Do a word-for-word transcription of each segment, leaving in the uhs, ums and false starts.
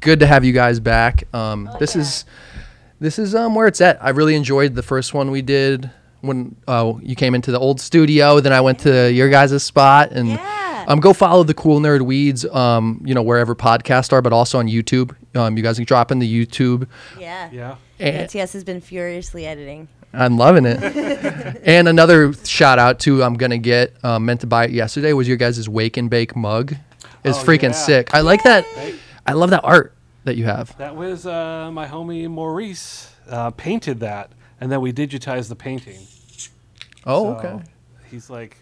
good to have you guys back. Um, oh, this yeah. is this is um, where it's at. I really enjoyed the first one we did when uh, you came into the old studio. Then I went to your guys' spot. And yeah. um, go follow the Cool Nerd Weeds, um, you know, wherever podcasts are, but also on YouTube. Um, you guys can drop in the YouTube. Yeah. Yeah. And N T S has been furiously editing. I'm loving it. And another shout out to I'm gonna get uh, meant to buy it yesterday was your guys' Wake and Bake mug. It's oh, freaking yeah. sick. I Yay! Like that. I love that art that you have. That was uh, my homie Maurice uh, painted that, and then we digitized the painting. Oh, so okay. He's like.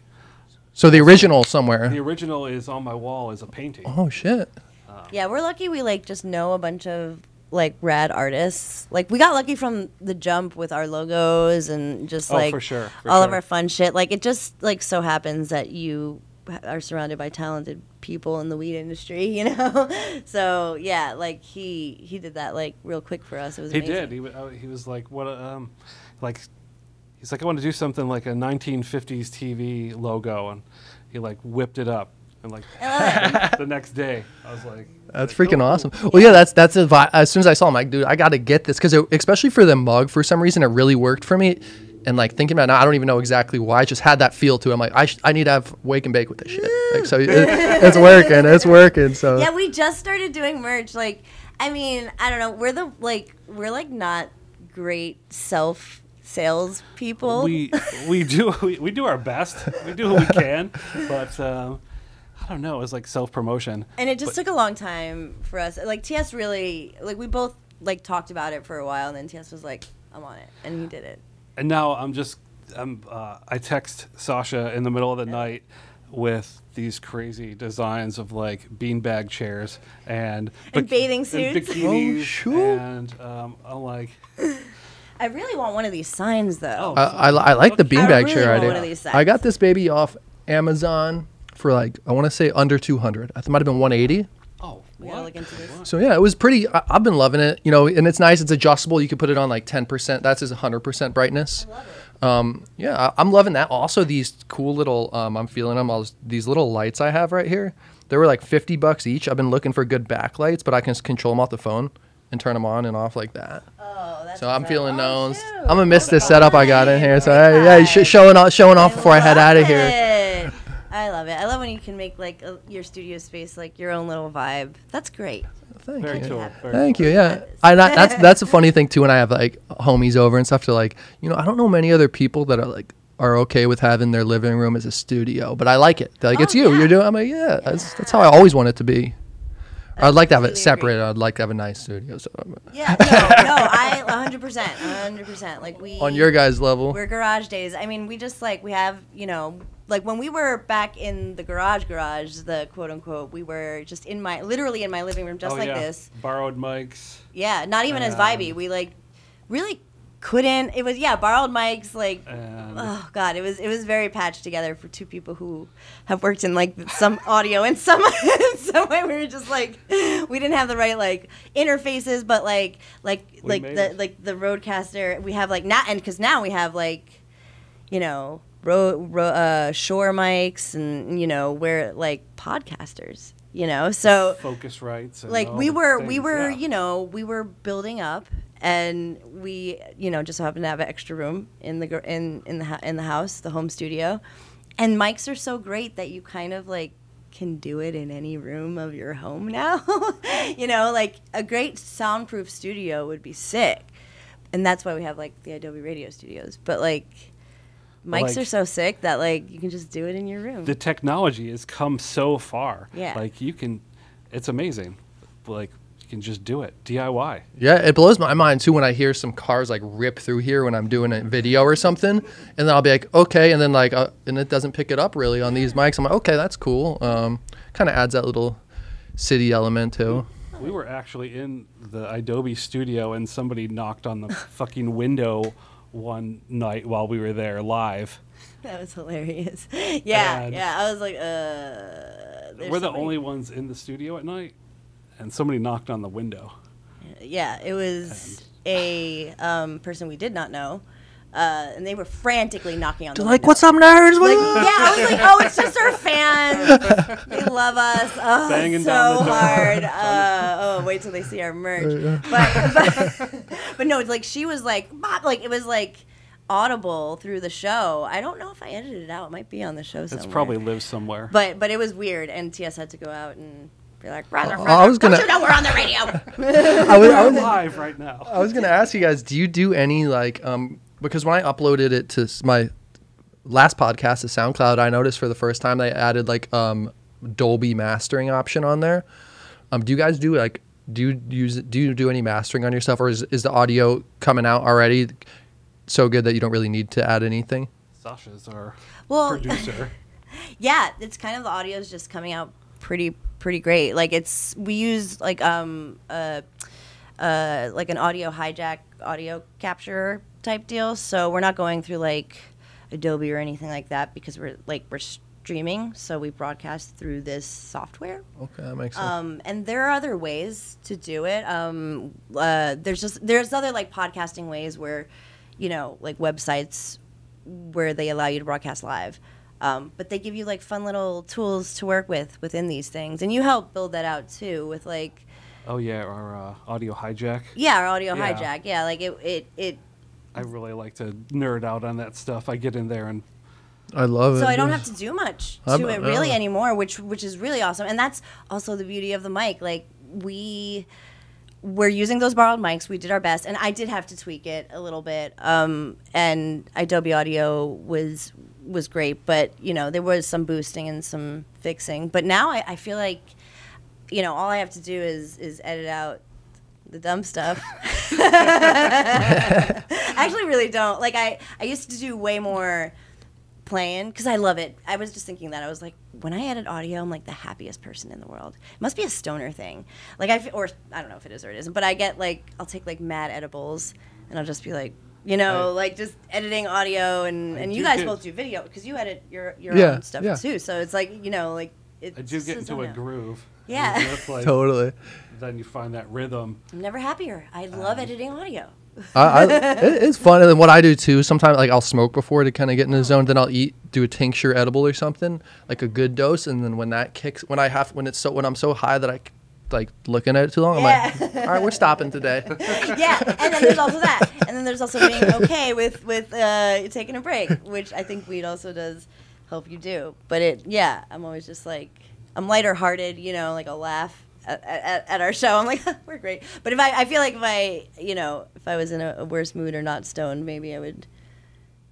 So the original somewhere. The original is on my wall as a painting. Oh shit. Um, yeah, we're lucky. We like just know a bunch of. Like rad artists. Like we got lucky from the jump with our logos and just oh, like for sure, for all sure. of our fun shit. Like it just like so happens that you are surrounded by talented people in the weed industry, you know? So yeah, like he he did that like real quick for us. It was he amazing. Did. He w- he was like what a, um like he's like I want to do something like a nineteen fifties T V logo, and he like whipped it up. And like the next day, I was like, "That's like, freaking oh, awesome!" Cool. Well, yeah, that's that's a vi- as soon as I saw him, like, dude, I got to get this because especially for the mug, for some reason, it really worked for me. And like thinking about it now, I don't even know exactly why. I just had that feel to it. I'm like, I sh- I need to have Wake and Bake with this shit. Like, so it, it's working, it's working. So yeah, we just started doing merch. Like, I mean, I don't know. We're the like we're like not great self. Sales people. We we do we, we do our best. We do what we can, but. Um, I don't know. It was like self-promotion. And it just but took a long time for us. Like T S really, like we both like talked about it for a while, and then T S was like, I'm on it. And he did it. And now I'm just, I'm, uh, I text Sasha in the middle of the yeah. night with these crazy designs of like beanbag chairs and, and bik- bathing suits. And bikinis. Oh, sure. And um, I'm like... I really want one of these signs though. I, I, I like okay. the beanbag really chair idea. I got this baby off Amazon. For like, I want to say under two hundred. I think it might have been one eighty. Oh, what? So yeah, it was pretty, I, I've been loving it, you know, and it's nice. It's adjustable. You could put it on like ten percent. That's his one hundred percent brightness. I love it. Um, yeah, I, I'm loving that. Also these cool little, um, I'm feeling them, all these little lights I have right here. They were like fifty bucks each. I've been looking for good backlights, but I can just control them off the phone and turn them on and off like that. Oh, that's so I'm right. feeling oh, known. I'm going to miss this oh, setup nice. I got in here. So oh, yeah, sh- showing off, showing off I before I head out of here. It. I love it. I love when you can make like a, your studio space like your own little vibe. That's great. Thank Very you. Cool. Very Thank cool. you. Yeah. I not, that's that's a funny thing too. When I have like homies over and stuff to like, you know, I don't know many other people that are like are okay with having their living room as a studio, but I like it. They're like oh, it's you. Yeah. You're doing. I'm like yeah. yeah. That's, that's how I always want it to be. I'd like to have it separated. Agree. I'd like to have a nice studio. So. Yeah, no, no, I one hundred percent, one hundred percent. Like we on your guys' level. We're garage days. I mean, we just like we have, you know, like when we were back in the garage, garage, the quote unquote, we were just in my literally in my living room, just oh, like yeah. this. Borrowed mics. Yeah, not even as vibey. We like really couldn't. It was yeah, borrowed mics. Like oh god, it was it was very patched together for two people who have worked in like some audio and some. Some way we were just like we didn't have the right like interfaces, but like like we like the it. Like the Rodecaster we have like not and because now we have like you know ro, ro, uh, Shure mics and you know we're like podcasters you know so focus rights and like we were things, we were yeah. you know we were building up and we you know just happened to have an extra room in the in in the in the house the home studio and mics are so great that you kind of like. Can do it in any room of your home now. You know, like a great soundproof studio would be sick. And that's why we have like the Adobe Radio Studios. But like mics like, are so sick that like you can just do it in your room. The technology has come so far. Yeah. Like you can, it's amazing. Like you can just do it. D I Y. Yeah, it blows my mind too when I hear some cars like rip through here when I'm doing a video or something. And then I'll be like, okay. And then like, uh, and it doesn't pick it up really on these mics. I'm like, okay, that's cool. Um, kind of adds that little city element too. We were actually in the Adobe studio and somebody knocked on the fucking window one night while we were there live. That was hilarious. Yeah, and yeah. I was like, uh. We're the only ones in the studio at night. And somebody knocked on the window. Yeah, it was and a um, person we did not know. Uh, Uh, and they were frantically knocking on the door. Like, window. What's up, nerds? Like, yeah, I was like, oh, it's just our fans. They love us. Oh, Banging so hard. Uh, oh, wait till they see our merch. Uh, yeah. But, but, but no, it's like she was like, Bob, like it was like audible through the show. I don't know if I edited it out. It might be on the show somewhere. It's probably live somewhere. But but it was weird. And T S had to go out and. Be like, brother, brother, I was gonna, don't you know we're on the radio? I was, I was, we're live right now. I was going to ask you guys, do you do any, like, um, because when I uploaded it to my last podcast to SoundCloud, I noticed for the first time they added, like, um, Dolby mastering option on there. Um, do you guys do, like, do you use, do you do any mastering on yourself, or is, is the audio coming out already so good that you don't really need to add anything? Sasha's our well, producer. Yeah, it's kind of the audio is just coming out pretty pretty great. Like it's we use like um uh uh like an audio hijack audio capture type deal, so we're not going through like Adobe or anything like that because we're like we're streaming, so we broadcast through this software. Okay, that makes sense. Um and there are other ways to do it. Um uh there's just there's other like podcasting ways where, you know, like websites where they allow you to broadcast live. Um, but they give you like fun little tools to work with within these things, and you help build that out too with like. Oh yeah, our uh, audio hijack. Yeah, our audio yeah. hijack. Yeah, like it, it, it. I really like to nerd out on that stuff. I get in there and. I love so it. So I don't yes. have to do much to I'm, it really uh, anymore, which which is really awesome, and that's also the beauty of the mic. Like we. We're using those borrowed mics. We did our best, and I did have to tweak it a little bit. Um, and Adobe Audio was was great, but you know there was some boosting and some fixing. But now I, I feel like, you know, all I have to do is is edit out the dumb stuff. I actually really don't like. I I used to do way more playing because I love it. I was just thinking that I was like, when I edit audio, I'm like the happiest person in the world. It must be a stoner thing. Like I f or I don't know if it is or it isn't, but I get like I'll take like mad edibles and I'll just be like, you know, I, like just editing audio and, and you guys get, both do video because you edit your your yeah, own stuff yeah. too. So it's like, you know, like it's I do get into a groove. Yeah. Like, totally. Then you find that rhythm. I'm never happier. I love um, editing audio. I, I, it, it's fun, and then what I do too sometimes, like I'll smoke before to kind of get in the zone, then I'll eat do a tincture edible or something, like a good dose, and then when that kicks, when I have when it's so when I'm so high that I like looking at it too long, yeah. I'm like, all right, we're stopping today. Yeah, and then there's also that, and then there's also being okay with with uh, taking a break, which I think weed also does help you do. But it, yeah, I'm always just like I'm lighter hearted, you know, like I'll laugh. At, at, at our show, I'm like, we're great. But if I, I feel like if I, you know, if I was in a, a worse mood or not stoned, maybe I would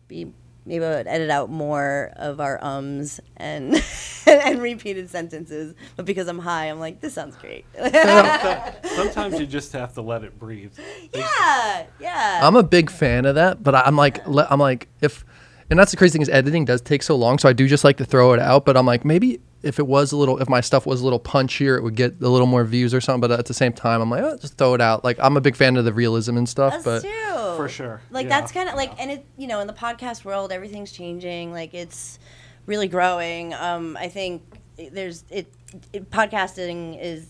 be, maybe I would edit out more of our ums and and repeated sentences. But because I'm high, I'm like, this sounds great. Sometimes you just have to let it breathe. Yeah, yeah. I'm a big fan of that, but I'm like, I'm like, if, and that's the crazy thing is editing does take so long, so I do just like to throw it out. But I'm like, maybe. If it was a little, if my stuff was a little punchier, it would get a little more views or something. But at the same time, I'm like, oh, just throw it out. Like, I'm a big fan of the realism and stuff. Us but too. For sure. Like, yeah. That's kind of like, yeah. And it, you know, in the podcast world, everything's changing. Like, it's really growing. Um, I think there's, it, it, podcasting is,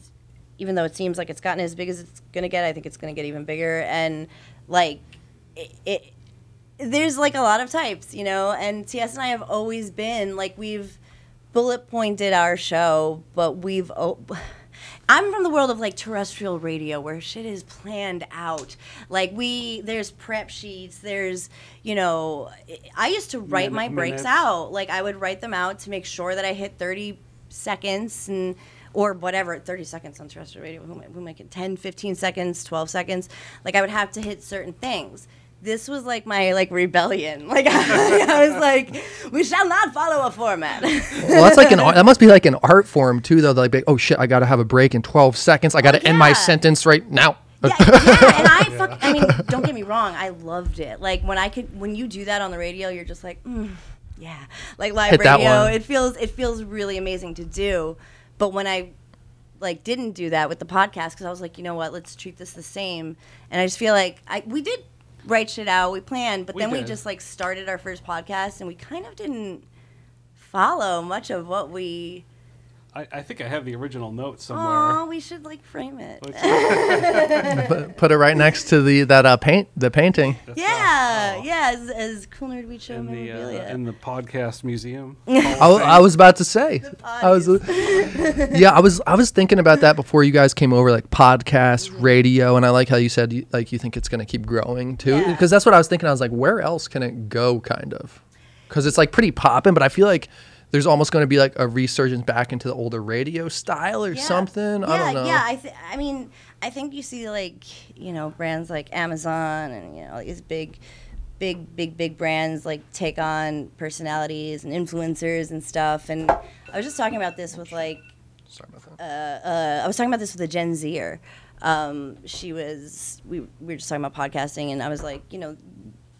even though it seems like it's gotten as big as it's going to get, I think it's going to get even bigger. And like, it, it, there's like a lot of types, you know, and T S and I have always been like, we've, bullet pointed our show, but we've. Oh, I'm from the world of like terrestrial radio where shit is planned out. Like we, there's prep sheets. There's, you know, I used to write Minute, my breaks minutes. out. Like I would write them out to make sure that I hit thirty seconds and or whatever. thirty seconds on terrestrial radio. Who might, who might get ten, fifteen seconds, twelve seconds. Like I would have to hit certain things. This was like my like rebellion. Like I, I was like, we shall not follow a format. Well, that's like an art, that must be like an art form too, though. Like, oh shit, I gotta have a break in twelve seconds. I gotta oh, yeah. end my sentence right now. Yeah, yeah, and I yeah. fuck. I mean, don't get me wrong. I loved it. Like when I could, when you do that on the radio, you're just like, mm, yeah, like live Hit radio. It feels it feels really amazing to do. But when I like didn't do that with the podcast, because I was like, you know what, let's treat this the same. And I just feel like I we did. Write shit out. We planned, but we then did. we just like started our first podcast, and we kind of didn't follow much of what we. I, I think I have the original note somewhere. Oh, we should like frame it. but, Put it right next to the that uh, paint the painting. That's yeah, awesome. yeah, as, as Cool Nerd Weed Show in memorabilia the, uh, in the podcast museum. I, I was about to say. I was. yeah, I was. I was thinking about that before you guys came over, like podcast, radio, and I like how you said you, like you think it's going to keep growing too, because yeah. that's what I was thinking. I was like, where else can it go, kind of? Because it's like pretty popping, but I feel like there's almost going to be like a resurgence back into the older radio style or yeah. something. Yeah, I don't know. Yeah, I, th I mean, I think you see like, you know, brands like Amazon and, you know, like these big, big, big, big brands like take on personalities and influencers and stuff. And I was just talking about this with like, Sorry about that. Uh, uh, I was talking about this with a Gen Zer. Um, she was, we, we were just talking about podcasting and I was like, you know,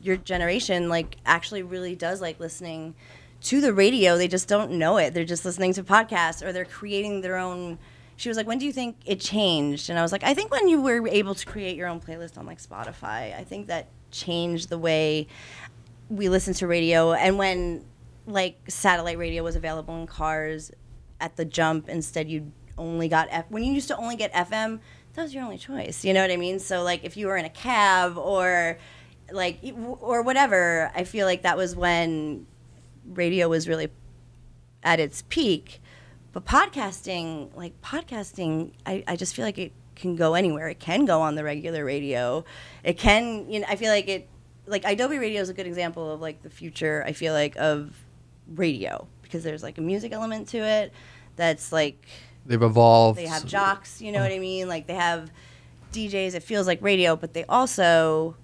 your generation like actually really does like listening to the radio. They just don't know it. They're just listening to podcasts or they're creating their own. She was like, when do you think it changed? And I was like, I think when you were able to create your own playlist on like Spotify, I think that changed the way we listen to radio. And when like satellite radio was available in cars at the jump, instead you only got, F when you used to only get F M, that was your only choice. You know what I mean? So like if you were in a cab or like, or whatever, I feel like that was when radio was really at its peak, but podcasting, like podcasting, I, I just feel like it can go anywhere. It can go on the regular radio. It can, you know, I feel like it, like Adobe Radio is a good example of like the future, I feel like, of radio, because there's like a music element to it that's like, they've evolved. They have jocks, you know oh. what I mean? Like they have D Js, it feels like radio, but they also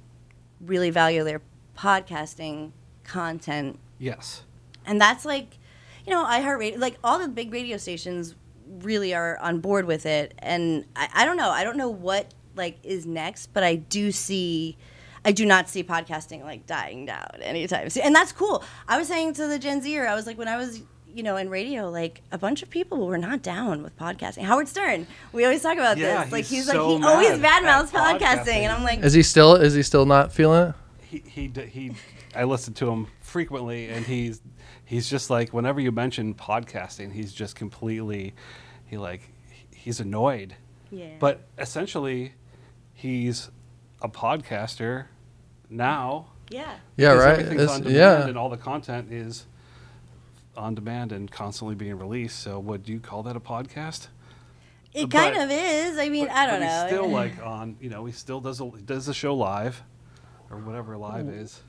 really value their podcasting content. Yes. And that's like, you know, iHeartRadio, like all the big radio stations really are on board with it. And I, I don't know. I don't know what like is next, but I do see, I do not see podcasting like dying down anytime soon. And that's cool. I was saying to the Gen Zer, I was like, when I was, you know, in radio, like a bunch of people were not down with podcasting. Howard Stern, we always talk about yeah, this. He's like he's so like, he mad always badmouths podcasting. podcasting. And I'm like, is he still, is he still not feeling it? He, he, he, I listen to him frequently, and he's he's just like, whenever you mention podcasting, he's just completely, he like, he's annoyed. Yeah. But essentially, he's a podcaster now. Yeah. Yeah, right. Everything's it's, on demand, yeah. and all the content is on demand and constantly being released. So, what do you call that, a podcast? It but, kind of is. I mean, but, I don't but know. He's still like on, you know, he still does a, does the show live, or whatever live Ooh. is.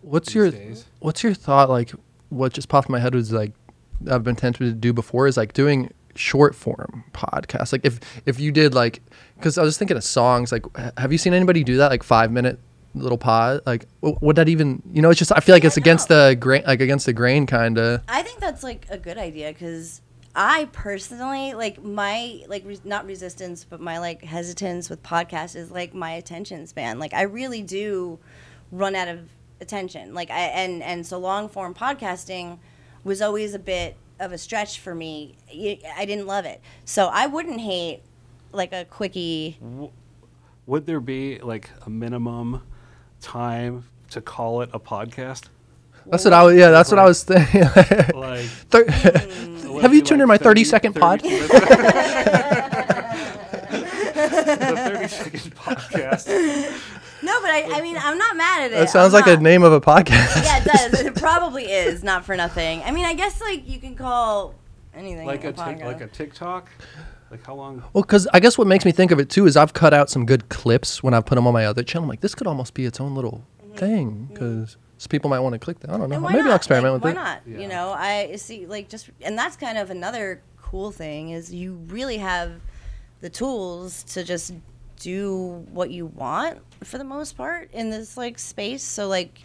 What's your days. What's your thought, like what just popped in my head was like I've been tempted to do before is like doing short form podcasts. Like if if you did like, because I was thinking of songs, like have you seen anybody do that, like five minute little pod? Like would that even, you know, it's just I feel like it's against the grain, like against the grain kind of. I think that's like a good idea, because I personally like my like re not resistance but my like hesitance with podcasts is like my attention span. Like I really do run out of attention, like I and and so long form podcasting was always a bit of a stretch for me. I didn't love it, so I wouldn't hate like a quickie. Would there be like a minimum time to call it a podcast? That's what I was. Yeah, that's like, what I was thinking. Like, Thir mm. have you tuned like in my thirty-second pod? The thirty-second podcast. No, but I, I mean, I'm not mad at it. That sounds like a name of a podcast. Yeah, it does. It probably is, not for nothing. I mean, I guess, like, you can call anything like a podcast. Like a TikTok? Like, how long? Well, because I guess what makes me think of it, too, is I've cut out some good clips when I've put them on my other channel. I'm like, this could almost be its own little mm-hmm. thing, because so people might want to click that. I don't know. Maybe not? I'll experiment like, with why it. Why not? Yeah. You know, I see, like, just, and that's kind of another cool thing, is you really have the tools to just do what you want for the most part in this like space. So like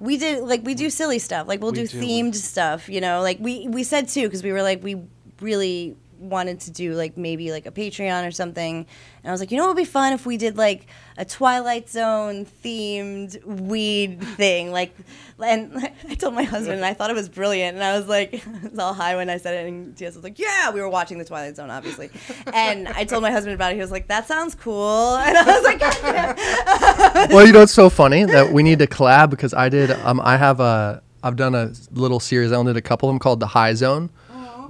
we did, like we do silly stuff, like we'll we do, do themed stuff, you know, like we we said too, because we were like, we really wanted to do like maybe like a Patreon or something, and I was like, you know what would be fun if we did like a Twilight Zone themed weed thing, like. And I told my husband, and I thought it was brilliant, and I was like, I was all high when I said it, and T S was like, yeah, we were watching the Twilight Zone, obviously, and I told my husband about it. He was like, that sounds cool, and I was like, yeah. Well, you know, it's so funny that we need to collab, because I did, um, I have a, I've done a little series. I only did a couple of them called The High Zone.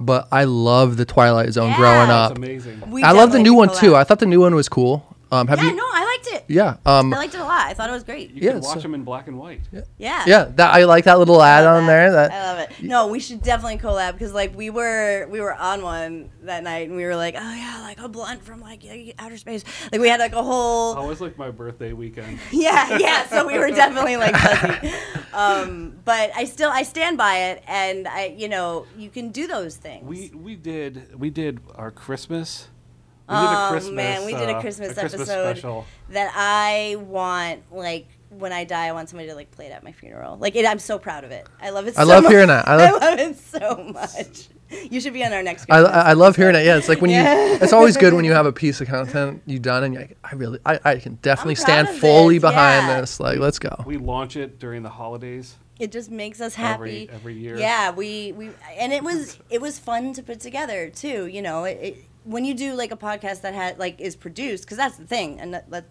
But I love the Twilight Zone yeah. growing up. That's amazing. We I love the new one, too. I thought the new one was cool. Um, have yeah, you no, I liked it. Yeah. Um, I liked it a lot. I thought it was great. You yeah, can watch so, them in black and white. Yeah. Yeah. yeah that I like that little ad on that. there. That, I love it. No, we should definitely collab because like we were we were on one that night and we were like, oh yeah, like a blunt from like outer space. Like we had like a whole. Oh, it was like my birthday weekend. yeah, yeah. So we were definitely like fuzzy. Um, but I still I stand by it, and I you know you can do those things. We we did we did our Christmas. We did a Christmas, oh man, we did a Christmas, uh, a Christmas episode special. That I want, like, when I die, I want somebody to, like, play it at my funeral. Like, it, I'm so proud of it. I love it so much. I love much. hearing that. I love, I love it so much. You should be on our next I, I love hearing it. Yeah, it's like when yeah. you, it's always good when you have a piece of content you've done and you're like, I really, I, I can definitely stand fully it. behind yeah. this. Like, let's go. We launch it during the holidays. It just makes us happy every, every year. Yeah, we, we, and it was, it was fun to put together too, you know, it, it when you do like a podcast that had like is produced, because that's the thing, and that, that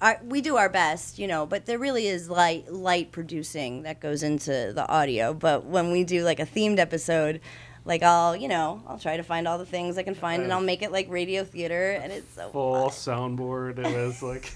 our, we do our best, you know, but there really is light light producing that goes into the audio. But when we do like a themed episode, like I'll you know I'll try to find all the things I can find, and I'll make it like radio theater, and it's so full fun. Soundboard. It was like.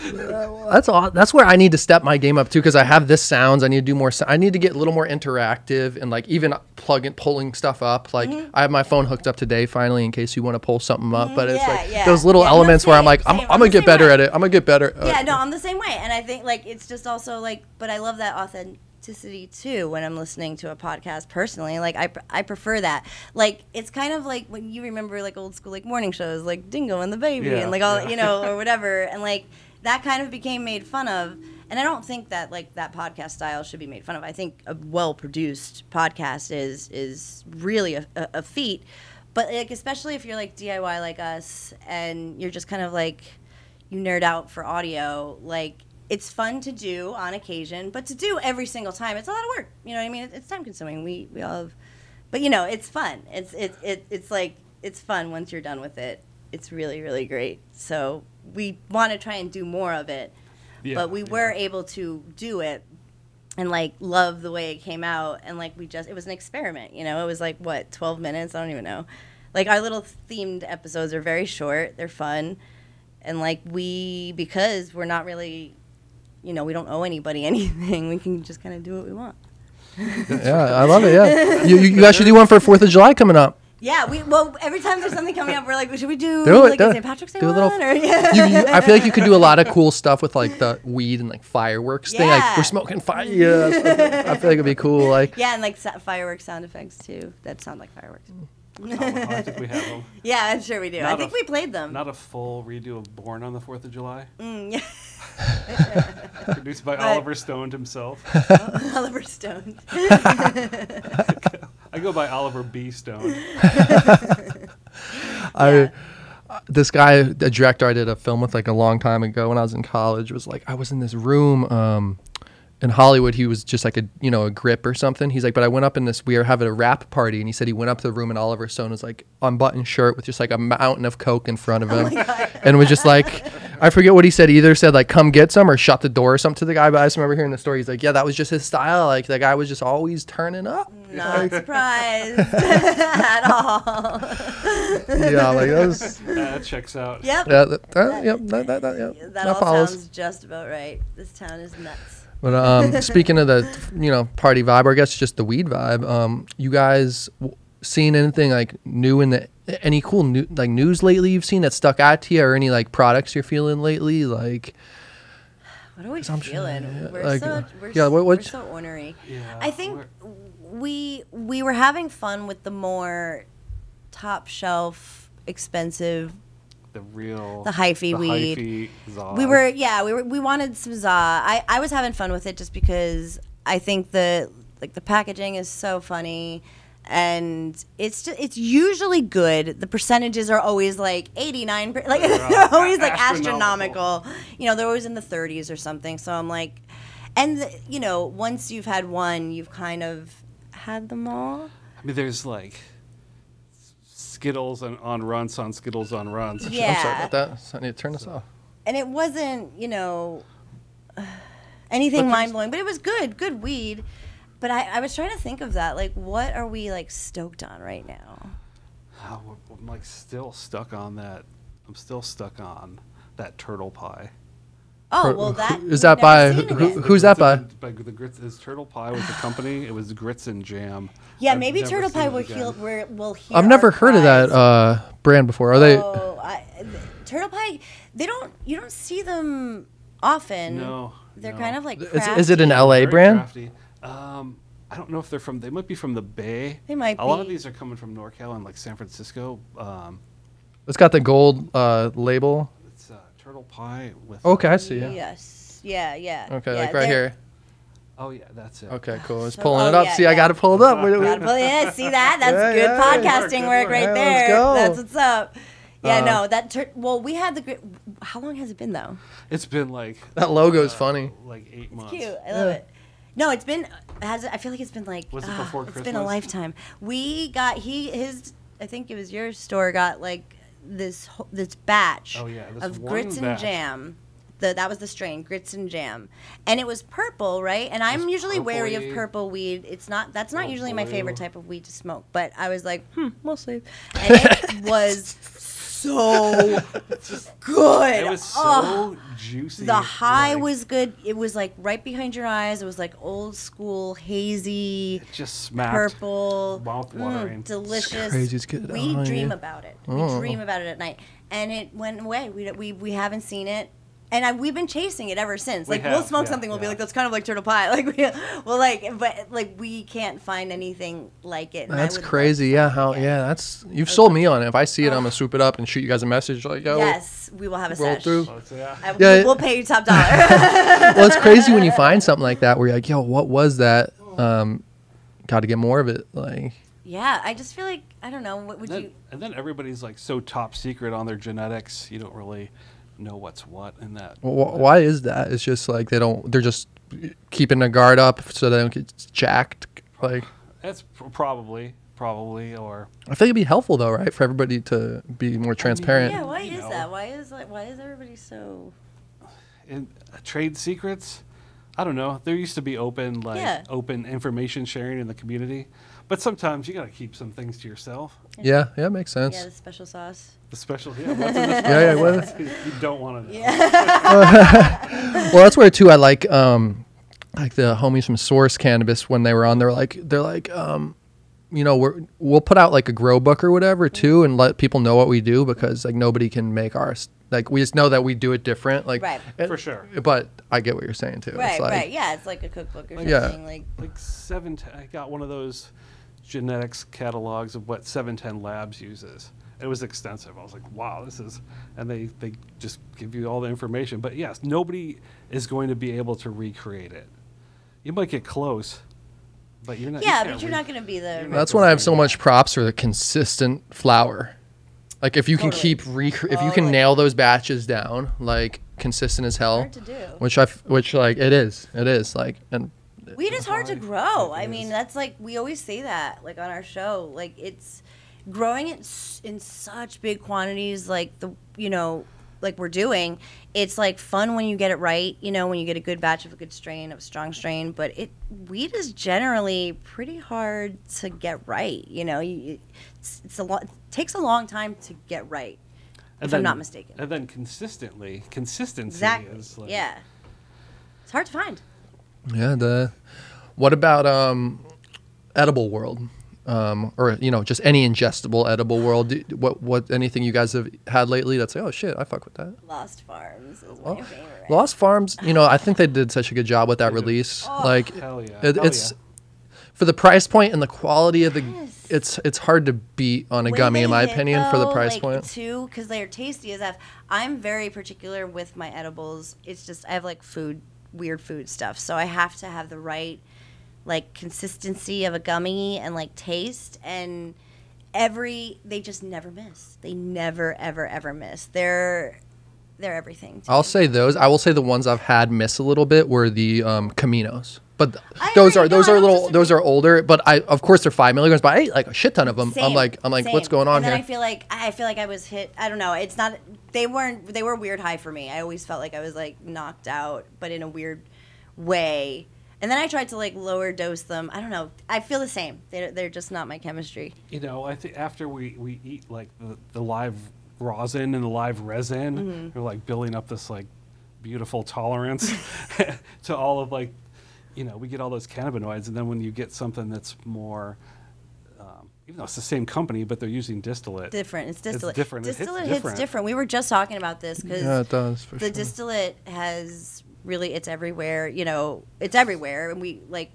That's all. That's where I need to step my game up too, because I have this sounds. I need to do more. So- I need to get a little more interactive and like even plug in, pulling stuff up. Like mm-hmm. I have my phone hooked up today finally in case you want to pull something up. Mm-hmm. But it's yeah, like yeah. those little yeah, elements where I'm like, I'm, I'm, I'm gonna get better way. at it. I'm gonna get better. Uh, yeah, no, I'm the same way, and I think like it's just also like, but I love that authenticity too when I'm listening to a podcast personally. Like I, pr- I prefer that. Like it's kind of like when you remember like old school like morning shows like Dingo and the Baby yeah, and like all yeah. you know or whatever and like. That kind of became made fun of, and I don't think that like that podcast style should be made fun of. I think a well-produced podcast is is really a, a, a feat, but like especially if you're like D I Y like us and you're just kind of like you nerd out for audio, like it's fun to do on occasion, but to do every single time, it's a lot of work. You know what I mean? It's time-consuming. We we all, have, but you know, it's fun. It's it's it, it's like it's fun once you're done with it. It's really really great. So. We want to try and do more of it, yeah, but we yeah. were able to do it and, like, love the way it came out. And, like, we just – it was an experiment, you know. It was, like, what, twelve minutes? I don't even know. Like, our little themed episodes are very short. They're fun. And, like, we – because we're not really – you know, we don't owe anybody anything. We can just kind of do what we want. yeah, I love it, yeah. You, you guys should do one for fourth of July coming up. Yeah, we well every time there's something coming up, we're like, should we do, do like Saint Patrick's Day do a little, one? Or, yeah. you, you, I feel like you could do a lot of cool stuff with like the weed and like fireworks yeah. thing. Like we're smoking fire. Yeah, I feel like it'd be cool. Like yeah, and like sa- fireworks sound effects too. That sound like fireworks. Oh, I think we have them. Yeah, I'm sure we do. Not I think f- we played them. Not a full redo of Born on the Fourth of July. Mm, yeah. Produced by but Oliver Stone himself. Oh, Oliver Stone. I go by Oliver B. Stone. I, uh, this guy, the director I did a film with like a long time ago when I was in college, was like, I was in this room um, in Hollywood. He was just like a, you know, a grip or something. He's like, but I went up in this, we were having a rap party. And he said he went up to the room and Oliver Stone was like unbuttoned shirt with just like a mountain of coke in front of him. Oh and was just like, I forget what he said. He either said like, come get some or shut the door or something to the guy. But I just remember hearing the story. He's like, yeah, that was just his style. Like the guy was just always turning up. Not surprised at all. Yeah, like that was. That checks out. Yep. Yeah, that, that, yep, that, that, that, yep. that, that all follows. Sounds just about right. This town is nuts. But um, speaking of the, you know, party vibe, or I guess just the weed vibe, um, you guys w- seen anything like new in the, any cool new, like news lately you've seen that stuck out to you, or any like products you're feeling lately? Like, what are we feeling? Yeah, we're, like, so, we're, yeah, what, what, we're so ornery. Yeah, I think we we were having fun with the more top shelf, expensive. The real, the hyphy the weed. Hyphy, we were, yeah, we were. We wanted some za. I, I was having fun with it just because I think the like the packaging is so funny, and it's just, it's usually good. The percentages are always like eighty nine, per, like they're, they're always like astronomical. astronomical. You know, they're always in the thirties or something. So I'm like, and the, you know, once you've had one, you've kind of had them all. I mean, there's like. Skittles and on runs on Skittles on runs. Yeah. I'm sorry about that. So I need to turn this off. And it wasn't, you know, uh, anything mind blowing, but it was good, good weed. But I, I was trying to think of that. Like, what are we like stoked on right now? Oh, I'm like still stuck on that. I'm still stuck on that turtle pie. Oh, well, that is that by who, who's that by? by the grits is Turtle Pie was the company. It was Grits and Jam. Yeah, I've maybe Turtle Pie will heal. Will heal. I've never heard pies. of that uh, brand before. Are oh, they? I, Turtle Pie. They don't. You don't see them often. No, they're no. kind of like. Crafty. Is, is it an L A brand? Um, I don't know if they're from. They might be from the Bay. They might. A be. lot of these are coming from NorCal and like San Francisco. Um, it's got the gold uh, label. Turtle Pie with okay, I see. Yeah. Yes. Yeah, yeah. Okay, yeah, like right here. Oh, yeah, that's it. Okay, cool. It's so, pulling oh, it up. Yeah, see, yeah. I got to pull it up. Gotta pull it in. See that? That's yeah, good yeah, podcasting good work, work right yeah, there. Let's go. That's what's up. Yeah, uh, no, that tur- well, we had the how long has it been though? It's been like that logo is uh, funny. Like eight months. It's cute. I love yeah. it. No, it's been has I feel like it's been like was it before uh, Christmas? It's been a lifetime. We got he his I think it was your store got like this ho- this batch oh, yeah, this of grits and batch. jam the, that was the strain grits and jam, and it was purple, right? And I'm it's usually purple-y. wary of purple weed. It's not that's not oh, usually blue. my favorite type of weed to smoke, but I was like hmm we'll see, and it was so good. It was so oh, juicy. The high like, was good. It was like right behind your eyes. It was like old school hazy. It just smacked. Purple. Mouth-watering. Mm, delicious. Crazy, it's good. We oh, dream yeah. about it. Oh. We dream about it at night. And it went away. We we we haven't seen it. And I, we've been chasing it ever since. Like, we have, we'll smoke yeah, something, we'll yeah. be like, that's kind of like Turtle Pie. Like, we, well, like, but, like, we can't find anything like it. And that's crazy. Yeah, how, yeah, that's, you've okay. sold me on it. If I see it, oh. I'm going to swoop it up and shoot you guys a message. Like, yo. Yes, we will have a sesh. Roll through. Oh, yeah. I, yeah. We'll, we'll pay you top dollar. Well, it's crazy when you find something like that where you're like, yo, what was that? Um, got to get more of it. Like. Yeah, I just feel like, I don't know, what would then, you. And then everybody's, like, so top secret on their genetics. You don't really know what's what in that. Well, why is that? It's just like they don't they're just keeping a guard up so they don't get jacked. Like that's probably probably or I think it'd be helpful though, right, for everybody to be more transparent. I mean, yeah, why you is know. that why is like why is everybody so in uh, trade secrets? I don't know. There used to be open like yeah. open information sharing in the community, but sometimes you got to keep some things to yourself. Yeah, yeah, it makes sense. Yeah, the special sauce. The special, yeah. What's in the yeah, yeah, what? You don't want to know. Yeah. Well, that's where too I like, um, like the homies from Source Cannabis when they were on. They're like, they're like, um, you know, we're we'll put out like a grow book or whatever too, and let people know what we do because like nobody can make ours. Like we just know that we do it different. Like right. it, for sure. But I get what you're saying too. Right, it's like, right, yeah. It's like a cookbook or like, something. Yeah. Like like seven. T- I got one of those genetics catalogs of what seven ten Labs uses. It was extensive. I was like, wow, this is, and they, they just give you all the information. But yes, nobody is going to be able to recreate it. You might get close, but you're not. Yeah, you but you're re- not going to be the. That's when I have so much props for the consistent flower. Like if you totally. can keep, rec- if oh, you can like nail those batches down, like consistent as hell. Hard to do. Which I, which like it is, it is like, and weed is hard to grow. I mean, that's like, we always say that like on our show, like it's, growing it in such big quantities like the you know like we're doing, it's like fun when you get it right, you know, when you get a good batch of a good strain, of a strong strain, but it weed is generally pretty hard to get right, you know. It's, it's a lot, it takes a long time to get right, and if then, I'm not mistaken. And then consistently consistency exactly. is like yeah it's hard to find. Yeah the what about um edible world? Um, or, you know, just any ingestible edible world. Do, what, what, anything you guys have had lately that's like, oh, shit, I fuck with that? Lost Farms is well, my favorite. Lost Farms, you know, I think they did such a good job with that release. Oh, like, hell yeah. it, hell it's yeah. for the price point and the quality of the, yes. it's it's hard to beat on a when gummy, in my hit, opinion, though, for the price like point. Too, because they are tasty as F. I'm very particular with my edibles. It's just, I have, like, food, weird food stuff. So I have to have the right like consistency of a gummy and like taste, and every they just never miss. They never ever ever miss. They're they're everything. I'll me. say those. I will say the ones I've had miss a little bit were the um, Caminos, but th- those agree. are those no, are little those are older. But I of course they're five milligrams. But I ate like a shit ton of them. Same, I'm like I'm like same. what's going on and then here? I feel like I feel like I was hit. I don't know. It's not they weren't they were weird high for me. I always felt like I was like knocked out, but in a weird way. And then I tried to like lower dose them. I don't know. I feel the same. They're, they're just not my chemistry. You know, I think after we, we eat like the, the live rosin and the live resin, mm-hmm. we're like building up this like beautiful tolerance to all of, like, you know, we get all those cannabinoids, and then when you get something that's more, um, even though it's the same company, but they're using distillate. Different. It's distillate. It's different. Distillate it hits, hits different. different. We were just talking about this because yeah, it does, for the sure. distillate has really, it's everywhere, you know, it's everywhere, and we, like,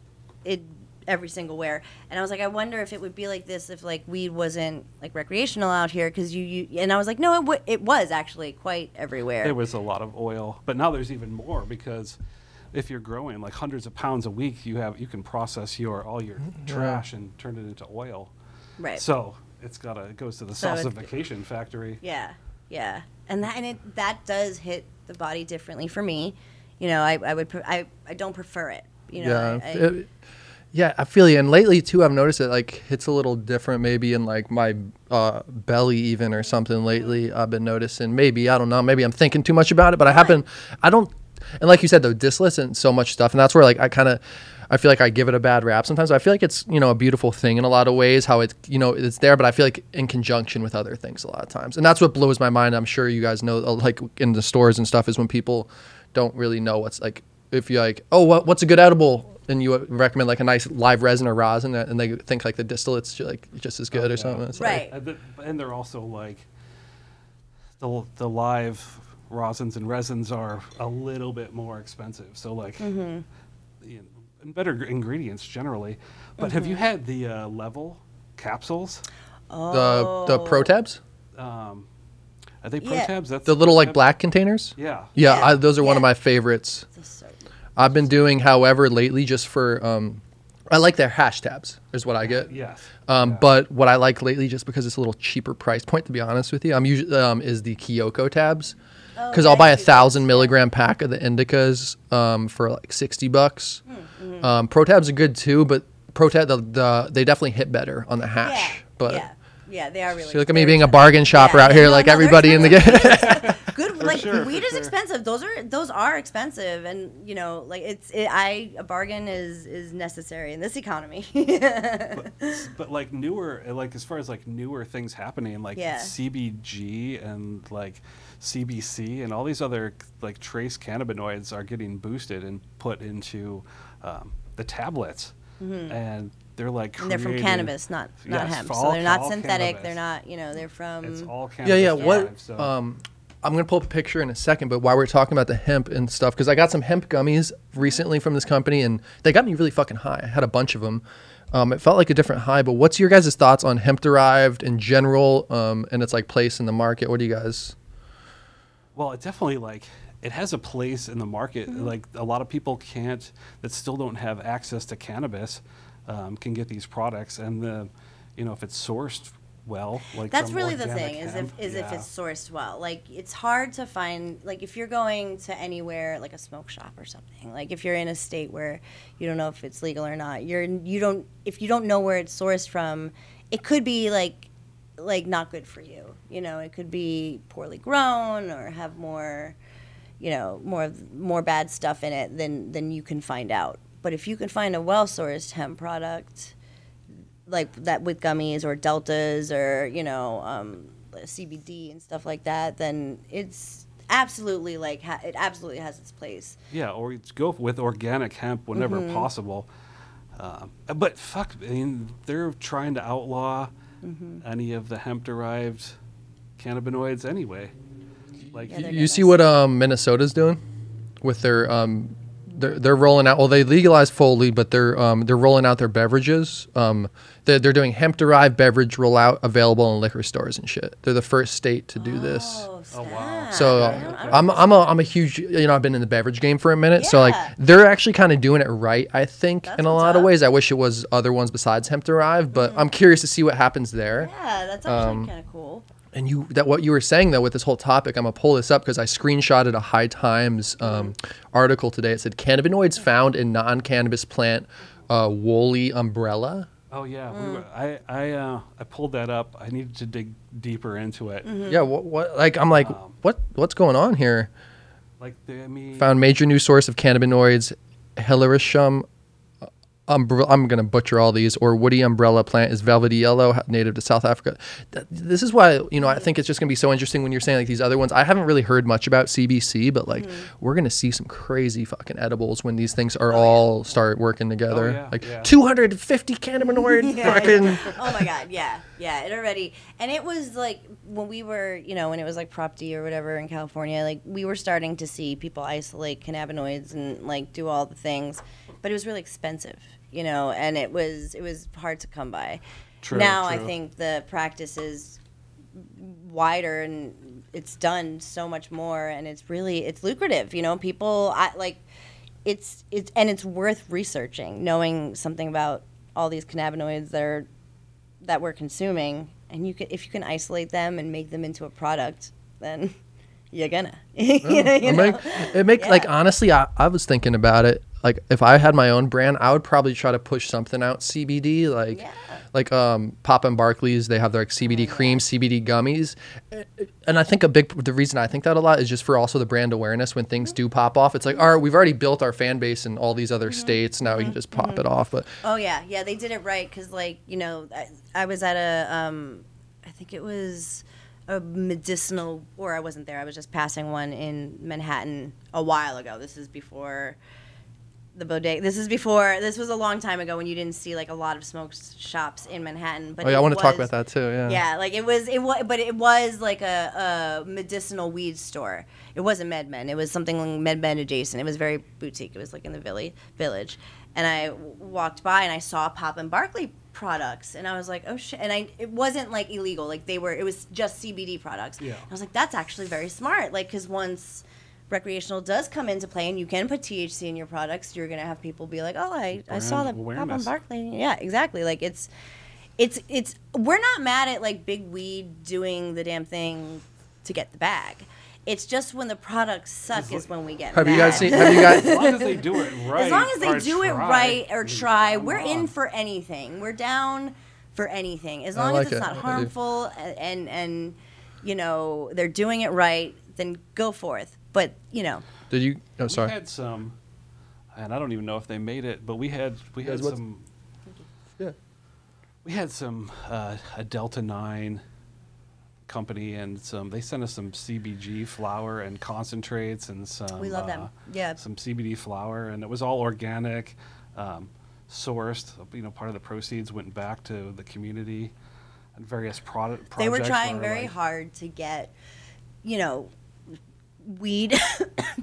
it every single where. And I was like, I wonder if it would be like this if, like, weed wasn't, like, recreational out here, because you, you, and I was like, no, it, w it was actually quite everywhere. There was a lot of oil, but now there's even more, because if you're growing like hundreds of pounds a week, you have, you can process your, all your yeah. trash and turn it into oil. Right. So it's got to, it goes to the so saucification factory. Yeah. Yeah. And that, and it, that does hit the body differently for me. You know, I, I would, I, I don't prefer it. You know, yeah. I, I, it, yeah, I feel you. And lately too, I've noticed it like hits a little different, maybe in like my uh, belly even or something. Lately, I've been noticing. Maybe I don't know. Maybe I'm thinking too much about it. But I happen. I don't. And like you said, though, distillates and so much stuff, and that's where like I kind of, I feel like I give it a bad rap sometimes. I feel like it's, you know, a beautiful thing in a lot of ways, how it's, you know, it's there, but I feel like in conjunction with other things a lot of times, and that's what blows my mind. I'm sure you guys know, like in the stores and stuff, is when people don't really know what's like. If you're like, oh, what, what's a good edible? And you recommend like a nice live resin or rosin, and they think like the distillate's like just as good oh, or yeah. something. It's right. Like, and they're also like the the live rosins and resins are a little bit more expensive. So like, mm-hmm. you know, better ingredients generally. But mm-hmm. have you had the uh, level capsules? Oh. The the ProTabs. Um, are they ProTabs? Yeah. That's the little like black containers. Yeah. Yeah, yeah. I, those are yeah. one of my favorites. I've been doing, however, lately, just for, um, I like their hash tabs is what I get. Yes. Um, yeah. But what I like lately, just because it's a little cheaper price point, to be honest with you, I'm usually, um, is the Kyoko tabs. Because oh, I'll buy a thousand milligram pack of the indicas um, for like sixty bucks. Mm-hmm. um, ProTabs are good too, but ProTab, the, the, they definitely hit better on the hash. Yeah. But yeah. Yeah, they are really. So look at me being a bargain shopper yeah. out here, no, like no, everybody in the game. Good, for like sure, weed is sure. expensive. Those are those are expensive, and you know, like it's it, I a bargain is is necessary in this economy. but, but like newer, like as far as like newer things happening, like yeah. C B G and like C B C and all these other like trace cannabinoids are getting boosted and put into um, the tablets, mm-hmm. and. They're like creating, and they're from cannabis, not not yes, hemp. All, so they're not synthetic. Cannabis. They're not, you know, they're from. It's all cannabis. Yeah, yeah. What? Live, so. um, I'm gonna pull up a picture in a second, but while we're talking about the hemp and stuff, because I got some hemp gummies recently from this company, and they got me really fucking high. I had a bunch of them. Um, it felt like a different high. But what's your guys' thoughts on hemp derived in general, um, and its like place in the market? What do you guys? Well, it definitely like. It has a place in the market. Mm-hmm. Like a lot of people can't, that still don't have access to cannabis. Um, can get these products, and the, you know, if it's sourced well, like that's really the thing is if is yeah. if it's sourced well. Like it's hard to find, like if you're going to anywhere like a smoke shop or something, like if you're in a state where you don't know if it's legal or not, you're you don't if you don't know where it's sourced from, it could be like like not good for you. You know, it could be poorly grown or have more, you know, more more bad stuff in it than than you can find out. But if you can find a well-sourced hemp product, like that with gummies or deltas or, you know, um, C B D and stuff like that, then it's absolutely like ha it absolutely has its place. Yeah, or it's go with organic hemp whenever mm-hmm. possible. Uh, but fuck, I mean, they're trying to outlaw mm-hmm. any of the hemp-derived cannabinoids anyway. Like yeah, you see what um, Minnesota's doing with their. Um, They're, they're rolling out, well, they legalized fully, but they're um, they're rolling out their beverages. Um, they're, they're doing hemp-derived beverage rollout available in liquor stores and shit. They're the first state to do oh, this. Oh, wow. So uh, I'm, I'm, a, I'm a huge, you know, I've been in the beverage game for a minute. Yeah. So, like, they're actually kind of doing it right, I think, that's in a lot up. of ways. I wish it was other ones besides hemp-derived, but mm. I'm curious to see what happens there. Yeah, that's actually um, kind of cool. And you that what you were saying though with this whole topic, I'm gonna pull this up because I screenshotted a High Times um, article today. It said cannabinoids found in non-cannabis plant uh, woolly umbrella. Oh yeah, mm. we were, I I uh, I pulled that up. I needed to dig deeper into it. Mm-hmm. Yeah, what, what like I'm like um, what what's going on here? Like the, I mean, found major new source of cannabinoids, Helericium umbre I'm going to butcher all these, or woody umbrella plant is velvety yellow, native to South Africa. This is why, you know, I think it's just going to be so interesting when you're saying like these other ones. I haven't really heard much about C B C, but like mm-hmm. we're going to see some crazy fucking edibles when these things are oh, all yeah. start working together. Oh, yeah, like yeah. two hundred fifty cannabinoid yeah, fucking. Yeah. Oh my God. Yeah. Yeah. It already. And it was like when we were, you know, when it was like Prop D or whatever in California, like we were starting to see people isolate cannabinoids and like do all the things, but it was really expensive. You know, and it was it was hard to come by. True, now true. I think the practice is wider and it's done so much more, and it's really it's lucrative. You know, people I, like it's it's and it's worth researching, knowing something about all these cannabinoids that are that we're consuming, and you can if you can isolate them and make them into a product, then you're gonna. you know? It makes it make, yeah. like honestly, I I was thinking about it. Like if I had my own brand, I would probably try to push something out C B D, like yeah. like um, Pop and Barclays. They have their like, C B D mm-hmm. cream, C B D gummies, and I think a big the reason I think that a lot is just for also the brand awareness. When things mm-hmm. do pop off, it's like all right, we've already built our fan base in all these other mm-hmm. states. Now mm-hmm. we can just pop mm-hmm. it off. But oh yeah, yeah, they did it right because like you know, I, I was at a um, I think it was a medicinal, or I wasn't there. I was just passing one in Manhattan a while ago. This is before. The bodega. This is before. This was a long time ago when you didn't see like a lot of smoke shops in Manhattan. But oh, yeah, I want to talk about that too. Yeah. Yeah, like it was. It was, but it was like a, a medicinal weed store. It wasn't MedMen. It was something like MedMen adjacent. It was very boutique. It was like in the villi village, and I w walked by and I saw Pop and Barclay products, and I was like, oh shit. And I, it wasn't like illegal. Like they were. It was just C B D products. Yeah. And I was like, that's actually very smart. Like, because once recreational does come into play and you can put T H C in your products, you're going to have people be like, oh, I, I saw the Pop and Barclay. Yeah, exactly. Like it's, it's, it's, we're not mad at like big weed doing the damn thing to get the bag. It's just when the products suck it's is like, when we get have mad. You guys seen, have you guys seen, as long as they do it right. As long as they do try, it right or try, we're on. in for anything. We're down for anything. As long like as it's it. not harmful and, and, and, you know, they're doing it right, then go forth. But, you know. Did you? Oh, sorry. We had some, and I don't even know if they made it, but we had we had yeah, some. Yeah. We had some, uh, a Delta nine company, and some, they sent us some C B G flour and concentrates and some. We love uh, them. Yeah. Some C B D flour, and it was all organic, um, sourced. You know, part of the proceeds went back to the community and various product projects. They were trying very like, hard to get, you know, weed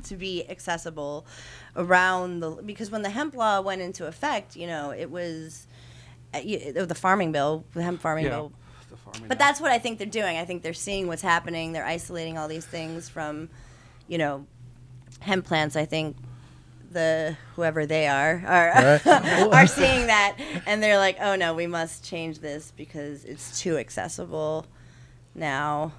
to be accessible around the, because when the hemp law went into effect, you know, it was uh, you, the farming bill, the hemp farming yeah, bill. The farming but that's what I think they're doing. I think they're seeing what's happening. They're isolating all these things from, you know, hemp plants. I think the whoever they are are, right. are seeing that, and they're like, oh no, we must change this because it's too accessible now.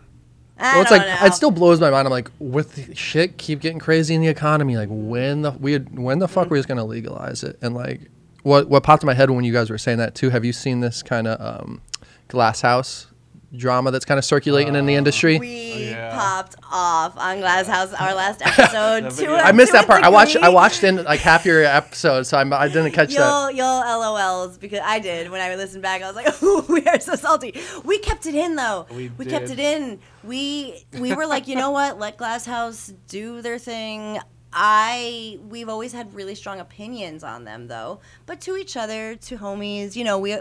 I well, it's like know. It still blows my mind. I'm like, with the shit keep getting crazy in the economy. Like, when the we had, when the fuck mm-hmm. we was gonna legalize it? And like, what what popped in my head when you guys were saying that too? Have you seen this kind of um, Glass House drama that's kind of circulating uh, in the industry? We yeah. popped off on Glass House. Our last episode. two, I missed that part. I watched I watched in like half your episode, so I'm, I didn't catch you'll, that. You'll L O Ls because I did when I listened back. I was like, oh, we are so salty. We kept it in though. We, we kept it in. We we were like, you know what? Let Glass House do their thing. I we've always had really strong opinions on them though, but to each other, to homies, you know, we.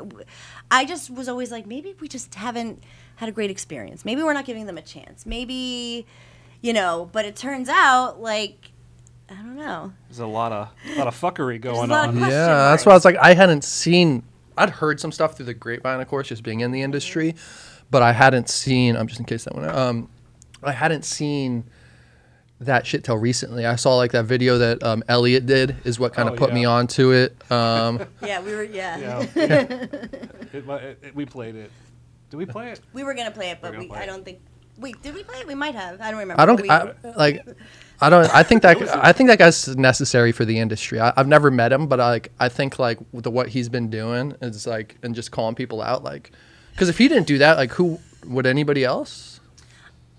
I just was always like, maybe we just haven't had a great experience. Maybe we're not giving them a chance. Maybe, you know. But it turns out like. I don't know. There's a lot of a lot of fuckery going on. Yeah, that's why I was like, I hadn't seen. I'd heard some stuff through the grapevine, of course, just being in the industry. But I hadn't seen, um, just in case that went out, um, I hadn't seen that shit till recently. I saw like that video that um, Elliot did is what kind of oh, put yeah. me onto it. Um, yeah, we were, yeah. yeah. it, it, it, we played it. Did we play it? We were going to play it, but we, I don't it. think, wait, did we play it? We might have. I don't remember. I don't, we, I, like, I don't, I think that, I think that guy's necessary for the industry. I, I've never met him, but I, like, I think like with the, what he's been doing is like, and just calling people out, like, because if he didn't do that, like, who would anybody else?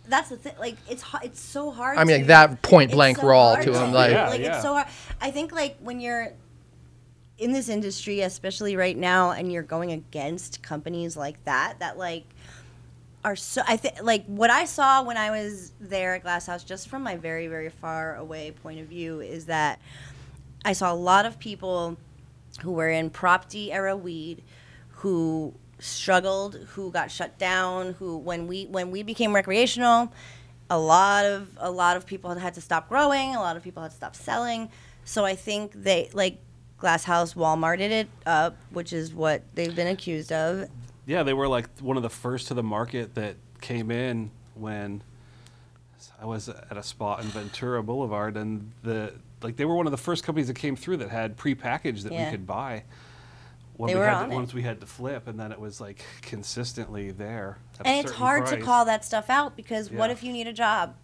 That's the thing. Like, it's it's so hard. I mean, to, like that point blank so raw to him. To, like, yeah, like yeah. it's so hard. I think, like, when you're in this industry, especially right now, and you're going against companies like that, that like are so, I think, like what I saw when I was there at Glass House, just from my very, very far away point of view, is that I saw a lot of people who were in Prop D era weed who struggled, who got shut down, who, when we, when we became recreational, a lot of, a lot of people had to stop growing, a lot of people had to stop selling. So I think they, like, Glass House Walmarted it up, which is what they've been accused of. Yeah, they were like one of the first to the market that came in when I was at a spot in Ventura Boulevard, and the like they were one of the first companies that came through that had prepackaged that yeah. we could buy. When they we were had on to, it. Once we had to flip, and then it was like consistently there. And it's hard price. to call that stuff out because yeah. what if you need a job?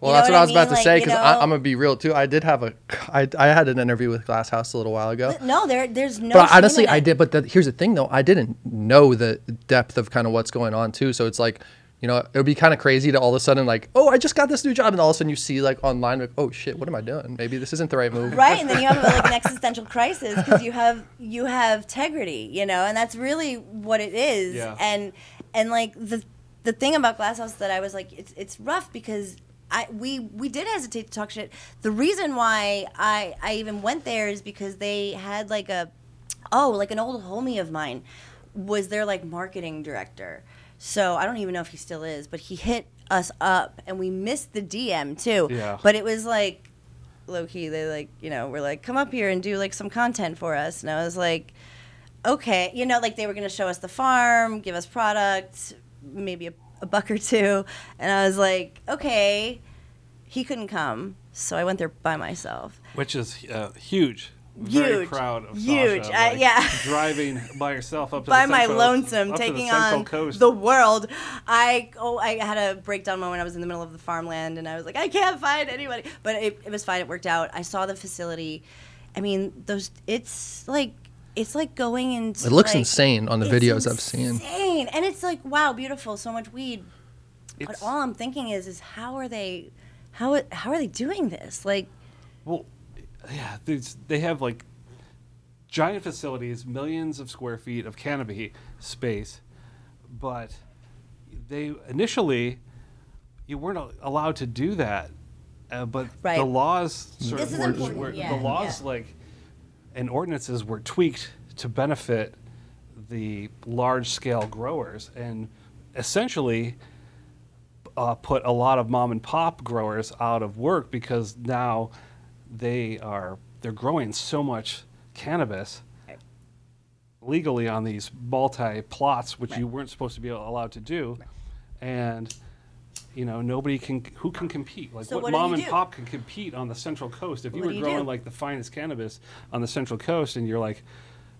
Well, you that's what I, what I was mean? about to like, say, because you know, I'm going to be real, too. I did have a, I, I had an interview with Glass House a little while ago. No, there, there's no. But honestly, I did. But the, here's the thing, though. I didn't know the depth of kind of what's going on, too. So it's like, you know, it would be kind of crazy to all of a sudden, like, oh, I just got this new job. And all of a sudden you see, like, online, like, oh, shit, what am I doing? Maybe this isn't the right move. Right. And then you have, like, an existential crisis because you have, you have Tegrity, you know, and that's really what it is. Yeah. And, and like, the, the thing about Glass House that I was like, it's, it's rough because I, we, we did hesitate to talk shit. The reason why I, I even went there is because they had like a, oh, like an old homie of mine was their like marketing director. So I don't even know if he still is, but he hit us up and we missed the D M too. Yeah. But it was like low key. They like, you know, we're like, come up here and do like some content for us. And I was like, okay. You know, like they were going to show us the farm, give us products, maybe a a buck or two, and I was like, okay, he couldn't come, so I went there by myself. Which is uh, huge. Huge. Very proud of huge. Sasha. Uh, like, yeah. Driving by yourself up to by the by my lonesome, taking the on coast. the world. I oh, I had a breakdown moment. I was in the middle of the farmland, and I was like, I can't find anybody. But it, it was fine. It worked out. I saw the facility. I mean, those. It's like. It's like going into. It looks like, insane on the videos insane. I've seen. Insane, and it's like wow, beautiful, so much weed. It's, but all I'm thinking is, is how are they, how how are they doing this? Like, well, yeah, they have like giant facilities, millions of square feet of canopy space, but they initially you weren't allowed to do that, uh, but right. the laws sort this of is were, important. were yeah. the laws yeah. like. And ordinances were tweaked to benefit the large-scale growers and essentially uh, put a lot of mom-and-pop growers out of work because now they are, they're growing so much cannabis right. legally on these multi-plots, which right. you weren't supposed to be allowed to do. Right. And, you know, nobody can, who can compete? Like so what, what mom and do? pop can compete on the Central Coast? If you what were you growing do? like the finest cannabis on the Central Coast and you're like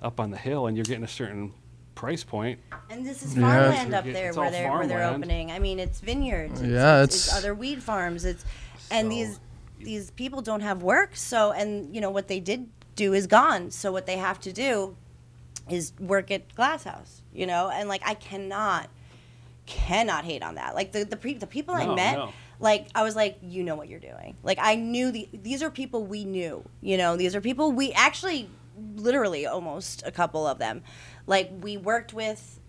up on the hill and you're getting a certain price point. And this is farmland yeah. up there where they're, where they're opening. I mean, it's vineyards. It's, yeah, it's, it's, it's other weed farms. It's And so, these these people don't have work. So, and you know, what they did do is gone. So what they have to do is work at Glass House, you know? And like, I cannot... cannot hate on that. Like the the, pre the people no, I met, no. like I was like, you know what you're doing. Like I knew the these are people we knew. You know, these are people we actually, literally, almost a couple of them, like we worked with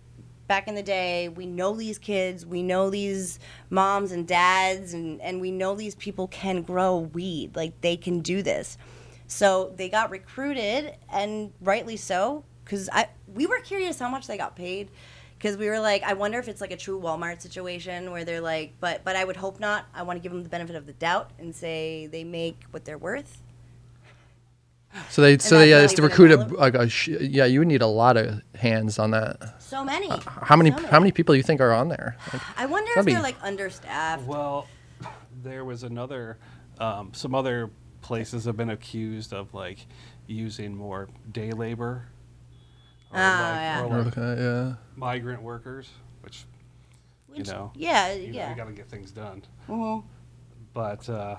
back in the day. We know these kids. We know these moms and dads, and and we know these people can grow weed. Like they can do this. So they got recruited, and rightly so, because I we were curious how much they got paid. Because we were like, I wonder if it's like a true Walmart situation where they're like, but but I would hope not. I want to give them the benefit of the doubt and say they make what they're worth. So they, and so they, uh, to recruit a, a, a sh yeah, you would need a lot of hands on that. So many. Uh, how many, so many. How many people do you think are on there? Like, I wonder if they're be... like understaffed. Well, there was another, um, some other places have been accused of like using more day labor. Or oh, like, yeah. Or like okay, yeah. migrant workers, which, which, you know. Yeah, you yeah. know, you got to get things done. Mm-hmm. But uh,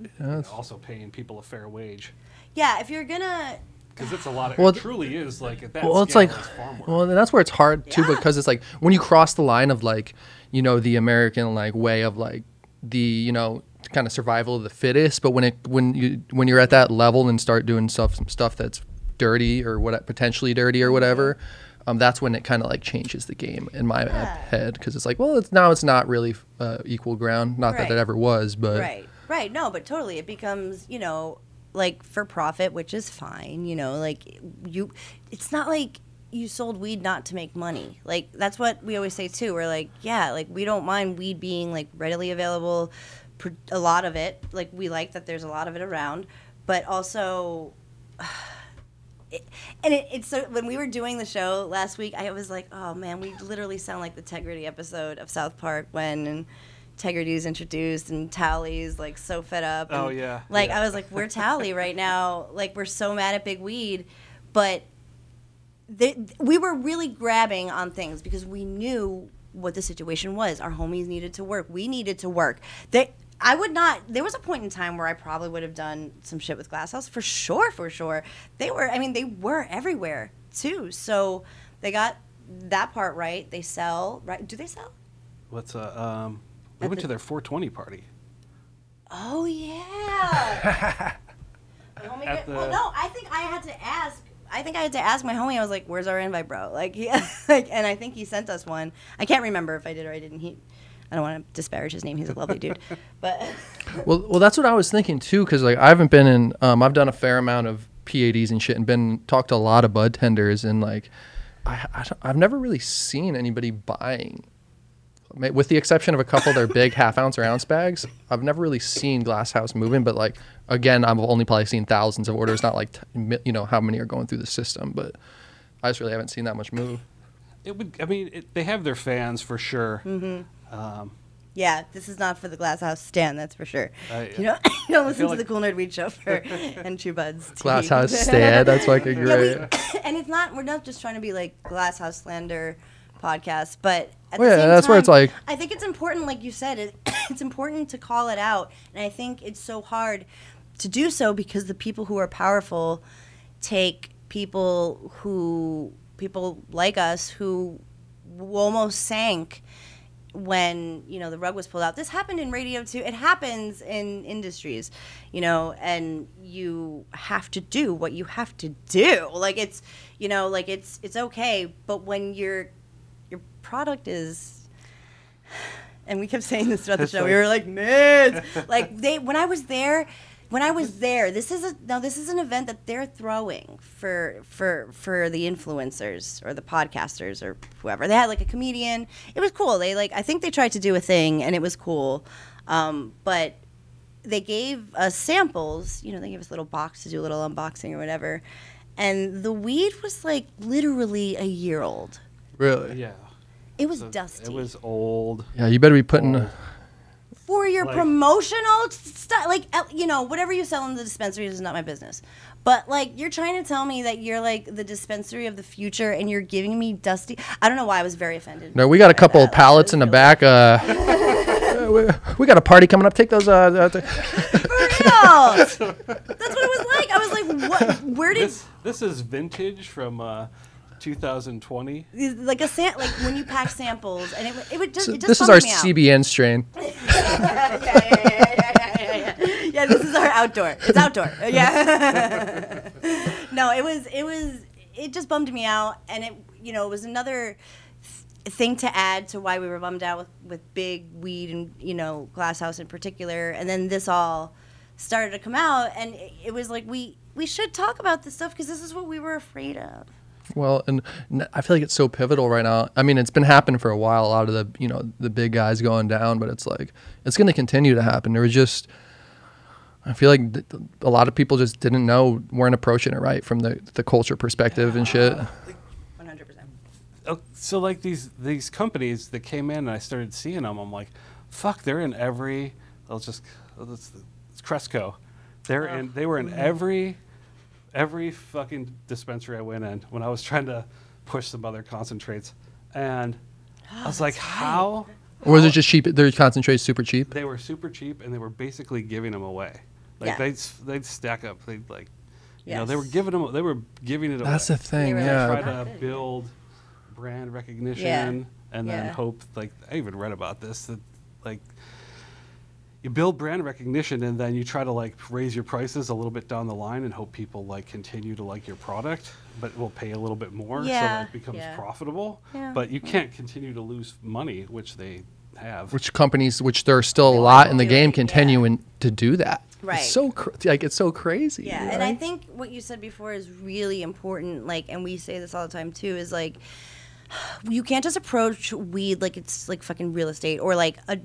yes. you know, also paying people a fair wage. Yeah, if you're going to. Because it's a lot of. Well, it truly is like at that well, it's like, farm work. Well, and that's where it's hard, too, yeah. because it's like when you cross the line of like, you know, the American like way of like the, you know, kind of survival of the fittest. But when it when you when you're at that level and start doing stuff, some stuff that's dirty or what potentially dirty or whatever, um, that's when it kind of like changes the game in my yeah. head, because it's like, well, it's now it's not really uh, equal ground. Not right. that it ever was, but right, right, no, but totally, it becomes, you know, like for profit, which is fine. You know, like you, it's not like you sold weed not to make money. Like that's what we always say too. We're like, yeah, like we don't mind weed being like readily available, a lot of it. Like we like that there's a lot of it around, but also. It, and it, it's so when we were doing the show last week, I was like, oh man, we literally sound like the Tegrity episode of South Park when Tegrity's introduced and Tally's like so fed up. And, oh yeah. Like yeah. I was like, we're Tally right now. Like we're so mad at Big Weed, but they, we were really grabbing on things because we knew what the situation was. Our homies needed to work. We needed to work. They. I would not, there was a point in time where I probably would have done some shit with Glass House, for sure, for sure. They were, I mean, they were everywhere, too. So they got that part right. They sell, right? Do they sell? What's, uh, um, we At went the, to their four twenty party. Oh, yeah. My homie got, the, well, no, I think I had to ask, I think I had to ask my homie, I was like, where's our invite, bro? Like, he, like, and I think he sent us one. I can't remember if I did or I didn't. He. I don't want to disparage his name. He's a lovely dude. But well, well, that's what I was thinking too, because like I haven't been in. Um, I've done a fair amount of P A Ds and shit, and been talked to a lot of bud tenders, and like, I, I I've never really seen anybody buying, with the exception of a couple of their big half ounce or ounce bags. I've never really seen Glass House moving, but like again, I've only probably seen thousands of orders, not like t you know how many are going through the system, but I just really haven't seen that much move. It would. I mean, it, they have their fans for sure. Mm-hmm. Um, yeah, this is not for the Glass House stand, that's for sure. Uh, yeah. You know, you don't listen to like the Cool Nerd Weed Show for and Chew Buds. Glass House stand, that's like a great. Yeah, we, and it's not. We're not just trying to be like Glass House slander podcast, but at well, the yeah, same that's time, where it's like. I think it's important, like you said, it, it's important to call it out, and I think it's so hard to do so because the people who are powerful take people who people like us who almost sank. When you know the rug was pulled out. This happened in radio too. It happens in industries, you know, and you have to do what you have to do. Like it's, you know, like it's it's okay, but when your your product is, and we kept saying this throughout the show, we were like, man, like they when I was there, when I was there, this is a now this is an event that they're throwing for for for the influencers or the podcasters or whoever. They had like a comedian. It was cool. They like I think they tried to do a thing and it was cool, um, but they gave us samples. You know, they gave us a little box to do a little unboxing or whatever, and the weed was like literally a year old. Really? Yeah. It was so dusty. It was old. Yeah, you better be putting. A For your like, promotional stuff, like, you know, whatever you sell in the dispensaries is not my business. But, like, you're trying to tell me that you're, like, the dispensary of the future and you're giving me dusty. I don't know why I was very offended. No, we got a couple of pallets in the back. Uh, we, we got a party coming up. Take those. Uh, For real. That's what it was like. I was like, what? Where did. This, this is vintage from. Uh, two thousand twenty, like a sa like when you pack samples, and it it would just, so it just this is our C B N out. strain. yeah, yeah, yeah, yeah, yeah, yeah, yeah. yeah, this is our outdoor. It's outdoor. Yeah. No, it was it was it just bummed me out, and it you know it was another th thing to add to why we were bummed out with with Big Weed and you know Glass House in particular, and then this all started to come out, and it, it was like we we should talk about this stuff because this is what we were afraid of. Well, and I feel like it's so pivotal right now. I mean, it's been happening for a while. A lot of the, you know, the big guys going down, but it's like, it's going to continue to happen. There was just, I feel like th a lot of people just didn't know, weren't approaching it right from the, the culture perspective and shit. one hundred percent. Oh, so like these, these companies that came in and I started seeing them, I'm like, fuck, they're in every, I'll just, it's, it's Cresco. They're oh. in, they were in mm-hmm. every... every fucking dispensary I went in when I was trying to push some other concentrates, and oh, I was like, "How?" Or was it just cheap? Their concentrates super cheap. They were super cheap, and they were basically giving them away. Like yeah. they'd they'd stack up. They'd like, yes. you know, they were giving them. They were giving it away. That's the thing. They yeah. Try to build brand recognition, yeah. and then yeah. hope. Like I even read about this that like you build brand recognition, and then you try to like raise your prices a little bit down the line and hope people like continue to like your product, but will pay a little bit more, yeah. so that it becomes yeah. profitable. Yeah. But you can't continue to lose money, which they have. Which companies, which there are still they a lot in the game, it. continuing yeah. to do that. Right. It's so cr like it's so crazy. Yeah, right? And I think what you said before is really important. Like, and we say this all the time too. Is like, you can't just approach weed like it's like fucking real estate or like a,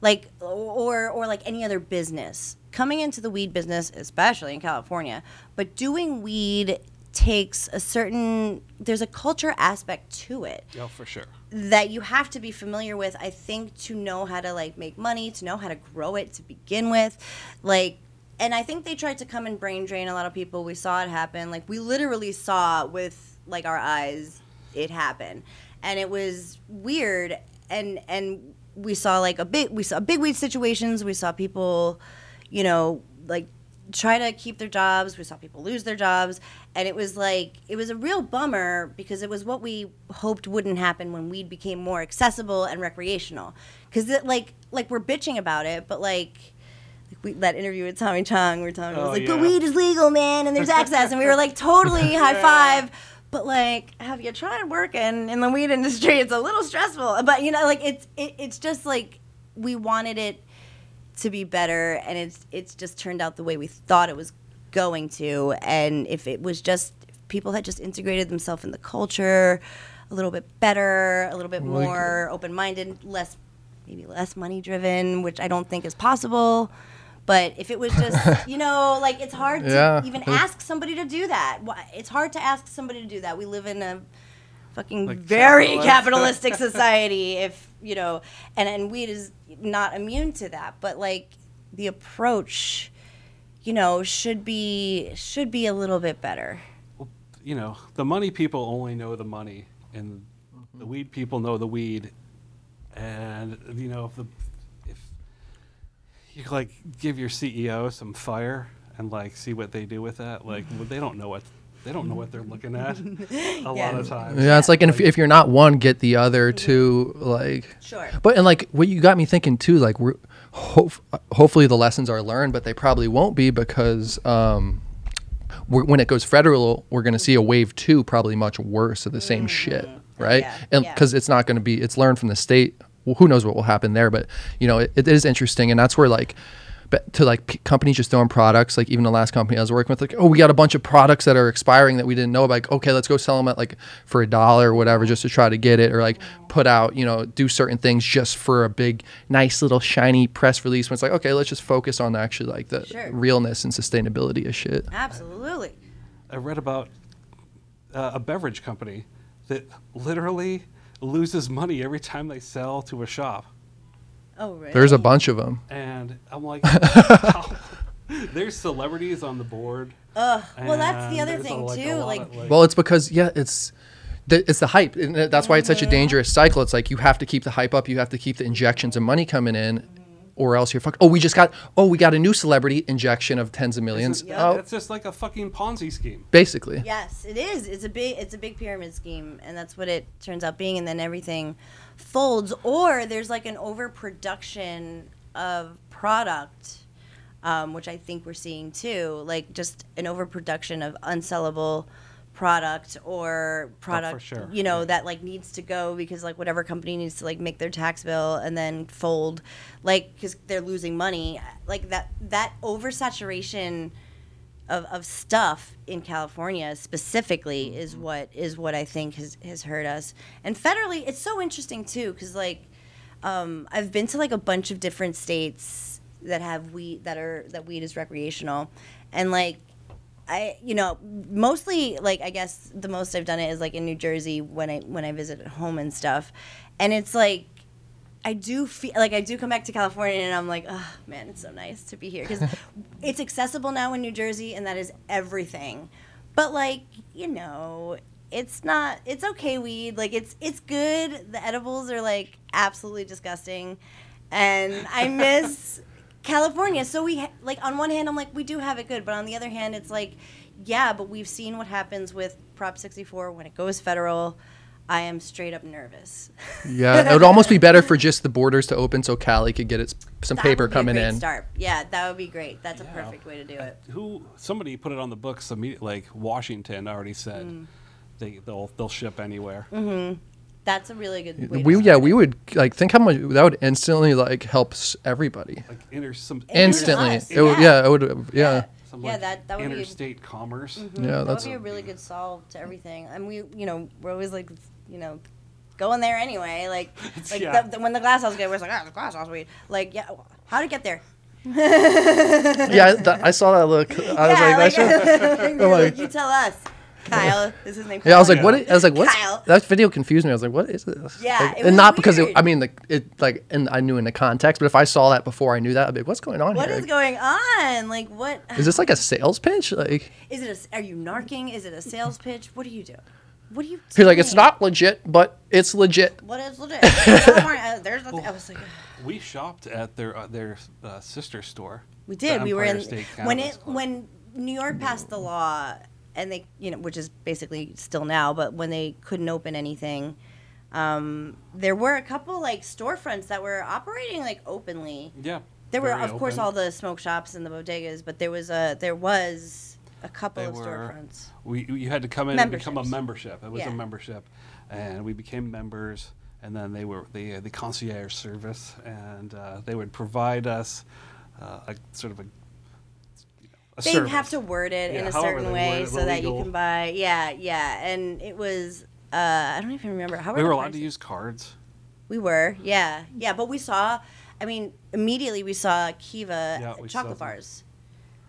like or or like any other business. Coming into the weed business, especially in California, but doing weed takes a certain. There's a culture aspect to it. Yeah, for sure. That you have to be familiar with, I think, to know how to like make money, to know how to grow it to begin with, like. And I think they tried to come and brain drain a lot of people. We saw it happen. Like, we literally saw with like our eyes it happen, and it was weird. And and we saw like a big we saw big weed situations. We saw people, you know, like try to keep their jobs. We saw people lose their jobs. And it was like, it was a real bummer, because it was what we hoped wouldn't happen when weed became more accessible and recreational. Because like like we're bitching about it, but like, like we, that interview with Tommy Chong where Tommy oh, was like, yeah. but weed is legal, man, and there's access. And we were like, totally, high five. But like, have you tried working in the weed industry? It's a little stressful. But you know, like it's, it, it's just like we wanted it to be better, and it's it's just turned out the way we thought it was going to. And if it was just, if people had just integrated themselves in the culture a little bit better, a little bit like more open-minded, less maybe less money driven, which I don't think is possible. But if it was just, you know, like it's hard yeah. to even ask somebody to do that. It's hard to ask somebody to do that. We live in a fucking like very capitalistic society, if you know, and and weed is not immune to that. But like the approach, you know, should be should be a little bit better. Well, you know, the money people only know the money, and mm-hmm. the weed people know the weed. And you know, if the if you like give your C E O some fire and like see what they do with that, like well, they don't know what. They don't know what they're looking at a yeah. lot of times. Yeah, it's like, and if, if you're not one, get the other two. Like, sure. But, and like, what you got me thinking too, like, we're ho hopefully the lessons are learned, but they probably won't be, because um, we're, when it goes federal, we're going to see a wave two, probably much worse of the same mm-hmm. shit, right? Yeah. And because yeah. it's not going to be, it's learned from the state. Well, who knows what will happen there, but, you know, it, it is interesting. And that's where, like, But to like p companies just throwing products, like even the last company I was working with, like, oh, we got a bunch of products that are expiring that we didn't know about. Like, okay, let's go sell them at like for a dollar or whatever, just to try to get it, or like put out, you know, do certain things just for a big, nice little shiny press release. When it's like, okay, let's just focus on actually like the sure. realness and sustainability of shit. Absolutely. I read about uh, a beverage company that literally loses money every time they sell to a shop. Oh, really? There's a bunch of them, and I'm like, oh, there's celebrities on the board. Ugh. Well, that's the other thing a, like, too. Like, of, like, well, it's because yeah, it's the, it's the hype, and that's why it's such a dangerous cycle. It's like you have to keep the hype up, you have to keep the injections of money coming in, mm-hmm. or else you're fucked. Oh, we just got oh, we got a new celebrity injection of tens of millions. It's just, oh, it's just like a fucking Ponzi scheme, basically. Yes, it is. It's a big, it's a big pyramid scheme, and that's what it turns out being, and then everything folds, or there's like an overproduction of product, um, which I think we're seeing too, like just an overproduction of unsellable product or product, oh, for sure. you know, yeah. that like needs to go because like whatever company needs to like make their tax bill and then fold, like because they're losing money, like that that oversaturation of of stuff in California specifically is what is what I think has has hurt us. And federally, it's so interesting too, because like um, I've been to like a bunch of different states that have weed that are that weed is recreational, and like I you know mostly like I guess the most I've done it is like in New Jersey when I when I visit at home and stuff, and it's like. I do feel like I do come back to California and I'm like, oh man, it's so nice to be here, because it's accessible now in New Jersey, and that is everything. But like, you know, it's not. It's okay, weed. Like it's it's good. The edibles are like absolutely disgusting, and I miss California. So we ha like on one hand I'm like we do have it good, but on the other hand it's like, yeah, but we've seen what happens with Prop sixty-four when it goes federal. I am straight up nervous. Yeah, it would almost be better for just the borders to open so Cali could get its, some that paper would be coming a great in. Start. Yeah, that would be great. That's yeah. a perfect way to do it. Who? Somebody put it on the books immediately. Like Washington already said, mm. they they'll they'll ship anywhere. Mm-hmm. That's a really good way we, to yeah, it. We would, like, think how much that would instantly, like, help everybody. Like, inter, some instantly. It would, yeah. yeah, it would, yeah. yeah. Some, yeah, like, that, that would interstate be, commerce. Mm-hmm. Yeah, that that's, would be a really good solve to everything. And we, you know, we're always, like, you know, going there anyway. Like, like yeah. the, the, when the Glass House guy was like, ah, oh, the Glass House weed. Like, yeah, how to get there? yeah, th- I saw that look. I yeah, was like, that like, sure. like, you tell us. Kyle is his name. Yeah, I was like, what? Is, I was like, what? Kyle. That video confused me. I was like, what is this? Yeah, like, it was and not weird. Because it, I mean, like, it, like, and I knew in the context, but if I saw that before, I knew that. I'd be like, what's going on what here? What is like, going on? Like, what? Is this like a sales pitch? Like, is it? A, are you narking? Is it a sales pitch? What do you do? What do you? He's like, it's not legit, but it's legit. What is legit? There's nothing. Well, I was like, we shopped at their uh, their uh, sister store. We did. We were in when it Club. When New York passed the law. And they, you know, which is basically still now, but when they couldn't open anything, um, there were a couple, like, storefronts that were operating, like, openly. Yeah. There were, of open. course, all the smoke shops and the bodegas, but there was a, there was a couple they of were, storefronts. We, you had to come in and become a membership. It was yeah. a membership. And we became members, and then they were the, the concierge service, and uh, they would provide us uh, a sort of a They have to word it yeah, in a certain way so that you can buy. Yeah, yeah. And it was, uh, I don't even remember. How we were allowed to use cards. We were, yeah. Yeah, but we saw, I mean, immediately we saw Kiva yeah, we chocolate saw bars,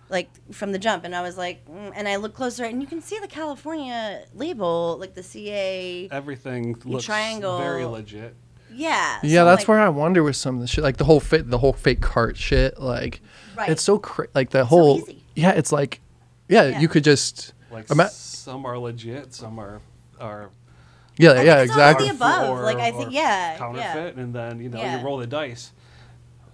like, from the jump. And I was like, mm, and I looked closer, and you can see the California label, like the C A. Everything looks triangle. Very legit. Yeah. Yeah, so that's like, where I wonder with some of the shit, like the whole, fit, the whole fake cart shit. Like, right. it's so, cra- like, the whole. So easy. Yeah, it's like, yeah, yeah, you could just. Like ima- some are legit, some are, are. Yeah, yeah, exactly. All the above, or, like I think, yeah, counterfeit, yeah. and then you know yeah. you roll the dice,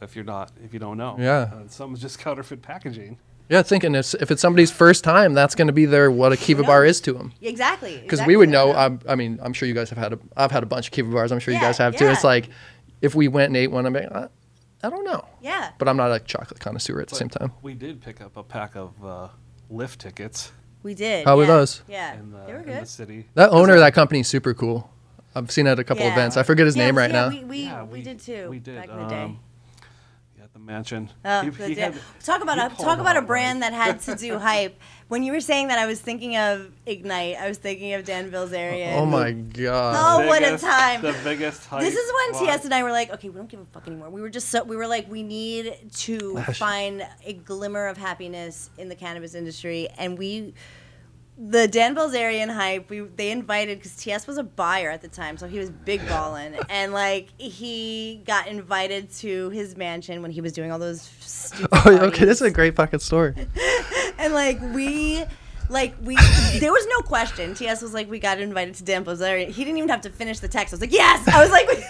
if you're not, if you don't know. Yeah. And some is just counterfeit packaging. Yeah, thinking if if it's somebody's first time, that's going to be their what a Kiva bar is to them. Exactly. Because exactly. we would know. I'm, I mean, I'm sure you guys have had. A, I've had a bunch of Kiva bars. I'm sure yeah, you guys have yeah. too. It's like, if we went and ate one, I'm like. Uh, I don't know. Yeah. But I'm not a chocolate connoisseur at but the same time. We did pick up a pack of uh, Lyft tickets. We did. How yeah. were those? Yeah. In the, they were good. In the city. That owner of that company is super cool. I've seen it at a couple yeah. events. I forget his yeah, name right yeah, now. We, we, yeah, we, we did too. We did. Back um, in the day. Yeah, the mansion. Oh, he, he had, talk about a talk about a brand right. that had to do hype. When you were saying that, I was thinking of Ignite. I was thinking of Dan Bilzerian. Oh, my God. Oh, biggest, what a time. The biggest hype. This is when T S and I were like, okay, we don't give a fuck anymore. We were just so, we were like, we need to Gosh. find a glimmer of happiness in the cannabis industry. And we, the Dan Bilzerian hype, we they invited, because T S was a buyer at the time, so he was big balling. and, like, he got invited to his mansion when he was doing all those stupid Oh, parties. Okay, this is a great fucking story. And, like, we, like, we, there was no question. T S was like, we got invited to Dan Bilzerian. He didn't even have to finish the text. I was like, yes! I was like, we,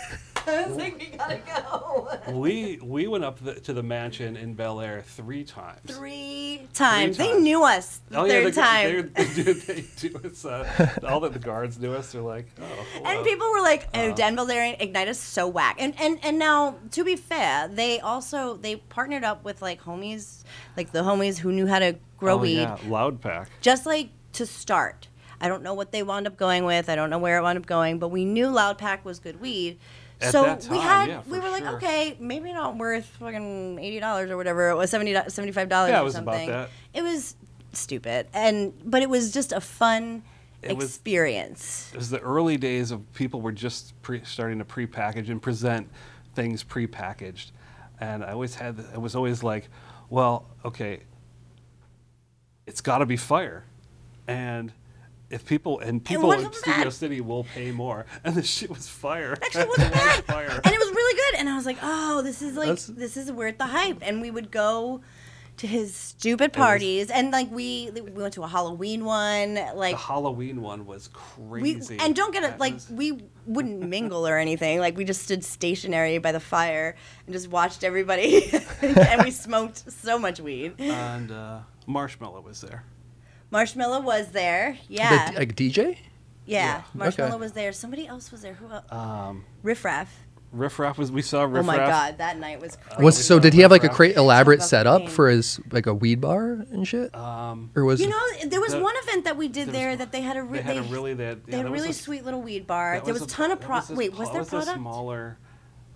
I was like, we gotta go. We we went up the, to the mansion in Bel Air three times. Three times. Three times. They knew us the oh, third yeah, they, time. They, they, they, they do us, uh, all that the guards knew us. They're like, oh. Well, and people were like, oh, uh, Dan Bilzerian, Ignite is so whack. And, and, and now, to be fair, they also, they partnered up with, like, homies, like the homies who knew how to grow oh, weed. Yeah. Loudpack. Just like to start. I don't know what they wound up going with. I don't know where it wound up going, but we knew Loudpack was good weed. At so that time, we had yeah, we were sure. like, okay, maybe not worth fucking eighty dollars or whatever it was, seventy seventy-five dollars yeah, or something. About that. It was stupid. And but it was just a fun it experience. Was, it was the early days of people were just pre- starting to prepackage and present things prepackaged. And I always had I was always like, well, okay, it's got to be fire, and if people and people in Studio bad. City will pay more, and this shit was fire. Actually, it wasn't bad, fire. And it was really good. And I was like, oh, this is like That's, this is worth the hype. And we would go to his stupid parties, was, and like we we went to a Halloween one. Like the Halloween one was crazy. We, and don't get it, like we wouldn't mingle or anything. Like we just stood stationary by the fire and just watched everybody, and we smoked so much weed. And. Uh, Marshmallow was there. Marshmallow was there, yeah. The, like D J? Yeah, yeah. Marshmallow okay. was there. Somebody else was there. Who else? Um, Riff Raff. Riff Raff was. We saw Riff Raff. Oh my Raff. God, that night was crazy. Was, so did he have like a great elaborate setup for his like a weed bar and shit? Um, or was you know there was the, one event that we did there, there was, that they had a they, they had a really they had, yeah, they had a really a, sweet little weed bar. There was, was a ton of pro. Was wait, was there was product? A smaller.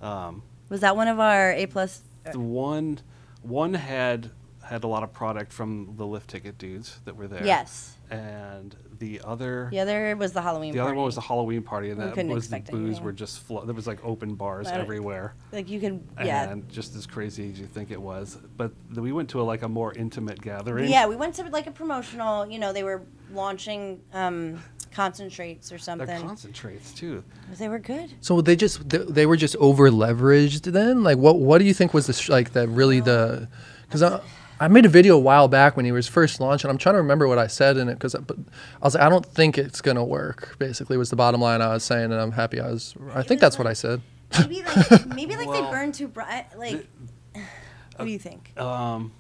Um, was that one of our A plus? The one, one had had a lot of product from the lift ticket dudes that were there. Yes. And the other, the other was the Halloween. The party. other one was the Halloween party, and that was the booze anything. were just flo there was like open bars but everywhere. Like you could, yeah, and just as crazy as you think it was. But the, we went to a, like a more intimate gathering. Yeah, we went to like a promotional. You know, they were launching um, concentrates or something. They're concentrates too. They were good. So they just they, they were just over leveraged then. Like what what do you think was the like that really oh. the because. I made a video a while back when he was first launched, and I'm trying to remember what I said in it because I, I was like, I don't think it's gonna work. Basically, was the bottom line I was saying, and I'm happy I was. I think that's like, what I said. Maybe like, maybe like well, they burned too bright. Like, the, uh, what do you think? Um,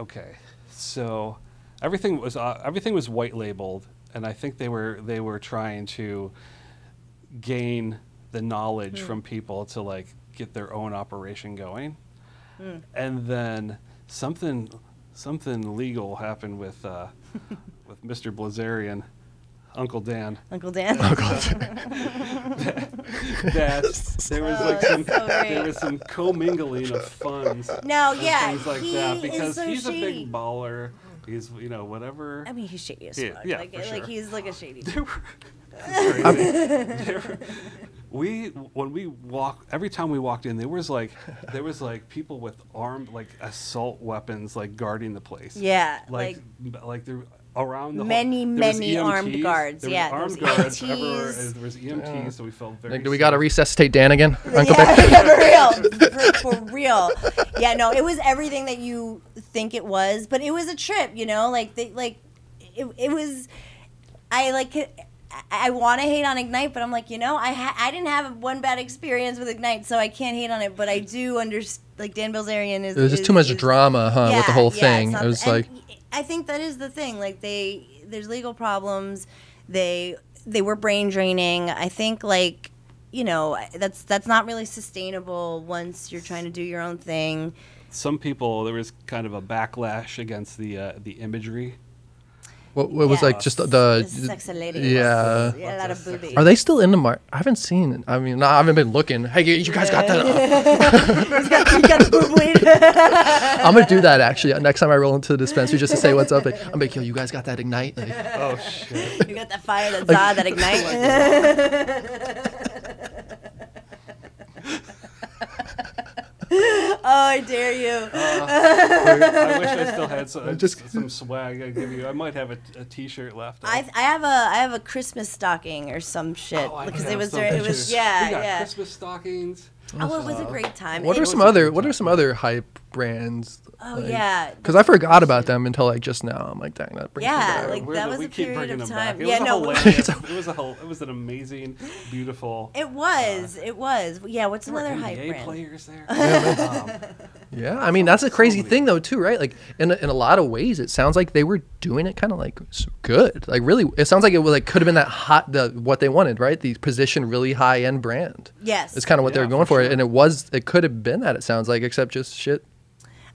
okay, so everything was uh, everything was white labeled, and I think they were they were trying to gain the knowledge mm. from people to like get their own operation going, mm. and then. Something, something legal happened with, uh, with Mister Bilzerian, Uncle Dan. Uncle Dan. Uncle Dan. that, that there was like oh, some, so there was some commingling of funds. No, yeah, things like he that because is so he's shady. a big baller. He's you know whatever. I mean, he's shady as fuck. Yeah, like, for sure. like he's like a shady. There were, there were, We when we walk every time we walked in there was like there was like people with armed like assault weapons like guarding the place. Yeah, like like, like they're around the many whole, many armed guards. There yeah, was armed there was guards. Everywhere, there was E M Ts, yeah. so we felt very. Like, do we got to resuscitate Dan again? Uncle yeah, yeah, for real, for, for real. Yeah, no, it was everything that you think it was, but it was a trip. You know, like they, like it it was. I like. It, I want to hate on Ignite, but I'm like, you know, I ha I didn't have one bad experience with Ignite, so I can't hate on it. But I do understand, like Dan Bilzerian is. It was just is, too much is, drama, huh? Yeah, with the whole yeah, thing, it was like. I think that is the thing. Like they, there's legal problems. They, they were brain draining. I think like, you know, that's that's not really sustainable once you're trying to do your own thing. Some people there was kind of a backlash against the uh, the imagery. What, what yeah. was like just the, the sexy lady. Yeah. yeah, a lot of boobies. Are they still in the market? I haven't seen. It. I mean, no, I haven't been looking. Hey, you, you guys got that? You got boob weed. I'm gonna do that actually next time I roll into the dispensary just to say what's up. Like, I'm like, yo, you guys got that Ignite? Like, oh shit! You got that fire that's like, ah, that Ignite. Oh, I dare you! Uh, I wish I still had some, just some swag. I give you. I might have a, a T-shirt left. I, I have a I have a Christmas stocking or some shit oh, because it was there, it was yeah we got yeah Christmas stockings. Oh, it was a great time. What it are some other What are some other hype brands? Oh like, yeah, because I forgot about them until like just now. I'm like, dang, that brings yeah, me back. like We're that the, was a period of time. Yeah, no, it was a whole. It was an amazing, beautiful. It was. Uh, it was. Yeah, what's another hype brand? Players there. Yeah, um, yeah, I mean that's a crazy so thing though too, right? Like in a, in a lot of ways, it sounds like they were doing it kind of like good. Like really, it sounds like it was like could have been that hot the what they wanted, right? The position really high end brand. Yes, it's kind of what yeah, they're going for. And it was, it could have been that, it sounds like, except just shit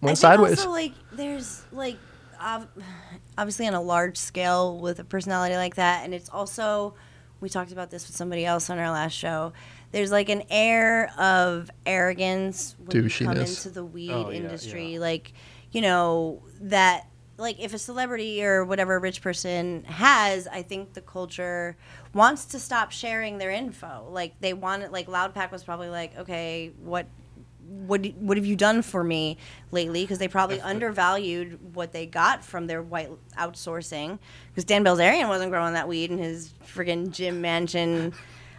went I sideways. Also, like, there's, like, ob obviously on a large scale with a personality like that, and it's also, we talked about this with somebody else on our last show, there's, like, an air of arrogance when you come into the weed oh, industry. Yeah, yeah. Like, you know, that, like, if a celebrity or whatever rich person has, I think the culture wants to stop sharing their info. Like they want it, like Loudpack was probably like, okay, what what what have you done for me lately? Because they probably That's undervalued good. what they got from their white outsourcing. Because Dan Bilzerian wasn't growing that weed in his friggin' gym mansion.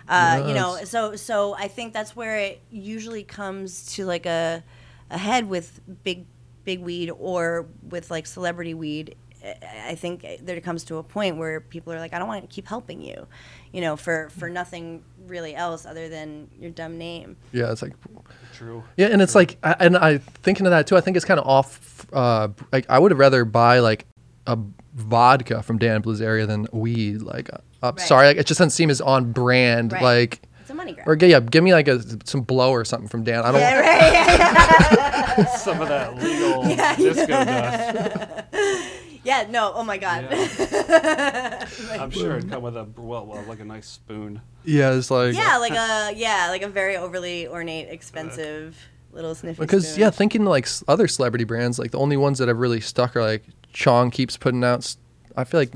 Uh, yes. You know, so so I think that's where it usually comes to like a, a head with big big weed or with like celebrity weed. I think there comes to a point where people are like, I don't want to keep helping you, you know, for, for nothing really else other than your dumb name. Yeah, it's like true. Yeah, and it's true. like, I, and I thinking of that too. I think it's kind of off. Uh, like I would have rather buy like a vodka from Dan Bilzerian than weed. Like up. Right. Sorry, like, it just doesn't seem as on brand. Right. Like, it's a money grab. Or yeah, give me like a some blow or something from Dan. I don't. Yeah, right, yeah, yeah. Some of that legal yeah, disco yeah. dust. Yeah, no, oh my God. Yeah. Like, I'm sure it'd come with a, well, well, like a nice spoon. Yeah, it's like. Yeah, like a, yeah, like a very overly ornate, expensive uh, little sniffy Because, spoon. yeah, thinking like other celebrity brands, like the only ones that have really stuck are like Chong keeps putting out, I feel like.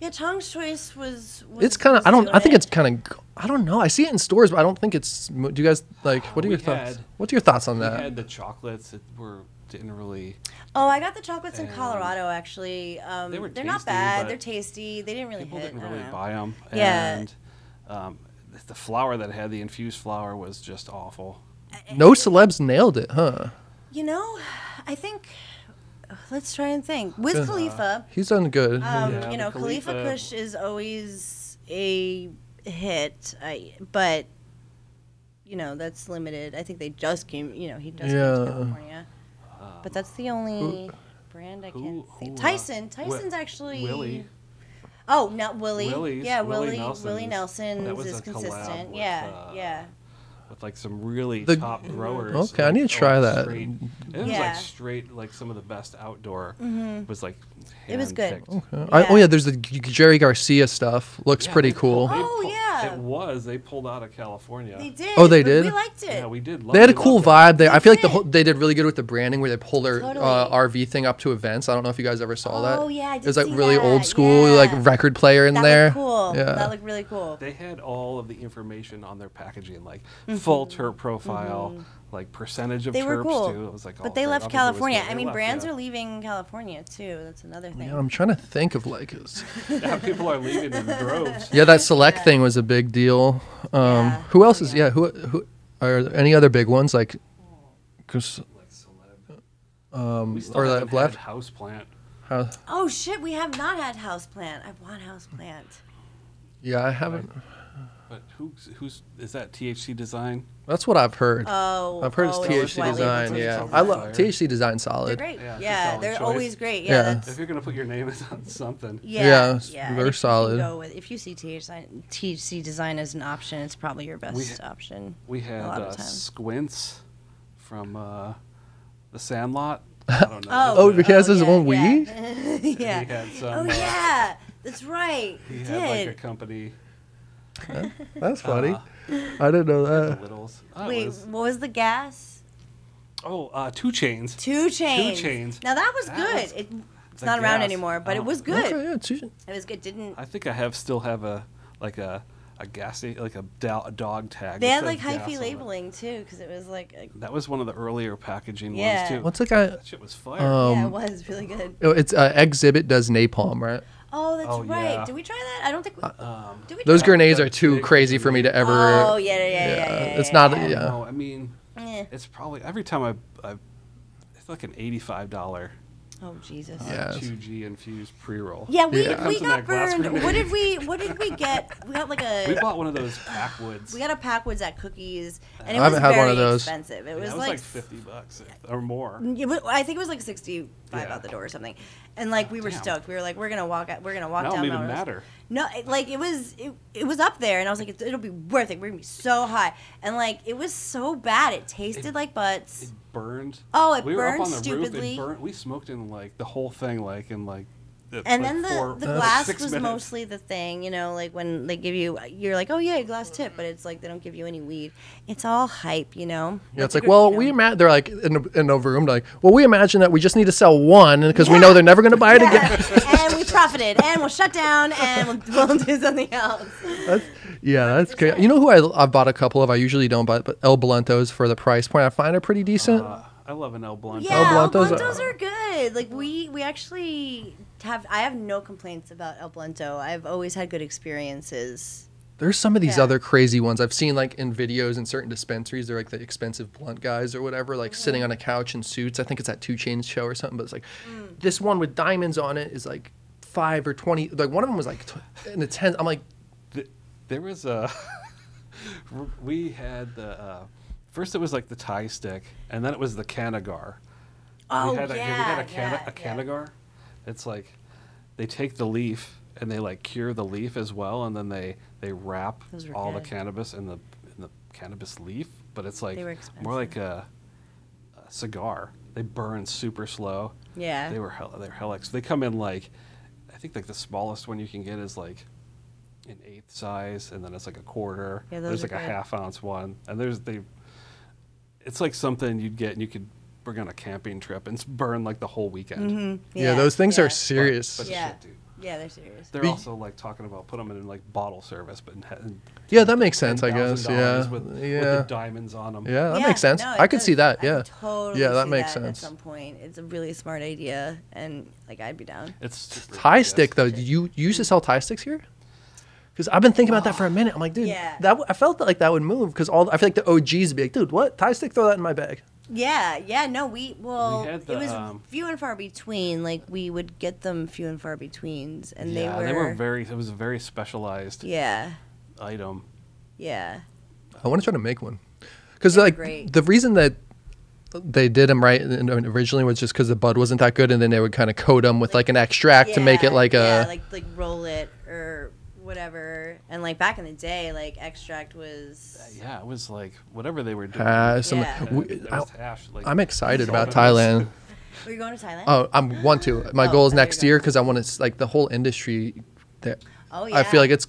Yeah, Chong's Choice was. was it's kind of, I don't, I think it. it's kind of, I don't know. I see it in stores, but I don't think it's, do you guys, like, what are we your had, thoughts? What's your thoughts on we that? We had the chocolates that were. Didn't really. Oh, I got the chocolates in Colorado actually. Um, they were they're tasty, not bad. They're tasty. They didn't really. People hit, didn't really know. buy them. Yeah. And um, the flour that had the infused flour was just awful. No celebs nailed it, huh? You know, I think. Let's try and think. Wiz uh, Khalifa. He's done good. Um, yeah, you know, Khalifa Kush is always a hit, I, but you know that's limited. I think they just came. You know, he just yeah. came to California. But that's the only who, brand I can't see. Tyson. Tyson's actually. Willie. Oh, not Willie. Willie's, yeah, Willie. Willie Nelson is consistent. With, yeah, uh, yeah. With like some really the, top growers. Okay, I need to try that. Straight, it was yeah. like straight, like some of the best outdoor. Mm-hmm. It was like. It was good. Okay. Yeah. I, oh yeah, there's the Jerry Garcia stuff. Looks yeah, pretty cool. Oh yeah. It was. They pulled out of California. They did. Oh, they did? We liked it. Yeah, we did. Love, they had a cool vibe. They, I feel did. like the whole, they did really good with the branding where they pulled their totally. uh, R V thing up to events. I don't know if you guys ever saw oh, that. Oh, yeah, I did It was like really that. old school, yeah. like record player in that there. That looked cool. Yeah. That looked really cool. They had all of the information on their packaging, like mm-hmm. full terp profile, mm-hmm. like percentage of they terps, were cool. too. It was like all But they left California. I mean, left, brands yeah. are leaving California, too. That's another thing. Yeah, I'm trying to think of like. Yeah, people are leaving in droves. Yeah, that Select yeah. thing was a big deal. Um, yeah. Who else oh, is, yeah. yeah, who who are there any other big ones? Like, cause, um, we still or haven't had House Plant. How? Oh, shit, we have not had House Plant. I want House Plant. Yeah, I haven't. But who's, who's, is that T H C Design? That's what I've heard. Oh, I've heard oh, it's T H C Design. It's yeah, I love T H C Design. Solid. They're great. Yeah, yeah solid they're choice. always great. Yeah. yeah. If you're gonna put your name on something. Yeah. Yeah. They're yeah. solid. Go with, if you see T H C Design as an option, it's probably your best we, option. We had uh, Squints from uh, the Sandlot. I don't know. oh, oh, because there's one weed. Yeah. Had some, oh yeah, uh, that's right. He did. had like a company. That, that's funny. Uh, I didn't know that. that Wait, was, what was the gas? Oh, uh, two Chainz. Two Chainz. Two Chainz. Now that was that good. Was, it, it's not gas. around anymore, but oh. it was good. Okay, yeah, two, it was good. Didn't. I think I have still have a like a a gas like a, da, a dog tag. They had like hyphy labeling too, because it was like. A, that was one of the earlier packaging yeah. ones too. What's the guy? That shit was fire. Um, yeah, it was really good. It's uh, Exhibit does napalm, right? Oh, that's oh, right. Yeah. Did we try that? I don't think we, um, did we Those try grenades that? are too crazy for me to ever. Oh, yeah, yeah, yeah. yeah, yeah, yeah it's not, yeah. yeah. No, I mean, eh. it's probably, every time I, I, it's like an eighty-five dollars. Oh, Jesus. Uh, yes. two G infused pre-roll. Yeah, we, yeah. we got burned. What did we, what did we get? We got like a. We bought one of those Packwoods. We got a Packwoods at Cookies. And it I was haven't had one of those. expensive. It, yeah, was, it was like, like fifty bucks or more. It was, I think it was like sixty-five yeah. out the door or something. And like, we were Damn. stoked. We were like, we're going to walk out. We're going to walk no, down Mount Rushmore. No, it, like it was, it, it was up there. And I was like, it, it'll be worth it. We're going to be so high. And like, it was so bad. It tasted it, like butts. It, Burned. Oh, it we burned were up on the stupidly. Roof. It burned. We smoked in like the whole thing, like in like. The, and like then the, four, the glass like was minutes. mostly the thing, you know, like when they give you, you're like, oh yeah, glass tip, but it's like they don't give you any weed. It's all hype, you know. Yeah, it's like, like well, we imagine they're like in a, in a room, like, well, we imagine that we just need to sell one because yeah. we know they're never going to buy it yeah. again. And we profited, and we'll shut down, and we'll, we'll do something else. That's, yeah, that's great. You know who I I bought a couple of? I usually don't buy, but El Blunto's for the price point. I find it pretty decent. Uh, I love an El Blunto. Yeah, El Bluntos, El Bluntos are, are good. Like we we actually have. I have no complaints about El Blunto. I've always had good experiences. There's some of these yeah. other crazy ones I've seen like in videos in certain dispensaries. They're like the expensive blunt guys or whatever, like mm-hmm. sitting on a couch in suits. I think it's at two Chainz show or something. But it's like mm. this one with diamonds on it is like five or twenty. Like one of them was like in the ten. I'm like, the, there was a. we had the. Uh, First it was like the Thai stick, and then it was the Canagar. Oh, we had yeah. A, we had a, cana, yeah, a Canagar. Yeah. It's like they take the leaf and they like cure the leaf as well, and then they they wrap all good. the cannabis in the in the cannabis leaf. But it's like more like a, a cigar. They burn super slow. Yeah. They were hell, they're hell ex. They come in like, I think like the smallest one you can get is like an eighth size, and then it's like a quarter. Yeah, those there's like good. a half ounce one, and there's they. It's like something you'd get, and you could bring on a camping trip and burn like the whole weekend. Mm-hmm. yeah. yeah, those things yeah. are serious. But, but yeah. Shit, dude. Yeah, they're serious. They're Be also like talking about put them in like bottle service, but in, in, yeah, that makes sense. I guess yeah, with, yeah. with the diamonds on them. Yeah, that yeah, makes sense. No, I could does. see that. Yeah, I totally. Yeah, that see makes that sense. At some point, it's a really smart idea, and like I'd be down. It's tie stick though. Do you, you used to sell tie sticks here? Because I've been thinking about oh, that for a minute. I'm like, dude, yeah. that w I felt like that would move because all I feel like the O Gs would be like, dude, what tie stick? Throw that in my bag. Yeah, yeah, no, we, well, we the, it was um, few and far between, like, we would get them few and far betweens, and yeah, they were... Yeah, they were very, it was a very specialized yeah. item. Yeah. I want to try to make one. Because, like, great. the reason that they did them right originally was just because the bud wasn't that good, and then they would kind of coat them with, like, like an extract yeah, to make it, like, yeah, a... Yeah, like, like, roll it, or... whatever. And like back in the day, like extract was uh, yeah, it was like whatever they were doing. Uh, some, yeah. we, I, hash, like, I'm excited about Thailand. Are you going to Thailand? Oh, I want to. My oh, goal is next year because I want to like the whole industry. That oh yeah. I feel like it's.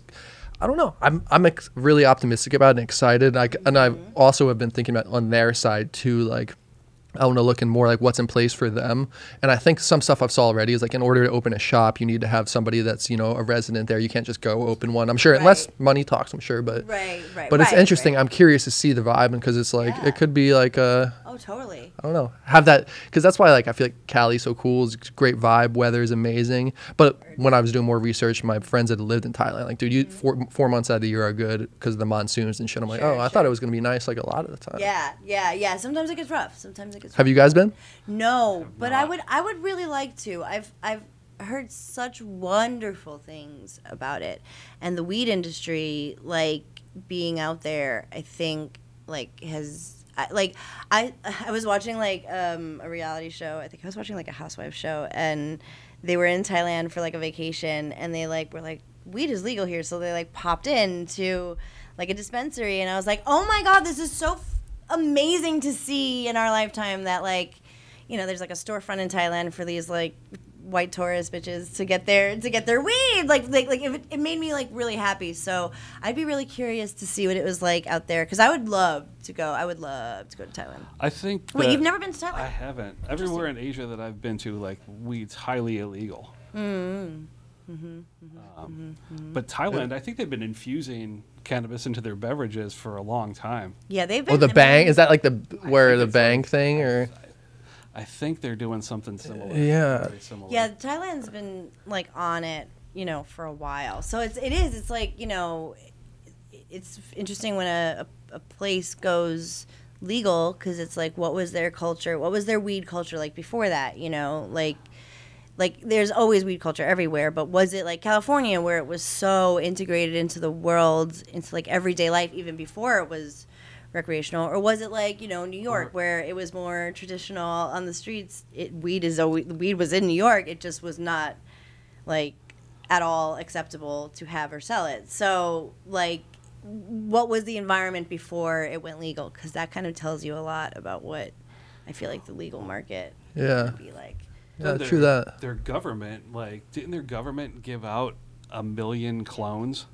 I don't know. I'm I'm ex really optimistic about it and excited. Like mm-hmm. and I also have been thinking about on their side too. Like I want to look in more like what's in place for them. And I think some stuff I've saw already is like in order to open a shop, you need to have somebody that's, you know, a resident there. You can't just go open one. I'm sure right. unless money talks, I'm sure. But right, right, but right, it's interesting. Right. I'm curious to see the vibe because it's like yeah. it could be like a oh totally. I don't know. Have that because that's why like I feel like Cali's so cool. It's great vibe. Weather is amazing. But when I was doing more research, my friends that lived in Thailand, like dude, you mm-hmm. four, four months out of the year are good because of the monsoons and shit. I'm like, sure, oh, sure. I thought it was gonna be nice like a lot of the time. Yeah, yeah, yeah. Sometimes it gets rough. Sometimes it gets. Have you guys been? No, but I would I would really like to. I've I've heard such wonderful things about it. And the weed industry like being out there, I think like has I, like I I was watching like um a reality show. I think I was watching like a housewife show and they were in Thailand for like a vacation and they like were like weed is legal here, so they like popped in to like a dispensary and I was like, "Oh my god, this is so amazing to see in our lifetime that like you know there's like a storefront in Thailand for these like white tourist bitches to get their to get their weed like like, like it, it made me like really happy so I'd be really curious to see what it was like out there because I would love to go I would love to go to Thailand. I think wait you've never been to Thailand? I haven't. Everywhere in Asia that I've been to like weed's highly illegal. Mm-hmm. Mm-hmm, mm-hmm, um, mm-hmm. But Thailand, I think they've been infusing cannabis into their beverages for a long time. Yeah, they've been. Oh, the bang? Is that like the where the bang like, thing or? I think they're doing something similar. Yeah. Similar. Yeah, Thailand's been like on it, you know, for a while. So it's it is. It's like you know, it's interesting when a a place goes legal because it's like what was their culture? What was their weed culture like before that? You know, like. Like, there's always weed culture everywhere, but was it like California where it was so integrated into the world, into like everyday life even before it was recreational? Or was it like, you know, New York where it was more traditional on the streets? It, weed is always, weed was in New York. It just was not like at all acceptable to have or sell it. So like what was the environment before it went legal? Because that kind of tells you a lot about what I feel like the legal market yeah. would be like. Yeah, their, true that. Their government, like, didn't their government give out a million clones?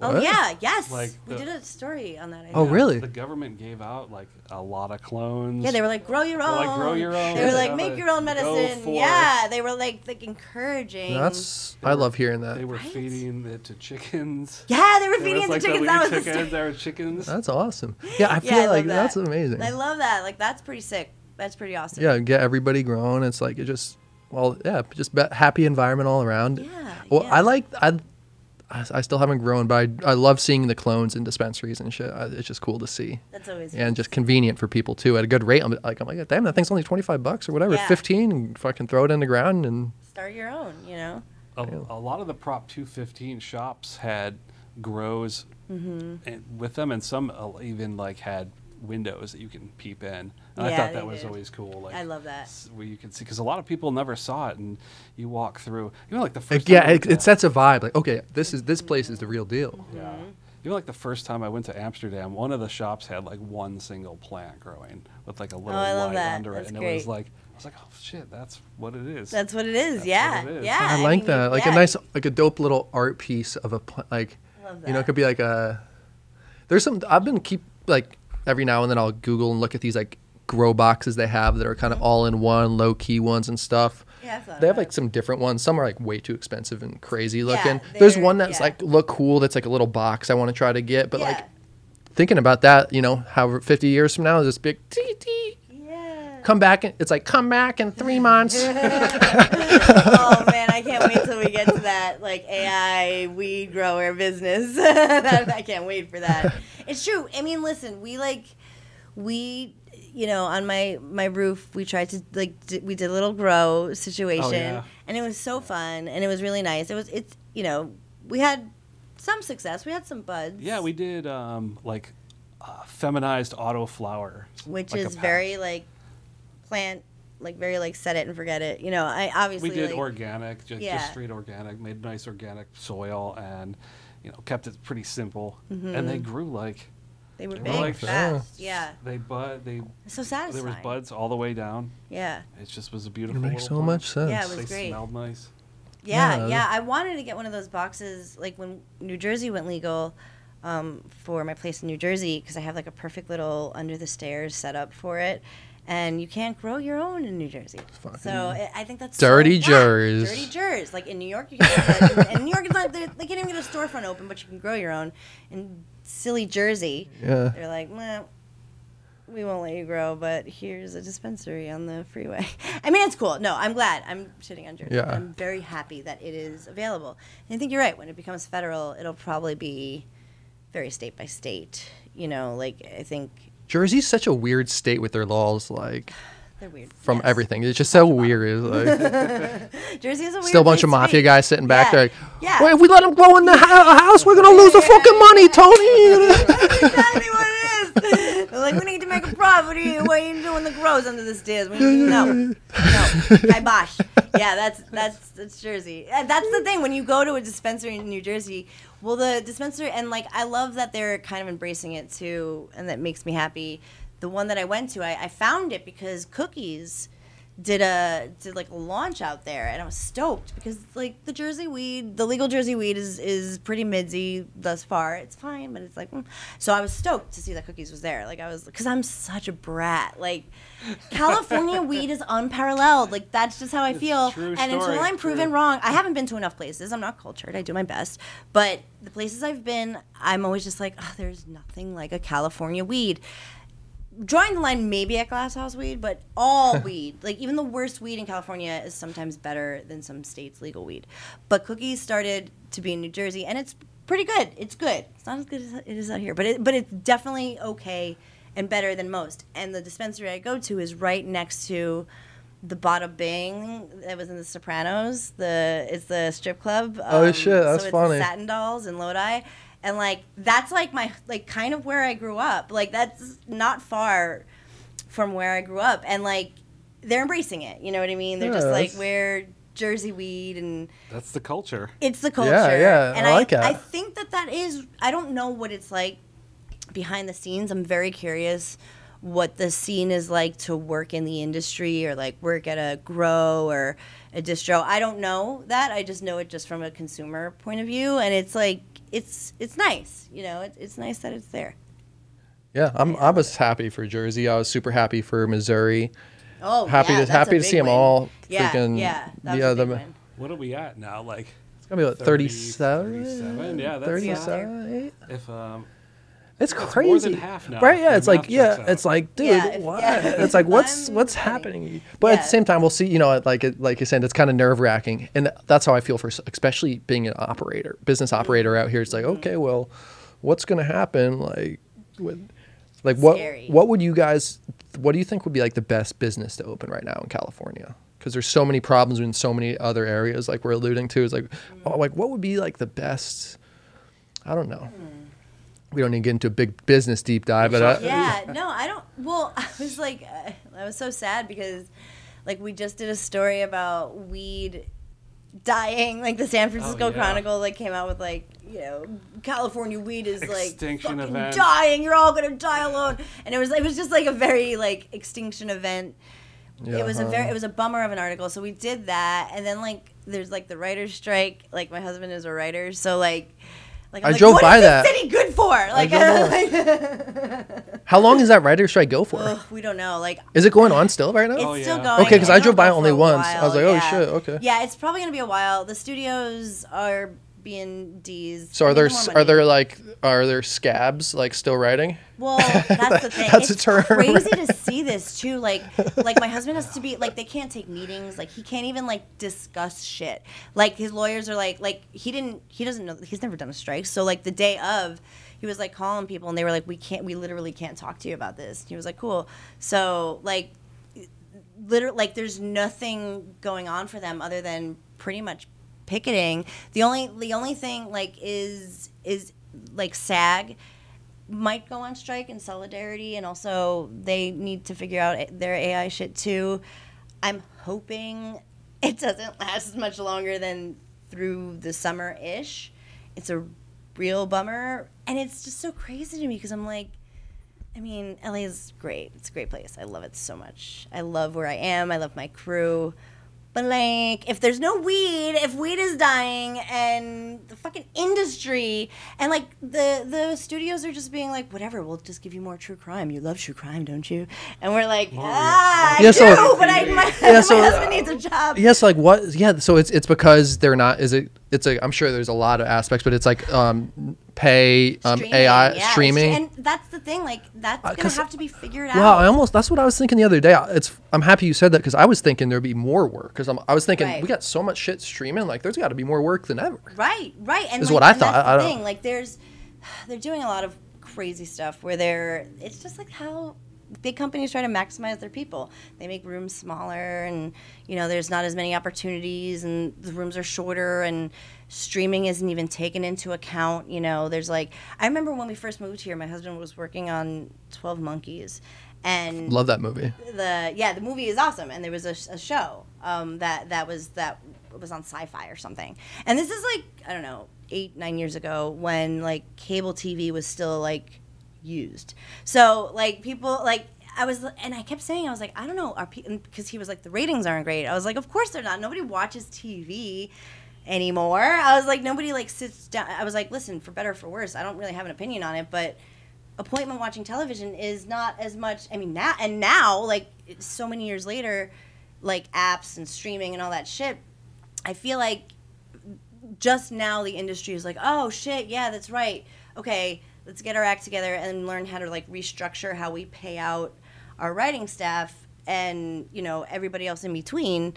Oh, what? yeah, yes. Like we the, did a story on that. I oh, know. really? The government gave out, like, a lot of clones. Yeah, they were like, grow your own. Like, grow your own. They were like, make your own medicine. Yeah, they were, like, like encouraging. That's, were, I love hearing that. They were right? feeding it to chickens. Yeah, they were there feeding it to like chickens. That was chickens. There were chickens. That's awesome. Yeah, I feel yeah, I like that. that's amazing. I love that. Like, that's pretty sick. That's pretty awesome. Yeah, get everybody grown. It's like it just, well, yeah, just be happy environment all around. Yeah. Well, yeah. I like I, I still haven't grown, but I, I love seeing the clones in dispensaries and shit. I, it's just cool to see. That's always. And cool. Just convenient for people too at a good rate. I'm like, I'm like, damn, that thing's only twenty five bucks or whatever, yeah. fifteen, and fucking throw it in the ground and start your own. You know. A, yeah. a lot of the Prop two fifteen shops had grows mm-hmm. and with them, and some even like had windows that you can peep in. And yeah, I thought that was did. always cool. Like, I love that. Where you can see, because a lot of people never saw it, and you walk through. You know, like the first. Like, yeah, it, it sets a vibe. Like, okay, this is this place is the real deal. Mm-hmm. Yeah. You know, like the first time I went to Amsterdam, one of the shops had like one single plant growing with like a little oh, light that. under that's it, and great. it was like. I was like, oh shit, that's what it is. That's what it is. That's yeah, it is. yeah. I like I mean, that. Like yeah. a nice, like a dope little art piece of a pl like, you know, it could be like a. There's some I've been keep like every now and then I'll Google and look at these like grow boxes they have that are kind of all in one, low key ones and stuff. Yeah, they have like some different ones. Some are like way too expensive and crazy looking. Yeah, there's one that's yeah. like look cool. That's like a little box I want to try to get, but yeah. like thinking about that, you know, however fifty years from now is this big. Tee -tee. Come back and it's like come back in three months. Oh man, I can't wait till we get to that like A I weed grower business. I can't wait for that. It's true. I mean, listen, we like we, you know, on my my roof, we tried to like d we did a little grow situation, oh, yeah. and it was so fun and it was really nice. It was it's you know we had some success. We had some buds. Yeah, we did um, like uh, feminized auto flower, which like is very like. Plant like very like set it and forget it, you know. I obviously we did like, organic, just, yeah. just straight organic, made nice organic soil, and you know kept it pretty simple. Mm-hmm. And they grew like they were, they big, were like fast, yeah. They bud, they it's so satisfying. There was buds all the way down. Yeah, it just was a beautiful. It makes so plant. much sense. Yeah, it was they great. Smelled nice. Yeah, yeah, yeah. I wanted to get one of those boxes like when New Jersey went legal. Um, for my place in New Jersey, because I have like a perfect little under the stairs set up for it. And you can't grow your own in New Jersey. Fucking so it, I think that's dirty so Jers. Dirty Jers. Like in New York, you can't like, in New York, it's not, they can't even get a storefront open, but you can grow your own. In silly Jersey, yeah. they're like, well, we won't let you grow, but here's a dispensary on the freeway. I mean, it's cool. No, I'm glad. I'm shitting on Jersey. Yeah. I'm very happy that it is available. And I think you're right. When it becomes federal, it'll probably be very state by state. You know, like I think. Jersey's such a weird state with their laws, like they're weird from yes. everything. It's just so weird. Like, Jersey is a weird still a bunch of mafia state. guys sitting back yeah. there. Like, yeah. Wait, if we let them go in the house, we're gonna lose the fucking money, Tony. That's exactly what it is. They're like, we need to make a profit. What are you, what are you doing? The grows under the stairs. We need to, no, no, kibosh. Yeah, that's that's that's Jersey. That's the thing. When you go to a dispensary in New Jersey. Well, the dispensary, and like I love that they're kind of embracing it too, and that makes me happy. The one that I went to, I, I found it because Cookies did a did like a launch out there, and I was stoked because like the Jersey weed, the legal Jersey weed is is pretty midsy thus far. It's fine, but it's like mm. so. I was stoked to see that Cookies was there. Like I was, because I'm such a brat. Like California weed is unparalleled. Like that's just how I it's feel. True and story. until I'm proven true. wrong, I haven't been to enough places. I'm not cultured. I do my best, but. The places I've been, I'm always just like, oh, there's nothing like a California weed. Drawing the line maybe at Glass House weed, but all weed. Like, even the worst weed in California is sometimes better than some states' legal weed. But Cookies started to be in New Jersey, and it's pretty good. It's good. It's not as good as it is out here, but, it, but it's definitely okay and better than most. And the dispensary I go to is right next to... The Bada Bing that was in The Sopranos, the it's the strip club. Um, oh shit, that's so it's funny. Satin Dolls in Lodi, and like that's like my like kind of where I grew up. Like that's not far from where I grew up, and like they're embracing it. You know what I mean? They're yeah, just like we're Jersey weed, and that's the culture. It's the culture. Yeah, yeah, and I like I, it. I think that that is. I don't know what it's like behind the scenes. I'm very curious. What the scene is like to work in the industry or like work at a grow or a distro. I don't know that. I just know it just from a consumer point of view. And it's like, it's it's nice. You know, it, it's nice that it's there. Yeah, I'm, I was happy for Jersey. I was super happy for Missouri. Oh, happy yeah, to happy to see win. them all. Yeah, freaking, yeah. yeah the, what are we at now? Like, it's going to be like thirty-seven? thirty-seven, yeah. That's thirty-seven, yeah. If, um... It's crazy, it's more than half now. Right? Yeah, it's like yeah, out. it's like dude, yeah, what? Yeah. It's like what's what's happening? But yeah. at the same time, we'll see. You know, like like you said, it's kind of nerve wracking, and that's how I feel for especially being an operator, business operator out here. It's like okay, well, what's gonna happen? Like, with, like what Scary. what would you guys? What do you think would be like the best business to open right now in California? Because there's so many problems in so many other areas, like we're alluding to. Is like, mm. oh, like what would be like the best? I don't know. Mm. we don't need to get into a big business deep dive. But I, yeah, no, I don't. Well, I was like, I was so sad because, like, we just did a story about weed dying. Like the San Francisco oh, yeah. Chronicle, like, came out with, like, you know, California weed is extinction like fucking event. dying. You're all gonna die alone. And it was, it was just like a very like extinction event. Yeah, it was uh-huh. a very, it was a bummer of an article. So we did that, and then like there's like the writer's strike. Like my husband is a writer, so like, like, I'm I like drove what by is that. This city good for? Like, I I like how long does that writer's strike go for? Ugh, we don't know. Like, is it going on still right now? It's oh, yeah. still going. Okay, because I drove by only once. While. I was like, oh yeah. shit. Okay. Yeah, it's probably gonna be a while. The studios are being D's. So are there are there like are there scabs like still writing? Well, that's the thing. That's it's a term. Crazy to see this too. Like, like my husband has to be like they can't take meetings. Like he can't even like discuss shit. Like his lawyers are like like he didn't he doesn't know he's never done a strike. So like the day of, he was like calling people and they were like we can't we literally can't talk to you about this. And he was like cool. So like, literally like there's nothing going on for them other than pretty much picketing. The only the only thing like is is like SAG might go on strike in solidarity, and also they need to figure out their A I shit too. I'm hoping it doesn't last as much longer than through the summer ish. It's a real bummer, and it's just so crazy to me because I'm like, I mean, L A is great. It's a great place. I love it so much. I love where I am. I love my crew. But, like, if there's no weed, if weed is dying and the fucking industry and, like, the, the studios are just being like, whatever, we'll just give you more true crime. You love true crime, don't you? And we're like, ah, yeah, I so, do, but I, my, yeah, my so, husband needs a job. Yes, yeah, so like, what? Yeah, so it's it's because they're not, is it, it's a, I'm sure there's a lot of aspects, but it's like um, pay, um, streaming, A I, yeah, streaming. And that's the thing, like, that's uh, going to have to be figured out. Yeah, I almost, that's what I was thinking the other day. It's I'm happy you said that because I was thinking there'd be more work because I was thinking right. we got so much shit streaming, like, there's got to be more work than ever. Right, right. And is like, what I and thought. That's the I, I thing. Don't. Like, there's, they're doing a lot of crazy stuff where they're, it's just like how big companies try to maximize their people. They make rooms smaller and, you know, there's not as many opportunities and the rooms are shorter and streaming isn't even taken into account. You know, there's like, I remember when we first moved here, my husband was working on twelve Monkeys and love that movie. The, yeah, the movie is awesome. And there was a, a show um, that, that was, that was on Sci-Fi or something. And this is like, I don't know, eight, nine years ago when like cable T V was still like, used. So like people like I was and I kept saying I was like I don't know are people because he was like the ratings aren't great. I was like of course they're not. Nobody watches T V anymore. I was like nobody like sits down. I was like listen for better or for worse I don't really have an opinion on it but appointment watching television is not as much. I mean now and now like so many years later like apps and streaming and all that shit I feel like just now the industry is like oh shit yeah that's right okay let's get our act together and learn how to like restructure how we pay out our writing staff and, you know, everybody else in between.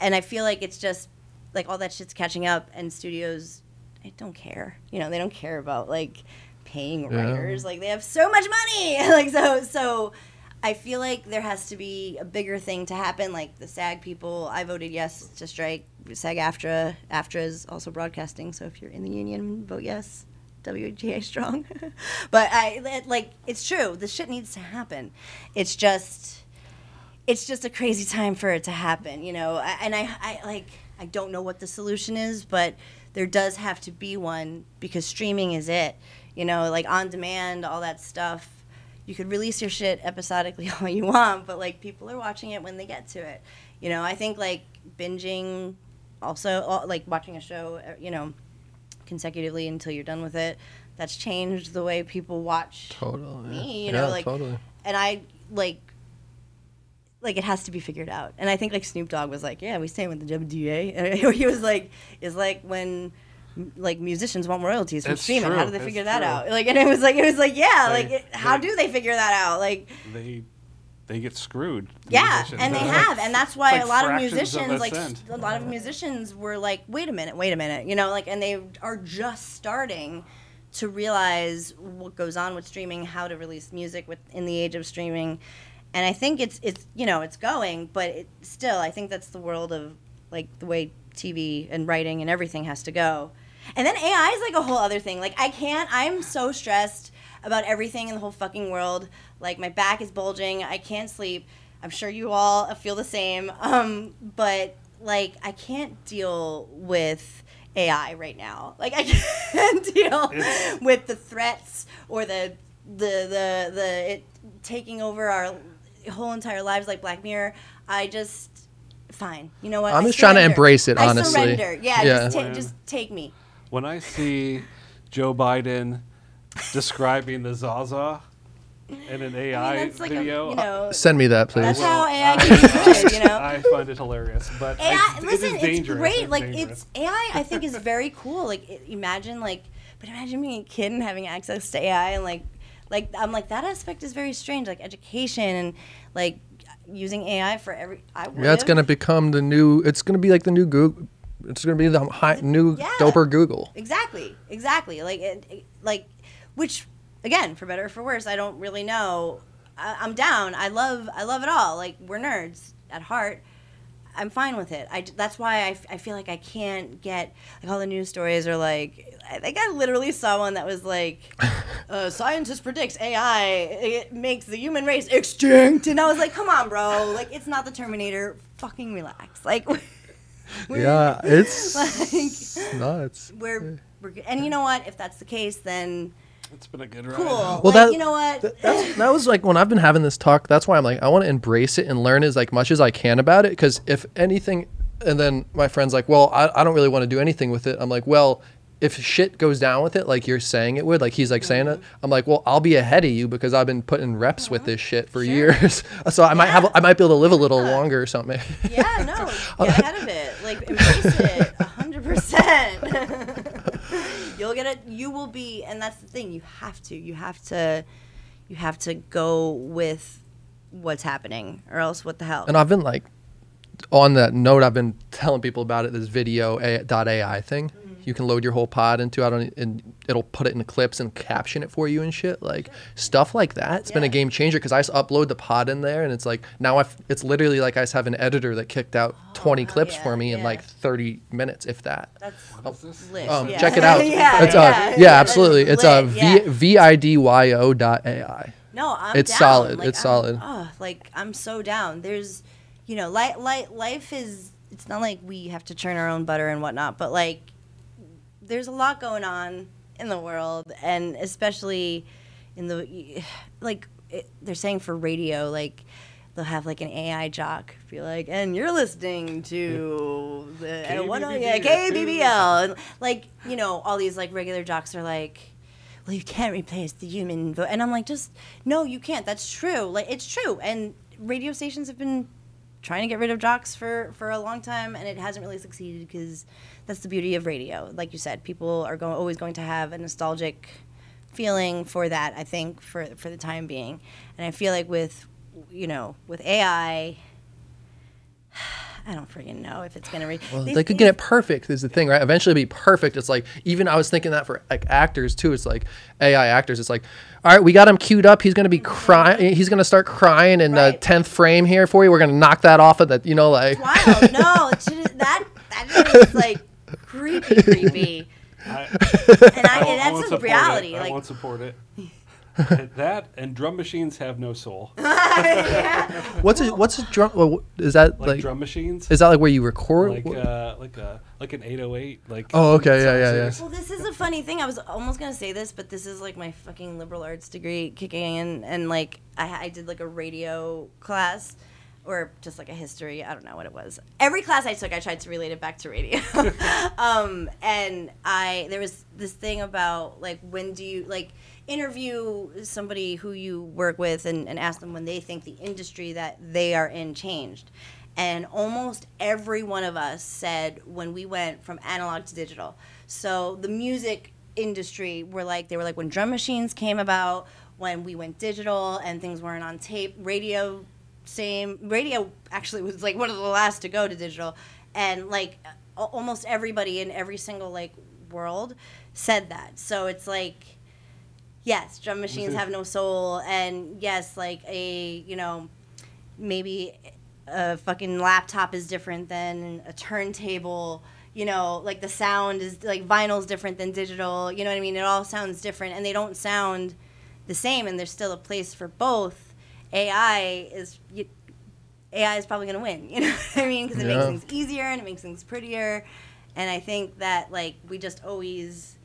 And I feel like it's just like all that shit's catching up and studios, I don't care. You know, they don't care about like paying yeah. writers. Like they have so much money. like so so I feel like there has to be a bigger thing to happen. Like the SAG people, I voted yes to strike. SAG-AFTRA. AFTRA is also broadcasting. So if you're in the union, vote yes. W G A strong. But I it, like it's true. This shit needs to happen. It's just it's just a crazy time for it to happen, you know. I, and I, I like I don't know what the solution is, but there does have to be one because streaming is it. You know, like on demand, all that stuff. You could release your shit episodically all you want, but like people are watching it when they get to it. You know, I think like binging also like watching a show, you know, consecutively until you're done with it. That's changed the way people watch totally, me, yeah. you know, yeah, like, totally. And I like, like it has to be figured out. And I think like Snoop Dogg was like, yeah, we stay with the W D A. And he was like, it's like when like musicians want royalties from it's streaming. True. How do they figure it's that true. Out? Like, and it was like, it was like, yeah, they, like it, how they, do they figure that out? Like they, they get screwed. The yeah. Musicians. And they uh, have. Like, and that's why like a lot of musicians, of like end. a lot of musicians were like, wait a minute, wait a minute. You know, like, and they are just starting to realize what goes on with streaming, how to release music with, in the age of streaming. And I think it's, it's you know, it's going, but it, still, I think that's the world of like the way T V and writing and everything has to go. And then A I is like a whole other thing. Like I can't, I'm so stressed about everything in the whole fucking world. Like my back is bulging, I can't sleep. I'm sure you all feel the same. Um, but like I can't deal with A I right now. Like I can't deal with the threats or the the the the it taking over our whole entire lives like Black Mirror. I just fine. You know what? I'm I just surrender. trying to embrace it. Honestly, I surrender. Yeah, yeah. Just, ta- just take me. When I see Joe Biden describing the Zaza in an A I I mean, like video, a, you know, send me that, please. That's well, how A I can be good, you know. I find it hilarious, but A I, I, listen, it is dangerous. It's great. It's like dangerous. It's A I. I think is very cool. Like it, imagine, like, but imagine being a kid and having access to A I and like, like I'm like that aspect is very strange. Like education and like. Using A I for every, I would. Yeah, it's gonna become the new. It's gonna be like the new Google. It's gonna be the high, new yeah, doper Google. Exactly, exactly. Like, it, it, like, which again, for better or for worse, I don't really know. I, I'm down. I love. I love it all. Like we're nerds at heart. I'm fine with it. I, that's why I, I feel like I can't get like all the news stories are like. I think I literally saw one that was like, uh, scientist predicts A I it makes the human race extinct. And I was like, come on, bro. Like, it's not the Terminator. Fucking relax. Like, yeah, it's like, nuts. We're, we're, and you know what? If that's the case, then it's been a good ride. Cool. Well, like, that, you know what? Th- that's, that was like when I've been having this talk. That's why I'm like, I want to embrace it and learn as like much as I can about it. Because if anything, and then my friend's like, well, I, I don't really want to do anything with it. I'm like, well, if shit goes down with it, like you're saying it would, like he's like mm-hmm. saying it, I'm like, well, I'll be ahead of you because I've been putting reps mm-hmm. with this shit for sure. years. So I yeah. might have, I might be able to live a little yeah. longer or something. Yeah, no, get ahead of it. Like embrace it a hundred percent. You'll get it. You will be, and that's the thing. You have to, you have to, you have to go with what's happening or else what the hell. And I've been like, on that note, I've been telling people about it, this video A I thing. Mm-hmm. You can load your whole pod into I don't and it'll put it in clips and caption it for you and shit like sure. stuff like that. It's yeah. been a game changer because I just upload the pod in there and it's like now I've, it's literally like I just have an editor that kicked out oh, twenty clips yeah, for me yeah. in like thirty minutes if that. That's what oh, is this? Um, yeah. Check it out. yeah, it's yeah, a, yeah, absolutely. It's a yeah. v i d y o dot a i. No, I'm it's down. solid. Like, it's I'm, solid. Oh, like I'm so down. There's, you know, li- li- life is. It's not like we have to churn our own butter and whatnot, but like. There's a lot going on in the world, and especially in the, like, it, they're saying for radio, like, they'll have, like, an A I jock be like, and you're listening to the K B B L. And, like, you know, all these, like, regular jocks are like, well, you can't replace the human voice. And I'm like, just, no, you can't. That's true. Like, it's true. And radio stations have been trying to get rid of jocks for, for a long time, and it hasn't really succeeded because that's the beauty of radio. Like you said, people are go- always going to have a nostalgic feeling for that, I think, for for the time being. And I feel like with, you know, with A I, I don't freaking know if it's going to... Re- well, they, they could get it perfect is the thing, right? Eventually it'll be perfect. It's like, even I was thinking that for like actors too. It's like A I actors. It's like, all right, we got him queued up. He's going to be crying. He's going to start crying in right. the tenth frame here for you. We're going to knock that off of that, you know, like... Wow, no. That, that is like... Creepy, creepy. I, and I, I that's a reality. It. I like, won't support it. That and drum machines have no soul. yeah. What's well, a, what's a drum? Is that like, like drum machines? Is that like where you record? Like uh, like a like an eight oh eight. Like oh okay yeah yeah yeah. Well, this is a funny thing. I was almost gonna say this, but this is like my fucking liberal arts degree kicking in, and like I, I did like a radio class. Or just like a history, I don't know what it was. Every class I took, I tried to relate it back to radio. um, and I there was this thing about like when do you like interview somebody who you work with and, and ask them when they think the industry that they are in changed. And almost every one of us said when we went from analog to digital. So the music industry were like they were like when drum machines came about, when we went digital and things weren't on tape, radio. Same radio actually was like one of the last to go to digital, and like almost everybody in every single like world said that. So it's like, yes, drum machines have no soul, and yes, like a you know maybe a fucking laptop is different than a turntable. you know, like the sound is, like vinyl's different than digital, you know what I mean? It all sounds different, and they don't sound the same, and there's still a place for both. A I is, you, A I is probably going to win, you know what I mean? Because it yeah. makes things easier, and it makes things prettier, and I think that, like, we just always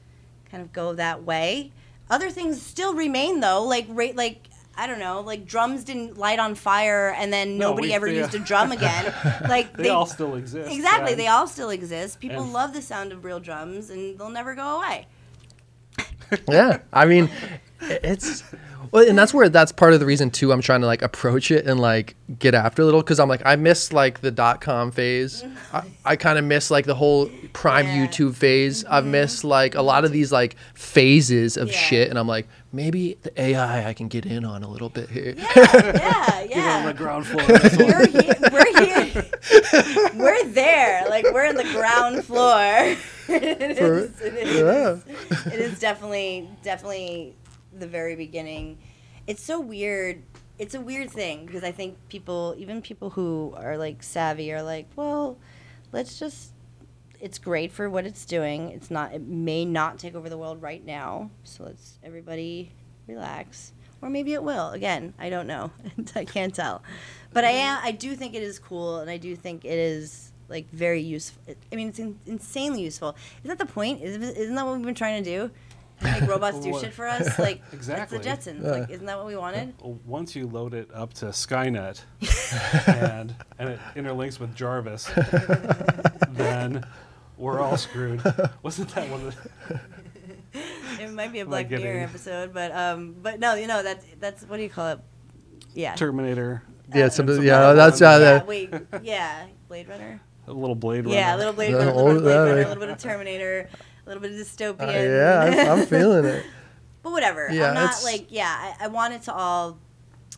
kind of go that way. Other things still remain, though, like, right, like, I don't know, like drums didn't light on fire and then no, nobody we, ever they, used a drum again. Like they, they all still exist. Exactly, and, they all still exist. People love the sound of real drums, and they'll never go away. Yeah, I mean, it's well, and that's where that's part of the reason too. I'm trying to like approach it and like get after a little, because I'm like I miss like the dot com phase. I, I kind of miss like the whole prime yeah. YouTube phase. Mm-hmm. I've missed like a lot of these like phases of yeah. shit, and I'm like. Maybe the A I I can get in on a little bit here. Yeah, yeah, yeah. Get on the ground floor. We're here, we're here. We're there. Like, we're in the ground floor. it, For, is, it, is, yeah. it is definitely, definitely the very beginning. It's so weird. It's a weird thing, because I think people, even people who are, like, savvy are like, well, let's just... It's great for what it's doing. It's not. It may not take over the world right now. So let's everybody relax, or maybe it will. Again, I don't know. I can't tell. But I am. I do think it is cool, and I do think it is like very useful. I mean, it's in, insanely useful. Is that the point? Is, isn't that what we've been trying to do? Like robots do shit for us. Like exactly. It's the Jetsons. Yeah. Like isn't that what we wanted? Once you load it up to Skynet, and and it interlinks with Jarvis, then. We're all screwed. Wasn't that one of the... It might be a Black Mirror episode, but um, but no, you know, that's, that's what do you call it? Yeah. Terminator. Yeah, uh, something, yeah, that's... Uh, yeah, wait, yeah, Blade Runner? A little Blade Runner. Yeah, a little Blade Runner, a little bit of Blade Runner, a little bit of Terminator, a little bit of dystopian. Uh, yeah, I'm feeling it. But whatever. Yeah, I'm not it's... like, yeah, I, I want it to all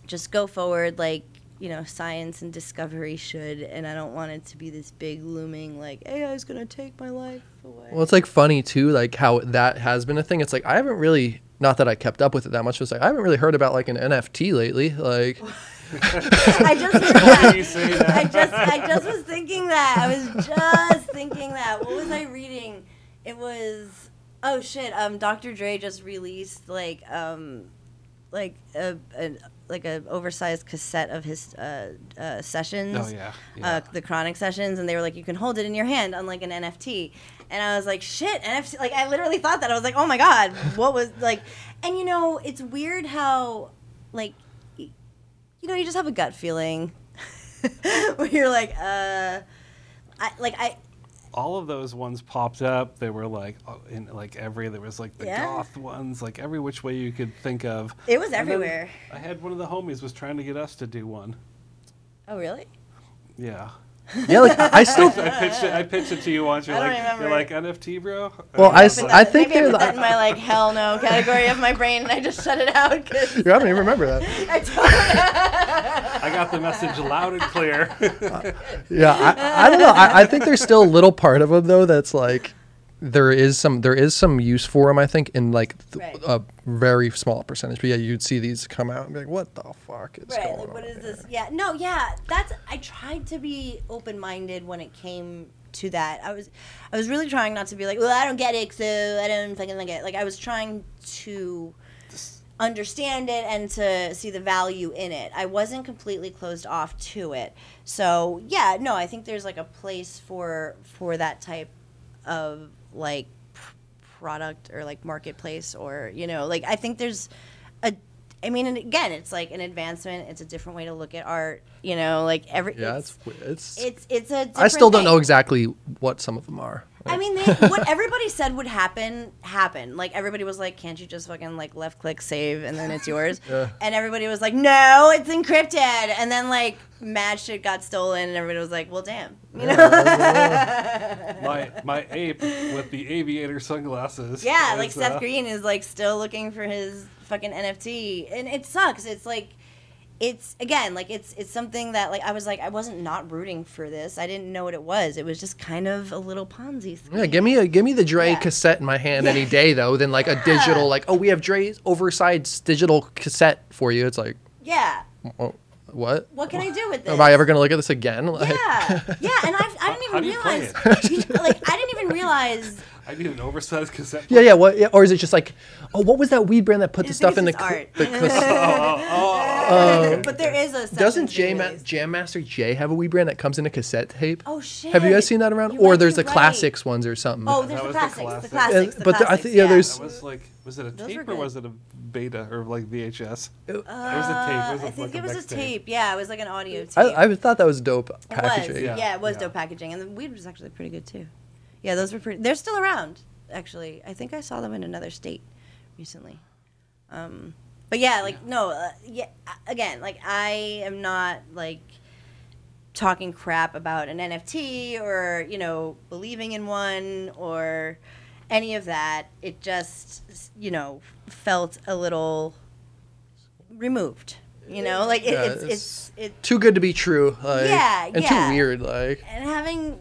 just go forward, like, you know, science and discovery should, and I don't want it to be this big looming like A I is gonna take my life away. Well, it's like funny too, like how that has been a thing. It's like I haven't really, not that I kept up with it that much, but it's like I haven't really heard about like an N F T lately. Like I just heard that. I just I just was thinking that. I was just thinking that. What was I reading? It was oh shit. Um, Doctor Dre just released like um, like a. a like a oversized cassette of his uh, uh, sessions, oh, yeah. Yeah. Uh, the Chronic sessions, and they were like, you can hold it in your hand on like an N F T. And I was like, shit, N F T. Like I literally thought that. I was like, oh my God, what was like, and you know, it's weird how like, you know, you just have a gut feeling where you're like, uh, I, like I, all of those ones popped up. They were like, oh, in like every, there was like the yeah. goth ones, like every which way you could think of. It was and everywhere. I had one of the homies was trying to get us to do one. Oh, really? Yeah. Yeah, like I still. I pitched it. I pitched it to you once. You're I like, don't remember. You're like N F T, bro. Well, I, I, like, I think maybe I put that in my like hell no category of my brain, and I just shut it out. Cause yeah, I don't even remember that. I don't. I got the message loud and clear. uh, yeah, I, I don't know. I, I think there's still a little part of them though that's like, there is some there is some use for them. I think in like th right. a very small percentage. But yeah, you'd see these come out and be like, what the fuck is right, going like, what on is here? This? Yeah, no, yeah, that's. I tried to be open-minded when it came to that. I was, I was really trying not to be like, well, I don't get it, so I don't fucking like it. Like I was trying to understand it and to see the value in it. I wasn't completely closed off to it. So yeah, no, I think there's like a place for for that type of like product or like marketplace, or you know, like I think there's a I mean, and again, it's like an advancement. It's a different way to look at art, you know, like every yeah it's it's it's, it's a I still don't thing. know exactly what some of them are. I mean, they, what everybody said would happen happened. Like everybody was like, can't you just fucking like left click save and then it's yours? Yeah. And everybody was like, no, it's encrypted. And then like mad shit got stolen, and everybody was like, well, damn. You know? my my ape with the aviator sunglasses. Yeah, like Seth uh, Green is like still looking for his fucking N F T, and it sucks. It's like. It's again like it's it's something that like I was like I wasn't not rooting for this. I didn't know what it was. It was just kind of a little Ponzi scheme. Yeah, give me a give me the Dre yeah. cassette in my hand yeah. any day though than like yeah. a digital like oh we have Dre's oversized digital cassette for you. It's like yeah. Well, what? What can I do with this? Am I ever going to look at this again? Like, yeah. Yeah, and I've, I didn't even realize. Like, I didn't even realize. I need an oversized cassette. Yeah, yeah, what, yeah. Or is it just like, oh, what was that weed brand that put the stuff in the art? The oh, oh, oh. Um, but there is a. Doesn't Jam, Ma Jam Master Jay have a weed brand that comes in a cassette tape? Oh shit! Have you guys seen that around? You or there's the right. classics ones or something. Oh, there's the classics, the classics. The classics. And, but the, I think yeah, yeah, there's. That was like, was it a Those tape or was it a beta or like V H S? Uh, it was a tape. It was I like think like it was a tape. tape. Yeah, it was like an audio tape. I, I thought that was dope packaging. It was. Yeah. yeah, it was yeah. dope packaging, and the weed was actually pretty good too. Yeah, those were pretty. They're still around, actually. I think I saw them in another state recently. Um, but yeah, like yeah. no, uh, yeah. Again, like I am not like talking crap about an N F T or you know believing in one or any of that. It just you know felt a little removed. You know, like it, yeah, it's, it's, it's it's too good to be true. Like, yeah, and yeah. too weird, like and having.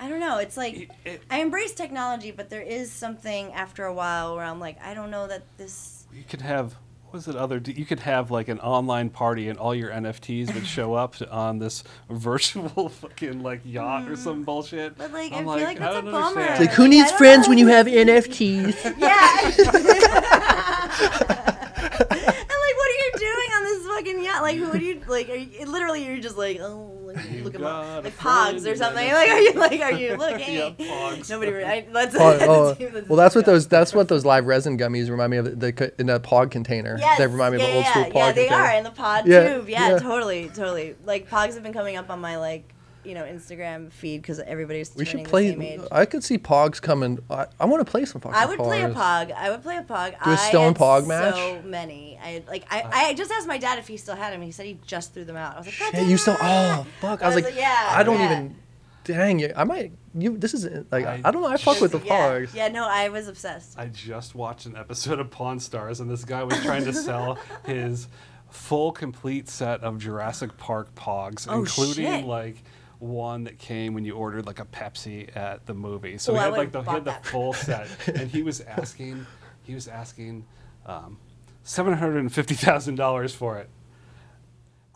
I don't know. It's like, it, I embrace technology, but there is something after a while where I'm like, I don't know that this... You could have, what was it other... You could have like an online party and all your N F Ts would show up on this virtual fucking like yacht mm. or some bullshit. But like, I'm I feel like, like that's a bummer. It's like, who needs friends know. when you have N F Ts? Yeah. Yeah, like what do you like? Are you, literally, you're just like, oh, like, look at my like Pogs or something. Like, are you like, are you look? Hey, yeah, Pogs. Nobody. I, let's, oh, let's, oh. let's, let's well, that's what those. That's what those live resin gummies remind me of. The in a Pog container. Yes, they remind me yeah, of an old school yeah, Pog. Yeah, they container. are in the pod yeah, tube. Yeah, yeah, totally, totally. Like Pogs have been coming up on my like. you know, Instagram feed because everybody's turning we should play, the same age. I could see Pogs coming. I, I want to play some Pogs. I would Pogs. play a Pog. I would play a Pog. Do a stone Pog match? So many. I like. I, uh, I just asked my dad if he still had them. He said he just threw them out. I was like, shit, Dad, you still? Oh, fuck. I was, I was like, like, yeah. I don't yeah. even. Dang it. I might. You. This is like. I, I don't know. I fuck with the yeah. Pogs. Yeah. No, I was obsessed. I just watched an episode of Pawn Stars, and this guy was trying to sell his full complete set of Jurassic Park Pogs, oh, including shit. like. one that came when you ordered like a Pepsi at the movie. So Ooh, he had like the, he had the full set, and he was asking, he was asking, um, seven hundred and fifty thousand dollars for it.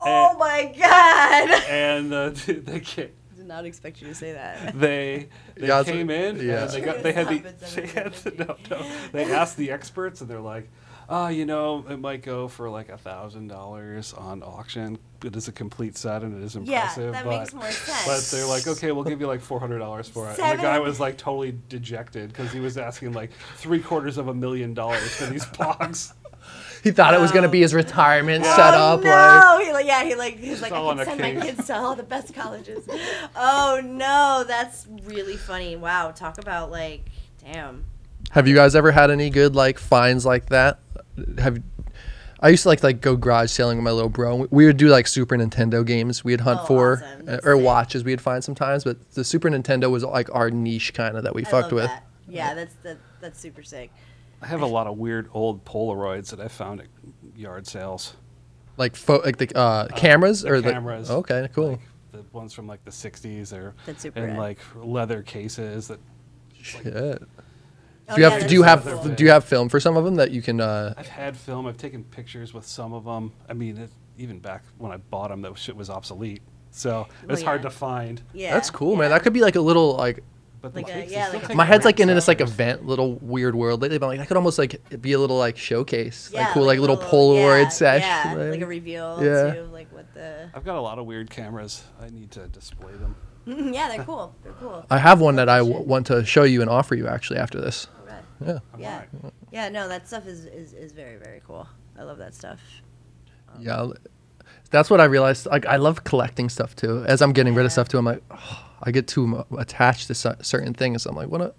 Oh and, my god! And uh, they came. I did not expect you to say that. They they God's came in. Yeah. And they got they had the they had the, no, no, they asked the experts, and they're like, oh, you know, it might go for like a thousand dollars on auction. It is a complete set, and it is impressive. Yeah, that but, makes more sense. But they're like, okay, we'll give you like four hundred dollars for it. Seven. And the guy was like totally dejected because he was asking like three quarters of a million dollars for these Pogs. He thought um, it was gonna be his retirement oh setup. No, like, he, like, yeah, he like he's like I can send case. my kids to all the best colleges. Oh no, that's really funny. Wow, talk about like, damn. Have you guys ever had any good like finds like that? Have I used to like like go garage sailing with my little bro. We would do like Super Nintendo games. We'd hunt oh, for awesome. uh, or sick. watches we'd find sometimes. But the Super Nintendo was like our niche kind of that we I fucked love with. That. Yeah, that's that, that's super sick. I have a lot of weird old Polaroids that I found at yard sales. Like fo like the uh, cameras uh, the or cameras. the cameras. Okay, cool. Like the ones from like the sixties or that's super and rad. like leather cases that. Like, shit. Do oh, you yeah, have do you have cool. do you have film for some of them that you can? Uh, I've had film. I've taken pictures with some of them. I mean, it, even back when I bought them, that shit was obsolete, so well, it's yeah. hard to find. Yeah, that's cool, yeah. man. That could be like a little like. But like a, yeah, like my head's like in this like event, little weird world lately. But like, I could almost like be a little like showcase, yeah, like cool, like, like little, little Polaroid yeah, sesh, yeah, like, like a reveal. Yeah, to, like what the. I've got a lot of weird cameras. I need to display them. Yeah, they're cool. They're cool. I have one that I w want to show you and offer you actually after this. Right. Yeah. Yeah. Right. Yeah. No, that stuff is, is is very very cool. I love that stuff. Um, yeah, that's what I realized. Like I love collecting stuff too. As I'm getting yeah. rid of stuff too, I'm like, oh, I get too attached to certain things. I'm like, what? A,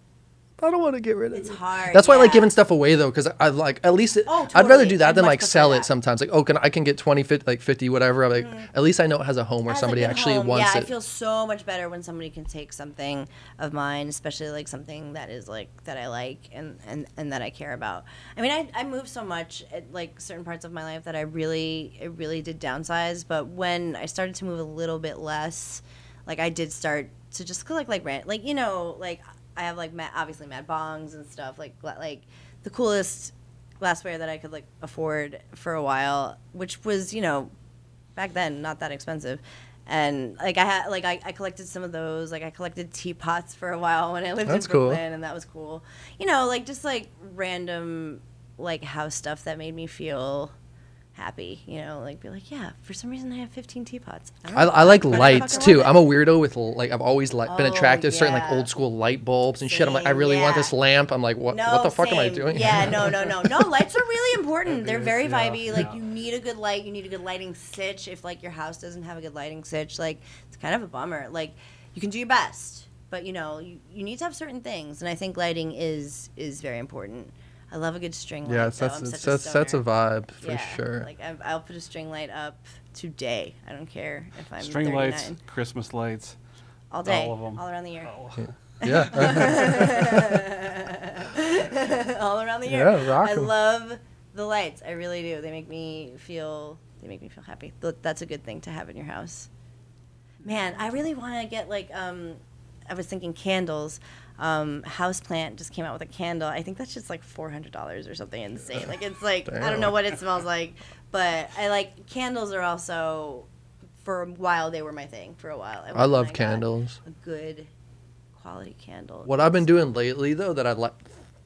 I don't want to get rid of. It's it. hard. That's why yeah. I like giving stuff away though, because I, I like at least it, oh, totally. I'd rather do that I'd than like sell that. it sometimes. Like, oh, can I can get twenty, fifty, like fifty, whatever. I'm like, mm. at least I know it has a home where has somebody actually home. wants yeah, it. Yeah, I feel so much better when somebody can take something of mine, especially like something that is like that I like and and, and that I care about. I mean, I I moved so much at like certain parts of my life that I really it really did downsize. But when I started to move a little bit less, like I did start to just collect like rent, like you know, like. I have like mad, obviously Mad Bongs and stuff like like the coolest glassware that I could like afford for a while, which was you know back then not that expensive. And like I had, like I, I collected some of those. Like I collected teapots for a while when I lived That's in Brooklyn, cool. and that was cool. You know, like just like random like house stuff that made me feel happy. You know, like be like, yeah. For some reason, I have fifteen teapots. I, don't I, know, I like lights too. I'm a weirdo with like I've always li oh, been attracted to yeah. certain like old school light bulbs and same, shit. I'm like, I really yeah. want this lamp. I'm like, what? No, what the fuck same. am I doing? Yeah, no, no, no, no. Lights are really important. They're very vibey. Yeah. Like yeah. you need a good light. You need a good lighting sitch. If like your house doesn't have a good lighting sitch, like it's kind of a bummer. Like you can do your best, but you know you, you need to have certain things. And I think lighting is is very important. I love a good string light. Yeah, so that's, that's, a that's, that's a vibe for yeah, sure. Like I'm, I'll put a string light up today. I don't care if I'm string thirty-nine. Lights, Christmas lights, all day, all of them, all around the year. Oh. Yeah, all around the year. Yeah, rock 'em. I love the lights. I really do. They make me feel. They make me feel happy. That's a good thing to have in your house. Man, I really want to get like. Um, I was thinking candles. Um, House Plant just came out with a candle. I think that's just like four hundred dollars or something insane. Like it's like I don't know what it smells like, but I like candles are also for a while they were my thing for a while. I, I love I candles. A good quality candle. What I've been doing lately though that I like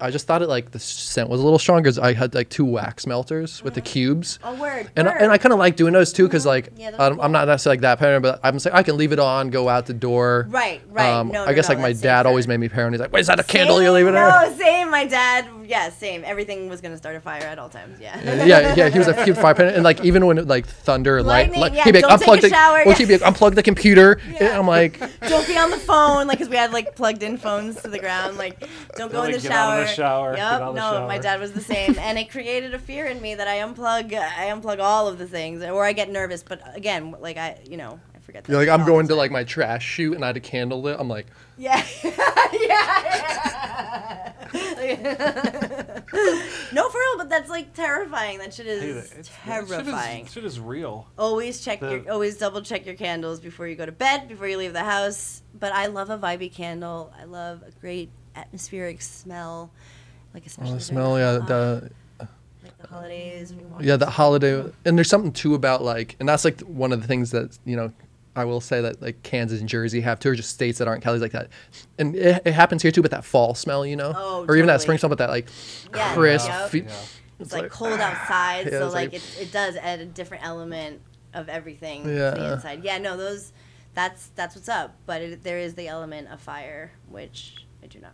I just thought it like the scent was a little stronger because I had like two wax melters mm-hmm. with the cubes. Oh, word. And word. I, and I kind of like doing those too because like yeah, I'm, cool. I'm not necessarily like that paranoid, but I'm saying I can leave it on, go out the door. Right, right. Um, no, I no, guess no, like my dad always made me paranoid. He's like, wait, is that a same? candle you're leaving on? No, same. My dad, yeah, same. Everything was gonna start a fire at all times. Yeah. Yeah, yeah. He was a huge fire paranoid, and like even when it, like thunder and light, like, yeah, he'd be like, unplug the shower. Well, he'd be like, unplug the computer. Yeah. And I'm like, don't be on the phone, like because we had like plugged in phones to the ground. Like, don't go in the shower. Shower. Yep. No, shower. My dad was the same, and it created a fear in me that I unplug, I unplug all of the things, or I get nervous. But again, like I, you know, I forget. That You're like I'm going to like my trash chute, and I had a candle lit. I'm like, yeah, yeah, yeah. No, for real, but that's like terrifying. That shit is it's, terrifying. Shit is, shit is real. Always check the, your, always double check your candles before you go to bed, before you leave the house. But I love a vibey candle. I love a great. Atmospheric smell, like especially oh, the smell, yeah, the, uh, like the holidays. When you walk yeah, the holiday, and there's something too about like, and that's like one of the things that you know, I will say that like Kansas and Jersey have too, or just states that aren't Cali's like that, and it, it happens here too. But that fall smell, you know, oh, or totally. even that spring smell, but that like yeah, crisp. Yeah. Fe yeah. It's, it's like, like cold outside, yeah, so like, like it, it does add a different element of everything yeah. to the inside. Yeah, no, those, that's that's what's up. But it, there is the element of fire, which. I do not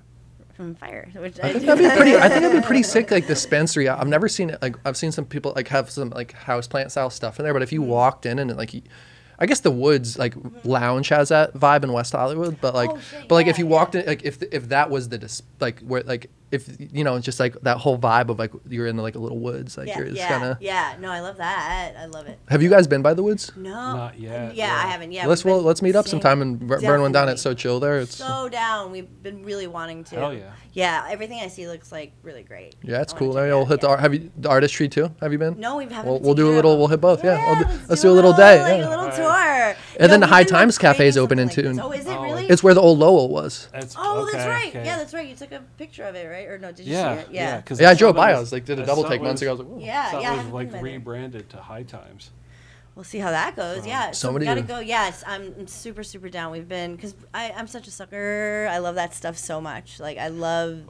from fire. Which I, I think do. that'd be pretty. I think that'd be pretty sick. Like dispensary. I've never seen it. Like I've seen some people like have some like house plant style stuff in there. But if you mm-hmm. walked in and like, I guess the Woods like mm-hmm. lounge has that vibe in West Hollywood. But like, oh, shit, but like yeah, if you walked yeah. in, like if if that was the dis like where like if you know it's just like that whole vibe of like you're in like a little woods. Like yeah, you're just yeah, kinda... yeah. No, I love that. I love it. Have you guys been by the Woods? No, not yet. Yeah, yeah. I haven't. Yeah, let's well let's meet up sometime and definitely. burn one down. It's so chill there. It's so down. We've been really wanting to. Oh yeah. Yeah, everything I see looks like really great. Yeah, it's cool. We'll hit yeah. the have you the artistry too? Have you been? No, we haven't. We'll, we'll do a little. We'll hit both. Yeah. yeah. Let's, do, let's do a little, little day. Like yeah. a little tour. Right. And no, then the High Times Cafe is open in Tune. Oh, is it really? It's where the old Lowell was. Oh, that's right. Yeah, that's right. You took a picture of it, right? Or no, did you yeah, see it? Yeah, yeah. yeah I drove by. I was like, did a double take months ago. I was like, whoa. Yeah, yeah. It was like rebranded to High Times. We'll see how that goes. Um, yeah, so we gotta go. Yes, I'm super, super down. We've been because I'm such a sucker. I love that stuff so much. Like I love.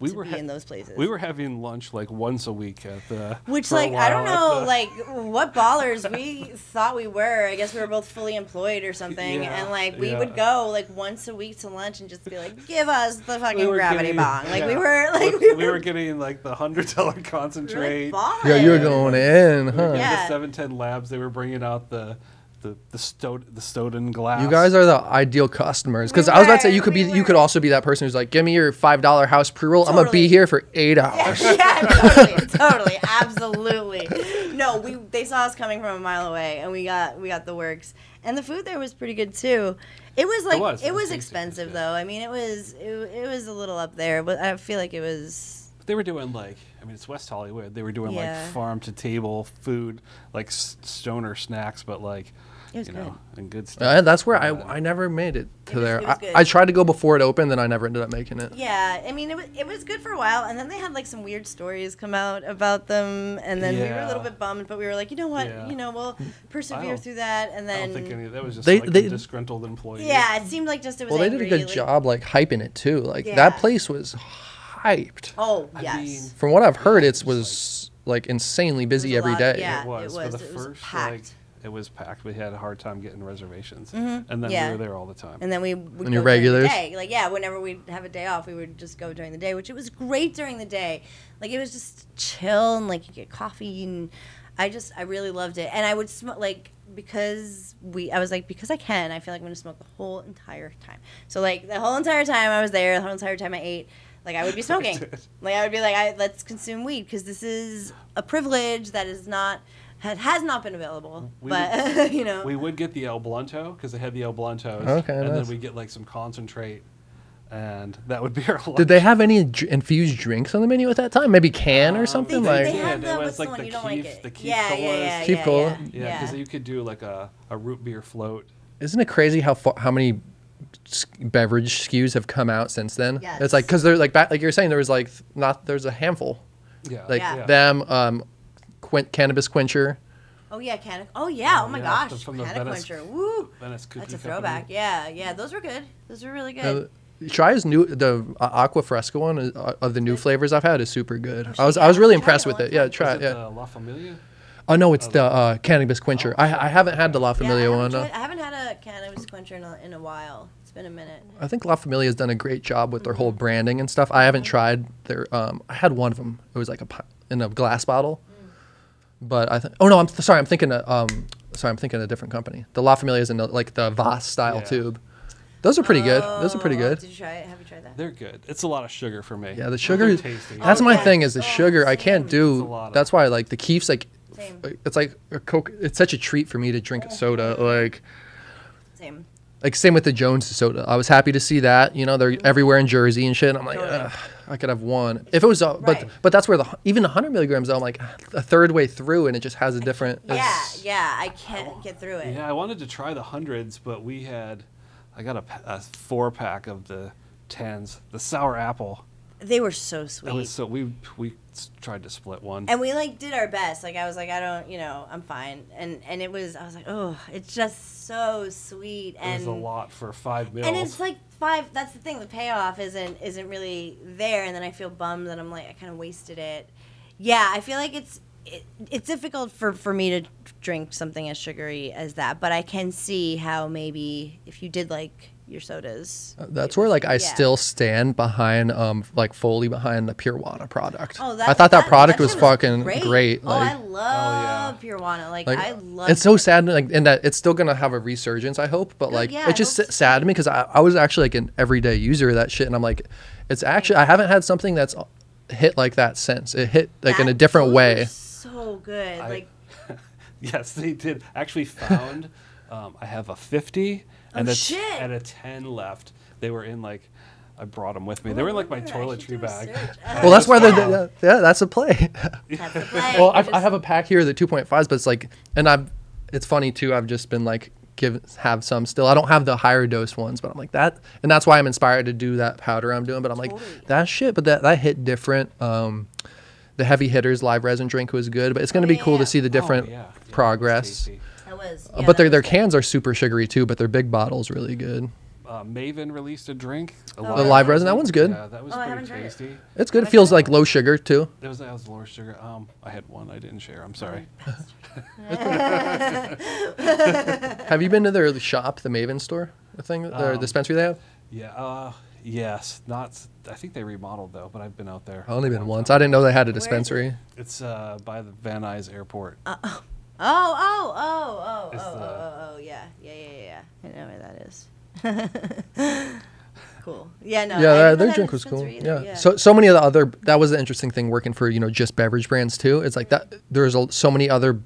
We to were be in those places. We were having lunch like once a week at the. Which like I don't know like what ballers we thought we were. I guess we were both fully employed or something, yeah, and like we yeah. would go like once a week to lunch and just be like, give us the fucking we gravity getting, bong. Like yeah. we were like we, we, we were, were getting like the hundred dollar concentrate. We were, like, yeah, you were going in, huh? We yeah. The seven ten Labs. They were bringing out the. The the Stod the Stoden glass. You guys are the ideal customers because we I was about to say you could we be were. you could also be that person who's like, give me your five dollar house pre roll. Totally. I'm gonna be here for eight hours. Yeah, yeah totally, totally, absolutely. No, we they saw us coming from a mile away, and we got we got the works, and the food there was pretty good too. It was like it was, it was expensive though. I mean, it was it, it was a little up there, but I feel like it was. But they were doing like. I mean, it's West Hollywood. They were doing yeah. like farm to table food, like stoner snacks, but like. It was you good. Know, and good stuff. Uh, that's where uh, I I never made it to it was, there. It I, I tried to go before it opened, then I never ended up making it. Yeah, I mean, it was it was good for a while, and then they had like some weird stories come out about them, and then yeah. we were a little bit bummed, but we were like, you know what, yeah. you know, we'll persevere through that, and then I don't think any of that was just they, like they, a disgruntled employee. Yeah, it seemed like just it was. Well, angry, they did a good like, job like hyping it too. Like yeah. that place was hyped. Oh yes. I mean, from what I've heard, it was like, like insanely busy every lot, day. Yeah, it was. It was. For the it first, was packed. Like, It was packed. We had a hard time getting reservations, mm-hmm. and then yeah. we were there all the time. And then we would and go during the day. Like, yeah, whenever we'd have a day off, we would just go during the day, which it was great during the day. Like, it was just chill, and, like, you get coffee, and I just, I really loved it. And I would smoke, like, because we, I was like, because I can, I feel like I'm going to smoke the whole entire time. So, like, the whole entire time I was there, the whole entire time I ate, like, I would be smoking. I like, I would be like, I, let's consume weed, because this is a privilege that is not... It has not been available, we but, would, you know. We would get the El Blunto, because they had the El Bluntos, okay, and nice. Then we'd get, like, some concentrate, and that would be our lunch. Did they have any d infused drinks on the menu at that time? Maybe can um, or something? They, like, they had yeah, the, it was, like, the, the Keef, like the yeah, Keef yeah, yeah, yeah, cola. Yeah, because yeah, yeah. yeah, you could do, like, a, a root beer float. Isn't it crazy how how many beverage S K Us have come out since then? Yes. It's like, because they're, like, back, like you were saying, there was, like, not, there's a handful. Yeah. Like, yeah. them, um... Quint, cannabis quencher. Oh yeah, can oh yeah, oh, oh my yeah, gosh, cannabis quencher. Woo, Venice that's a throwback. Company. Yeah, yeah, those were good. Those were really good. Uh, try his new the uh, Aqua Fresca one is, uh, of the new flavors I've had is super good. Oh, I was I was really impressed with it. Yeah, try it. Yeah. The La Familia. Oh no, it's oh, the uh, cannabis quencher. Oh, I I haven't had the La Familia yeah, I one. Tried, I haven't had a cannabis quencher in a, in a while. It's been a minute. I think La Familia has done a great job with their mm-hmm. whole branding and stuff. I haven't mm-hmm. tried their. Um, I had one of them. It was like a in a glass bottle. But I think, oh no, I'm sorry, I'm thinking, of, um, sorry, I'm thinking of a different company. The La Familia is in the, like the Voss style yeah. tube. Those are pretty oh, good. Those are pretty good. Did you try it? Have you tried that? They're good. It's a lot of sugar for me. Yeah, the sugar is tasty. That's oh, my yeah. thing is the oh, sugar. Same. I can't do. That's why like the Keef's like, same. It's like a Coke. It's such a treat for me to drink soda. Like, same. Like same with the Jones soda. I was happy to see that. You know, they're mm-hmm. everywhere in Jersey and shit. And I'm like, totally. I could have one if it was. Uh, right. But but that's where the even the hundred milligrams. I'm like a third way through, and it just has a different. Yeah, yeah, I can't get through it. Yeah, I wanted to try the hundreds, but we had, I got a, a four pack of the tens, the sour apple. They were so sweet. That was so we we tried to split one, and we like did our best. Like I was like, I don't, you know, I'm fine, and and it was. I was like, oh, it's just so sweet. And it was a lot for five mils. And it's like five. That's the thing. The payoff isn't isn't really there, and then I feel bummed that I'm like I kind of wasted it. Yeah, I feel like it's it, it's difficult for for me to drink something as sugary as that, but I can see how maybe if you did like. Your sodas. Uh, that's where like I yeah. still stand behind um like fully behind the Piruana product. Oh, that's, I thought that, that product that was, was fucking great. great. Like, oh, I love oh, yeah. Piruana. Like, like I love. It's it. so sad like and that it's still gonna have a resurgence. I hope, but like oh, yeah, it's just so. sad to me because I I was actually like an everyday user of that shit and I'm like, it's actually I haven't had something that's hit like that since it hit like that in a different way. So good. I, like yes, they did actually found. um, I have a fifty. And oh, a shit. And a ten left. They were in like, I brought them with me. Oh, they were in like my toiletry bag. Uh, well, that's why they're, they're, they're, yeah, that's a play. That's a play. Well, I've, I have a pack here, the two point fives, but it's like, and I've, it's funny too, I've just been like, give, have some still. I don't have the higher dose ones, but I'm like that. And that's why I'm inspired to do that powder I'm doing, but I'm totally. like, that shit, but that, that hit different. Um, the heavy hitters live resin drink was good, but it's going to oh, be yeah, cool yeah. to see the different oh, yeah. Yeah, progress. Was, yeah, uh, but their their cans are super sugary too, but their big bottle's really good. Uh, Maven released a drink. A oh, the live resin, that one's good. Yeah, that was oh, pretty tasty. It. It's good. It feels like low sugar too. That was, that was lower sugar. Um, I had one I didn't share. I'm sorry. Have you been to their shop, the Maven store, the thing, um, the dispensary they have? Yeah. Uh, yes. Not. I think they remodeled though, but I've been out there. I've only been once. I didn't know they had a dispensary. It? It's uh, by the Van Nuys Airport. Uh oh. Oh, oh, oh, oh, oh, oh, oh, yeah, yeah, yeah, yeah. I know where that is. Cool. Yeah, no. Yeah, their drink was cool. Yeah. yeah. So, so many of the other, that was the interesting thing working for, you know, just beverage brands too. It's like that, there's a, so many other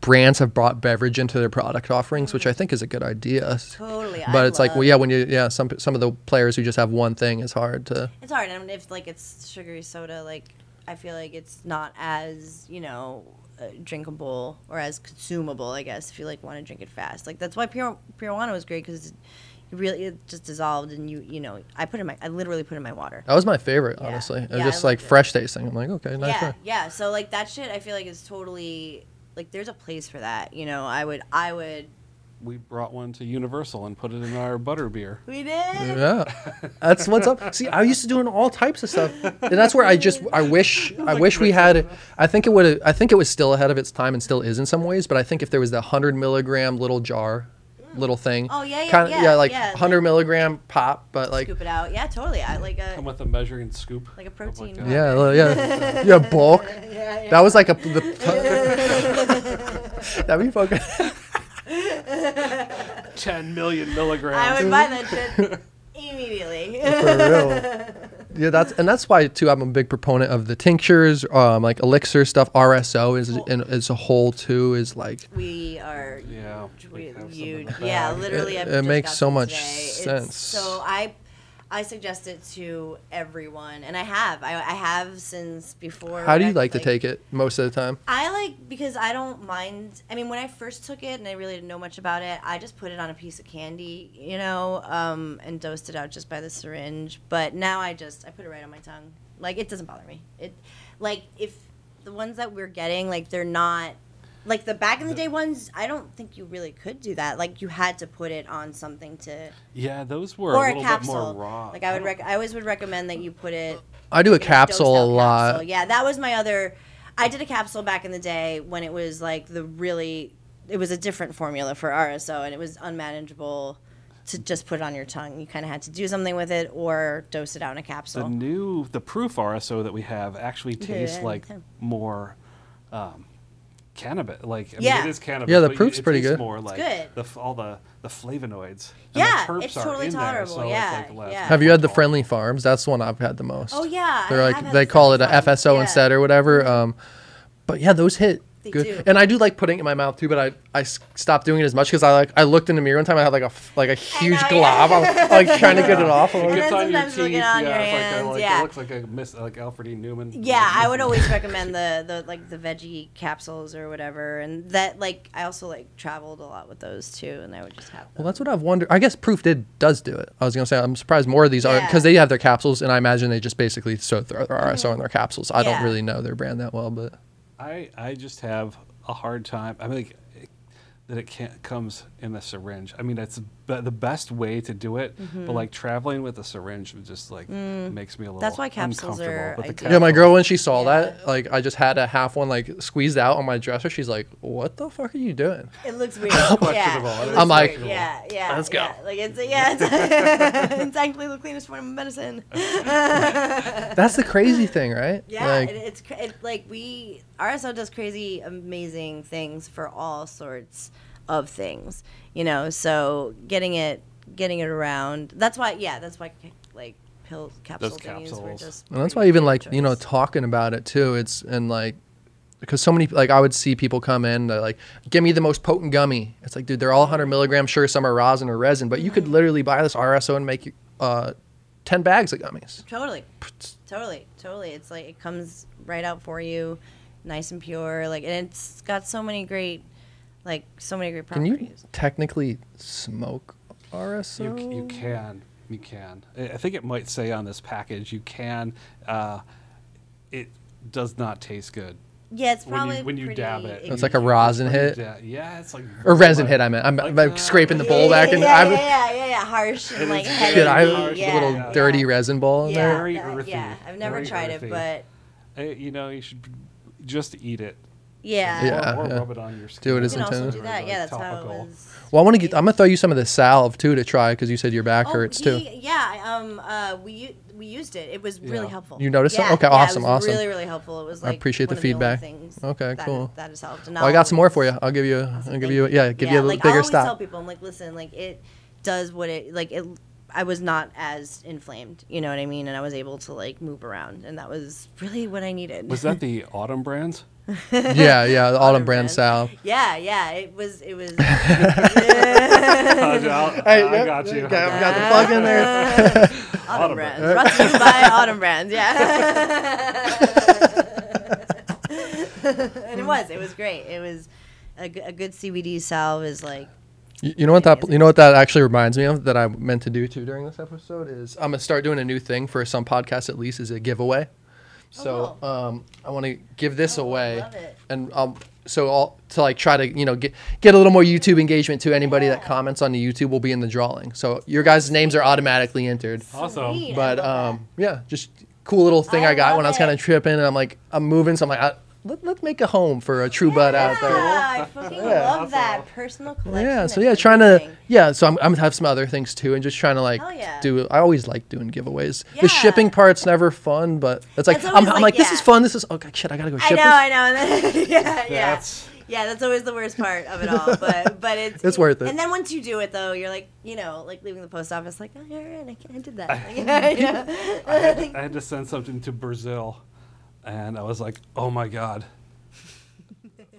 brands have brought beverage into their product offerings, which I think is a good idea. Totally. But I it's love like, well, yeah, when you, yeah, some, some of the players who just have one thing is hard to. It's hard. I mean, if like it's sugary soda, like I feel like it's not as, you know, drinkable or as consumable, I guess, if you like want to drink it fast. Like that's why Piru- Piruana was great, because it really it just dissolved, and you you know I put in my I literally put in my water. That was my favorite, yeah. honestly. It was yeah, just I like fresh it. tasting. I'm like, okay, nice. Yeah, try. yeah. So like that shit, I feel like is totally like there's a place for that. You know, I would I would. We brought one to Universal and put it in our butter beer. We did? Yeah. That's what's up. See, I used to doing all types of stuff. And that's where I just, I wish, I wish we had, I think it would, I think it was still ahead of its time and still is in some ways, but I think if there was the one hundred milligram little jar, little thing. Oh, yeah, yeah, kinda, yeah. Yeah, like yeah, one hundred milligram pop, but like. Scoop it out. Yeah, totally. I like a. Come with a measuring scoop. Like a protein. Like yeah, yeah. Yeah, bulk. Yeah, yeah. That was like a. The, that'd be fucking. ten million milligrams. I would buy that shit immediately. For real. Yeah, that's and that's why too. I'm a big proponent of the tinctures, um, like elixir stuff. R S O is cool. and as a whole too is like we are. Yeah, we, you, yeah, literally. It, it makes so much sense. It's, so I, I suggest it to everyone, and I have. I, I have since before. How do you I, like, like to take it most of the time? I like, because I don't mind. I mean, when I first took it and I really didn't know much about it, I just put it on a piece of candy, you know, um, and dosed it out just by the syringe. But now I just, I put it right on my tongue. Like, it doesn't bother me. It, like, if the ones that we're getting, like, they're not. Like the back in the day ones, I don't think you really could do that. Like you had to put it on something to. Yeah, those were or a little a bit more raw. Like I would, rec I always would recommend that you put it. I do a capsule a lot. Capsule. Yeah, that was my other. I did a capsule back in the day when it was like the really. It was a different formula for R S O, and it was unmanageable to just put it on your tongue. You kind of had to do something with it or dose it out in a capsule. The new, the proof R S O that we have actually tastes yeah, like yeah. more. Um, Cannabis, like I yeah. mean, it is cannabis. Yeah, the proof's pretty good. More like it's good. The, all the the flavonoids. Yeah, the it's totally tolerable. There, so yeah, it's like yeah. Have you had the Friendly Farms? That's the one I've had the most. Oh yeah, they're like I've they call it a F S O yeah. instead or whatever. Um, but yeah, those hit they good. Do. And I do like putting it in my mouth too, but I I stopped doing it as much because I like I looked in the mirror one time. I had like a like a huge know, glob. Yeah. I'm like trying to get it off. It gets on your teeth. Yeah, it looks like a miss like Alfred E. Newman. Yeah, I would always recommend the the like the veggie capsules or whatever, and that like I also like traveled a lot with those too, and I would just have. Them. Well, that's what I've wondered. I guess Proof did does do it. I was gonna say I'm surprised more of these yeah. are because they have their capsules, and I imagine they just basically throw their R S O in their capsules. I yeah. don't really know their brand that well, but. I, I just have a hard time. I mean, like, it, that it can't comes in a syringe. I mean, that's be, the best way to do it. Mm-hmm. But like traveling with a syringe just like mm. makes me a little. That's why capsules are. But the capsules, yeah, my girl when she saw yeah. that, like I just had a half one like squeezed out on my dresser. She's like, "What the fuck are you doing?" It looks weird. yeah. It looks I'm like, weird. yeah, yeah. Let's go. Yeah. Like it's yeah, it's, it's actually the cleanest form of medicine. That's the crazy thing, right? Yeah, like, it, it's it, like we. R S O does crazy, amazing things for all sorts of things, you know. So getting it, getting it around. That's why, yeah. That's why, like pill capsule things were just. And that's why even like choice. you know talking about it too. It's and like because so many like I would see people come in they're like give me the most potent gummy. It's like dude, they're all one hundred milligrams. Sure, some are rosin or resin, but you mm-hmm. could literally buy this R S O and make uh, ten bags of gummies. Totally, totally, totally. It's like it comes right out for you. Nice and pure, like, and it's got so many great, like, so many great properties. Can you technically smoke R S O? You, you can, you can. I think it might say on this package, you can. Uh, it does not taste good. Yeah, it's probably when you, when you dab it. It's like a rosin hit. Yeah, it's like or resin hit. I meant I'm, like, I'm uh, scraping the bowl yeah, back, yeah, and yeah, I'm yeah, yeah, yeah, harsh and like heavy. Shit, I have yeah, a little yeah, dirty yeah. resin ball in yeah, there. Very earthy. Yeah, I've never very tried earthy. it, but uh, you know, you should. Just eat it. Yeah. yeah or, or yeah. rub it on your skin. Do it as intended. Do that. Yeah, that's topical. how it was. Well, I want to get. I'm gonna throw you some of the salve too to try because you said your back oh, hurts he, too. Yeah. Um. Uh. We we used it. It was really yeah. helpful. You noticed yeah. it? Okay. Yeah, awesome. It was awesome. Really, really helpful. It was like. I appreciate one the feedback. The things okay. That, cool. That has helped. Well, I got some more for you. I'll give you. Awesome. I'll give you. Yeah. Give yeah, you a like, bigger I stop. I always tell people, I'm like, listen, like it does what it like. It. I was not as inflamed, you know what I mean? And I was able to, like, move around. And that was really what I needed. Was that the Autumn Brands? yeah, yeah, the Autumn, Autumn Brand salve. Yeah, yeah, it was, it was. I, I, I got you. Got, yeah. got the plug in there. Autumn, Autumn Brands. Brought to you by Autumn Brands, yeah. It was. It was great. It was a, g- a good C B D salve is like. You, you know what that you know what that actually reminds me of that I meant to do too during this episode is I'm gonna start doing a new thing for some podcasts at least is a giveaway. So oh, cool. um, I want to give this oh, away, I love it. and um, so I'll to like try to you know get get a little more YouTube engagement to anybody yeah. that comments on the YouTube will be in the drawing. So your guys' names are automatically entered. Awesome, Sweet. But um, yeah, just cool little thing I, I got when it. I was kind of tripping and I'm like I'm moving, so I'm like I, let let make a home for a true yeah, bud out there. I fucking yeah. love awesome. That personal collection. Yeah, so yeah, trying to yeah, so I'm I'm have some other things too, and just trying to like yeah. do. I always like doing giveaways. Yeah. The shipping part's never fun, but it's like it's I'm, like I'm like yeah. this is fun. This is oh God, shit, I gotta go ship. I know, this. I know. And then, yeah, yeah, that's, yeah. That's always the worst part of it all, but but it's it's it, worth it. And then once you do it though, you're like you know like leaving the post office like oh yeah, right, I, can, I did that. Like, yeah, yeah. I, had, I had to send something to Brazil. And I was like, oh, my God.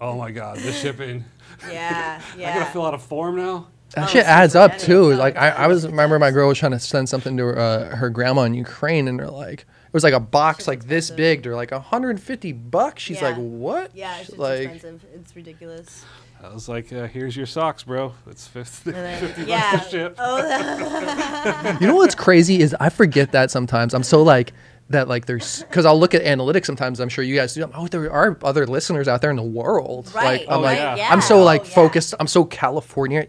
Oh, my God. The shipping. Yeah, yeah. I got to fill out a form now. That oh, shit adds up, too. Like, I, I was remember my girl was trying to send something to her, uh, her grandma in Ukraine, and they're like, it was like a box like this big. They're like, one hundred fifty bucks. She's yeah. like, what? Yeah, it's like, expensive. It's ridiculous. I was like, uh, here's your socks, bro. It's fifty, fifty yeah. bucks to ship. Oh. You know what's crazy is I forget that sometimes. I'm so like... that like there's because I'll look at analytics sometimes. I'm sure you guys do. Oh, there are other listeners out there in the world. Right. Like, I'm oh, like, yeah. Yeah. I'm so like oh, yeah. focused. I'm so California,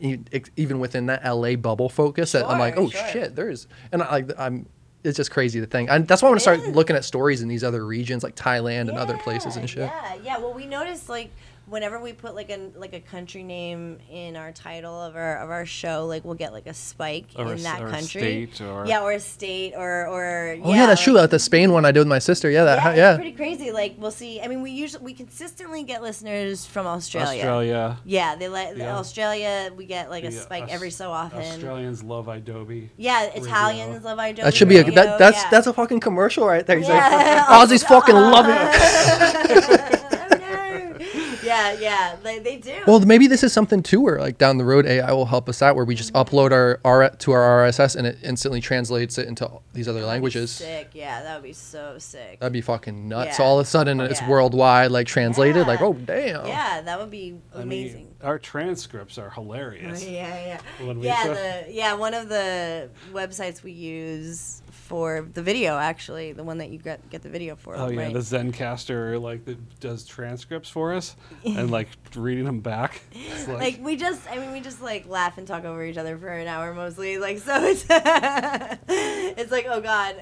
even within that L A bubble focus. Sure, that I'm like, oh sure. shit, there is. And I, like, I'm, it's just crazy the thing. And that's why I want to start is. looking at stories in these other regions, like Thailand yeah, and other places and shit. Yeah, yeah. Well, we noticed like whenever we put like a like a country name in our title of our of our show, like we'll get like a spike or in a, that or country. State or yeah, or a state or or oh yeah, yeah that's like, true. Like the Spain one I did with my sister. Yeah, that yeah, it's yeah. pretty crazy. Like we'll see. I mean, we usually we consistently get listeners from Australia. Australia. Yeah, they like yeah. Australia. We get like a yeah, spike every so often. Australians love Adobe. Yeah, Italians Radio. love Adobe. That should be a, that that's yeah. that's a fucking commercial right there. He's yeah. like Aussies fucking love it. Yeah, yeah, they, they do. Well, maybe this is something too where like down the road A I will help us out where we just mm-hmm. upload our, our to our R S S and it instantly translates it into these other That'd languages. Sick, yeah, that would be so sick. That'd be fucking nuts. Yeah. So all of a sudden yeah. it's worldwide like translated yeah. like oh damn. Yeah, that would be amazing. I mean, our transcripts are hilarious. Oh, yeah, yeah. When we yeah, the, yeah, one of the websites we use for the video actually, the one that you get, get the video for. Oh yeah, right? The Zencaster like that does transcripts for us and like reading them back. Like, like we just, I mean, we just like laugh and talk over each other for an hour mostly. Like so, it's it's like oh god.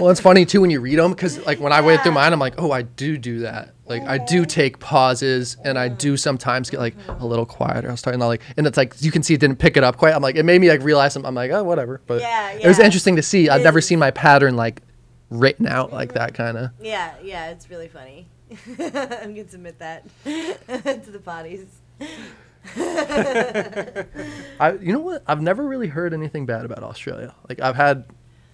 Well, it's funny too when you read them because like when yeah. I went through mine, I'm like oh I do do that. Like I do take pauses and I do sometimes get like a little quieter. I was talking about like, and it's like, you can see it didn't pick it up quite. I'm like, it made me like realize I'm, I'm like, oh, whatever. But yeah, yeah. it was interesting to see. I've never seen my pattern like written out like that kind of. Yeah. Yeah. It's really funny. I'm going to submit that to the potties. I, you know what? I've never really heard anything bad about Australia. Like I've had,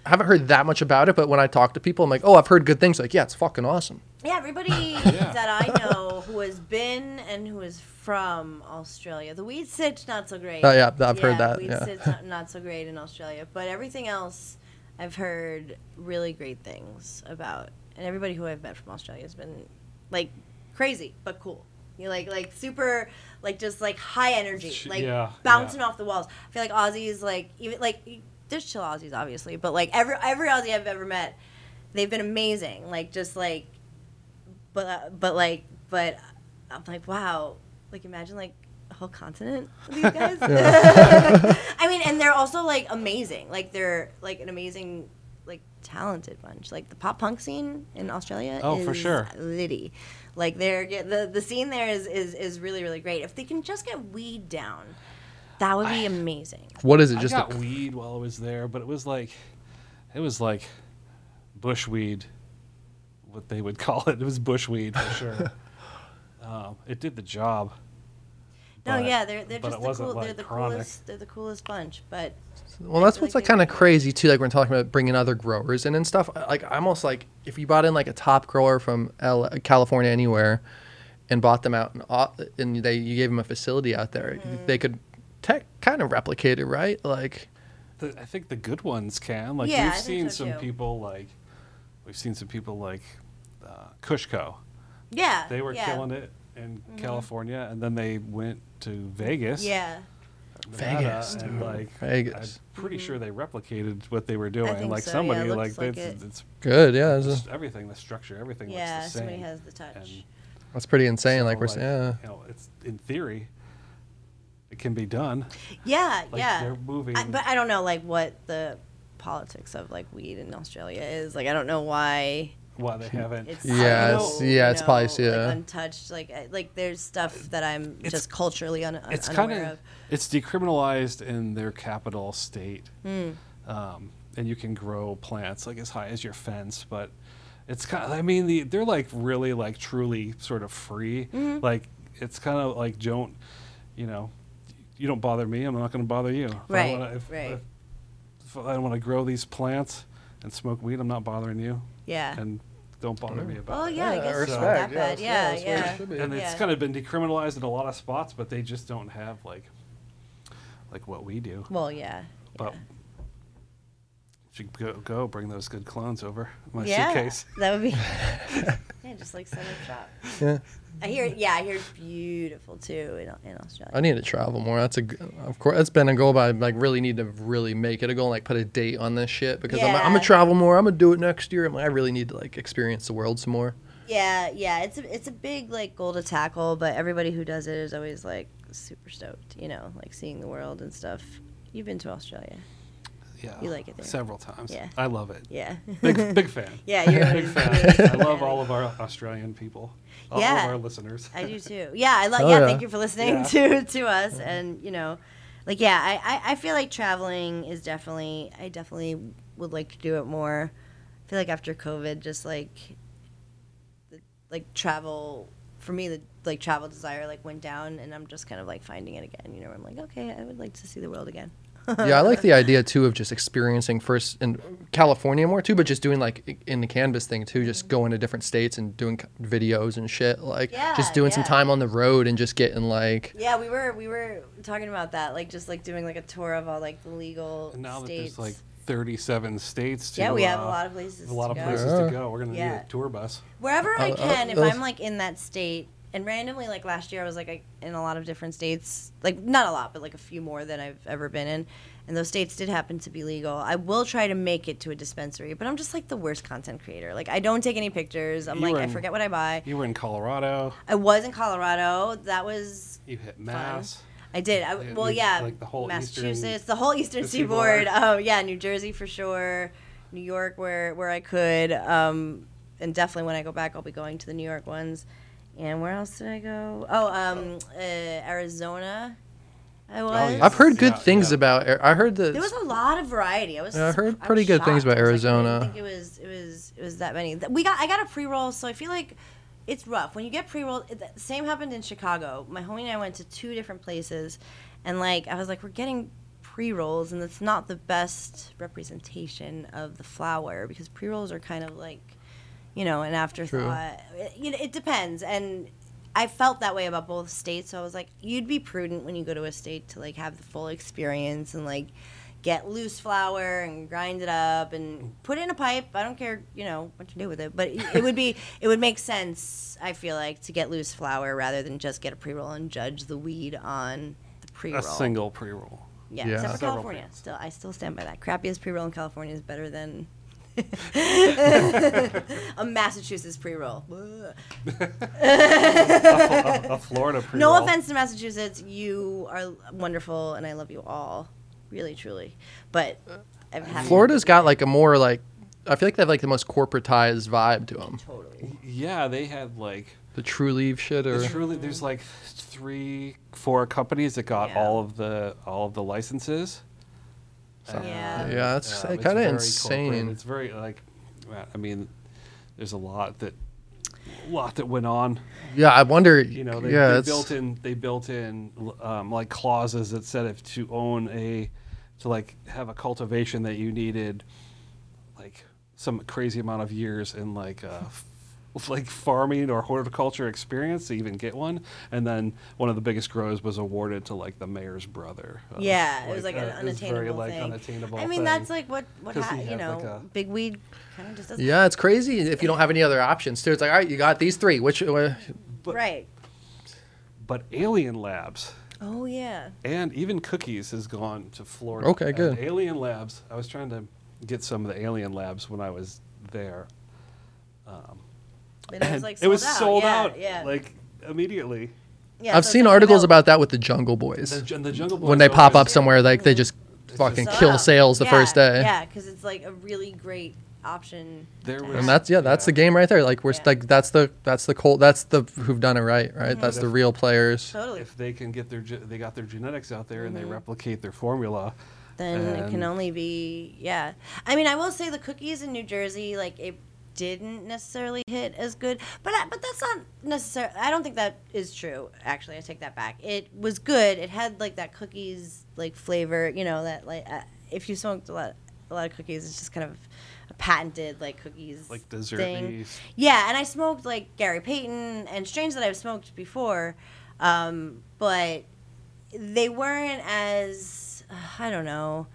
I haven't heard that much about it, but when I talk to people, I'm like, oh, I've heard good things. Like, yeah, it's fucking awesome. Yeah, everybody yeah. that I know who has been and who is from Australia, the weed sit's not so great. Oh, yeah, I've yeah, heard that. Weed yeah. sit's not, not so great in Australia, but everything else I've heard really great things about. And everybody who I've met from Australia has been, like, crazy, but cool. You're like, like super, like, just, like, high energy, like, yeah, bouncing yeah. off the walls. I feel like Aussies, like, even, like... There's chill Aussies, obviously, but, like, every every Aussie I've ever met, they've been amazing. Like, just, like, but, but like, but I'm like, wow. Like, imagine, like, a whole continent of these guys. I mean, and they're also, like, amazing. Like, they're, like, an amazing, like, talented bunch. Like, the pop punk scene in Australia oh, is for sure. litty. Like, they're, the, the scene there is, is, is really, really great. If they can just get weed down. That would be amazing. I, what is it? Just I got a... weed while I was there, but it was like, it was like, bushweed, what they would call it. It was bushweed for sure. um, it did the job. No, but, yeah, they're they're just the cool, like they're the chronic. coolest they're the coolest bunch. But well, that's what's like kind of crazy too. Like when talking about bringing other growers in and stuff. Like I almost like if you brought in like a top grower from L- California anywhere, and bought them out and and they you gave them a facility out there, mm. they could. Tech kind of replicated, right? Like, the, I think the good ones can. Like, yeah, we've I seen so some too. people like, we've seen some people like, uh, Kushco. Yeah, they were yeah. killing it in mm-hmm. California, and then they went to Vegas. Yeah. Vegas, dude. Like, Vegas. I'm pretty mm-hmm. sure they replicated what they were doing. I think like so, somebody, yeah, like, like it's, it. it's good. Yeah, just everything, the structure, everything. Yeah, looks the same. Somebody has the touch. And that's pretty insane. So like we're like, yeah. You know, it's in theory, it can be done. Yeah, like, yeah. They're moving, I, but I don't know like what the politics of like weed in Australia is. Like I don't know why. Why they haven't? It's, yeah, it's, know, yeah, it's know, probably yeah. Like untouched. Like, like there's stuff that I'm it's, just culturally un, un, it's unaware kinda, of. It's decriminalized in their capital state, mm. um, and you can grow plants like as high as your fence. But it's kind of, I mean, the, they're like really like truly sort of free. Mm-hmm. Like it's kind of like don't, you know, you don't bother me. I'm not going to bother you. If right. I wanna, if, right. If, if I want to grow these plants and smoke weed, I'm not bothering you. Yeah. And don't bother mm. me about well, it. Well, yeah, I guess it's so. Not that bad. Yeah, yeah. yeah, yeah. It be. And yeah. it's kind of been decriminalized in a lot of spots, but they just don't have, like, like what we do. Well, yeah. But yeah. should go, go bring those good clones over in my yeah, suitcase. That would be. Yeah, just like send a shop. Yeah. I hear, yeah, I hear it's beautiful, too, in, in Australia. I need to travel more. That's a, of course, that's been a goal, but I like, really need to really make it a goal and, like, put a date on this shit because yeah. I'm, I'm going to travel more. I'm going to do it next year. I'm like, I really need to, like, experience the world some more. Yeah, yeah. It's a, it's a big, like, goal to tackle, but everybody who does it is always, like, super stoked, you know, like, seeing the world and stuff. You've been to Australia. Yeah. You like it there. Several times. Yeah. I love it. Yeah. Big, big fan. Yeah, you're a big fan. I love all of our Australian people. All yeah. of our listeners. I do too. Yeah, I love oh, yeah, yeah, thank you for listening yeah. to to us yeah. and you know, like yeah, I, I, I feel like traveling is definitely I definitely would like to do it more. I feel like after COVID just like the, like travel for me the like travel desire like went down and I'm just kind of like finding it again, you know, where I'm like, okay, I would like to see the world again. Yeah, I like the idea too of just experiencing first in California more too, but just doing like in the canvas thing too, just going to different states and doing videos and shit, like yeah, just doing yeah. some time on the road and just getting like. Yeah, we were we were talking about that, like just like doing like a tour of all like the legal and now states. That there's like thirty-seven states. To, yeah, we uh, have a lot of places. A lot to of go. places yeah. to go. We're gonna yeah. need a tour bus wherever uh, I can. Uh, if uh, I'm like in that state. And randomly, like last year, I was like I, in a lot of different states, like not a lot, but like a few more than I've ever been in. And those states did happen to be legal. I will try to make it to a dispensary, but I'm just like the worst content creator. Like I don't take any pictures. I'm you like, in, I forget what I buy. You were in Colorado. I was in Colorado. That was You hit Mass. Fun. I did. I, well, yeah, like the whole Massachusetts, Eastern, the whole Eastern the Seaboard. Seaboard. Oh, yeah, New Jersey for sure. New York where, where I could. Um, and definitely when I go back, I'll be going to the New York ones. And where else did I go? Oh, um, uh, Arizona. I was. Oh, yes. I've heard good yeah, things yeah. about. I heard that there was a lot of variety. I was. Yeah, I heard pretty I good shocked. things about Arizona. I, like, I didn't think it was. It was. It was that many. We got. I got a pre-roll, so I feel like it's rough when you get pre-rolled. It, the same happened in Chicago. My homie and I went to two different places, and like I was like, we're getting pre-rolls, and it's not the best representation of the flower because pre-rolls are kind of like. You know, an afterthought. You know, it depends, and I felt that way about both states. So I was like, you'd be prudent when you go to a state to like have the full experience and like get loose flower and grind it up and put it in a pipe. I don't care, you know, what you do with it, but it, it would be, it would make sense. I feel like to get loose flower rather than just get a pre-roll and judge the weed on the pre-roll. A single pre-roll. Yeah, yeah. Except for California. Still, I still stand by that. Crappiest pre-roll in California is better than. A Massachusetts pre-roll. a, a, a Florida pre-roll. No offense to Massachusetts. You are wonderful, and I love you all. Really, truly. But I've had Florida's got, like, a more, like, I feel like they have, like, the most corporatized vibe to them. Totally. Yeah, they had, like. The Trulieve shit or. The Trulieve, there's, like, three, four companies that got yeah. all of the all of the licenses. So, yeah, yeah, that's um, kind of insane. Corporate. It's very like, I mean, there's a lot that, a lot that went on. Yeah, I wonder. You know, they, yeah, they built in, they built in um, like clauses that said if to own a, to like have a cultivation that you needed, like some crazy amount of years in like, uh, like farming or horticulture experience to even get one. And then one of the biggest grows was awarded to like the mayor's brother. Uh, yeah, like, it was like uh, an unattainable very, like, thing. Unattainable I mean, thing. That's like what, what ha you know, like a, big weed kind of just doesn't. Yeah, it's crazy if you don't have any other options too. It's like, all right, you got these three, which. Uh, but, right. but Alien Labs. Oh, yeah. And even Cookies has gone to Florida. Okay, good. And Alien Labs, I was trying to get some of the Alien Labs when I was there. Um, but it was like sold out. It was out. sold yeah, out, yeah. like, immediately. Yeah, I've so seen articles available. about that with the Jungle Boys. The, the Jungle Boys when they pop up somewhere, like, mm-hmm. they just it's fucking just kill out. sales the yeah, first day. Yeah, because it's, like, a really great option. There was, and that's, yeah, that's yeah. the game right there. Like, we're, yeah. like, that's the, that's the cold, that's the, who've done it right, right? Mm-hmm. That's if, the real players. Totally. If they can get their, they got their genetics out there mm-hmm. and they replicate their formula. Then it can only be, yeah. I mean, I will say the Cookies in New Jersey, like, it didn't necessarily hit as good, but I, but that's not necessarily, I don't think that is true, actually. I take that back. It was good. It had, like, that Cookies, like, flavor, you know, that, like, uh, if you smoked a lot, a lot of Cookies, it's just kind of a patented, like, Cookies like dessert thing. Yeah, and I smoked, like, Gary Payton and Strange that I've smoked before, um, but they weren't as, uh, I don't know,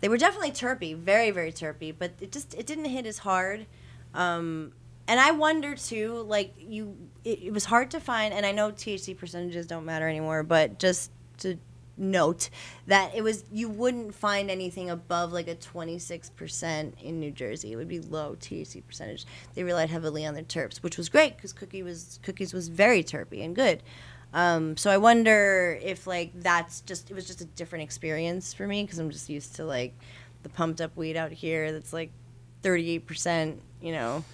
they were definitely terpy, very, very terpy, but it just, it didn't hit as hard. Um, and I wonder too, like you, it, it was hard to find, and I know T H C percentages don't matter anymore, but just to note that it was, you wouldn't find anything above like a twenty-six percent in New Jersey. It would be low T H C percentage. They relied heavily on their terps, which was great because Cookie was, Cookies was very terpy and good. Um, so I wonder if like, that's just, it was just a different experience for me. Cause I'm just used to like the pumped up weed out here. That's like thirty-eight percent. You know,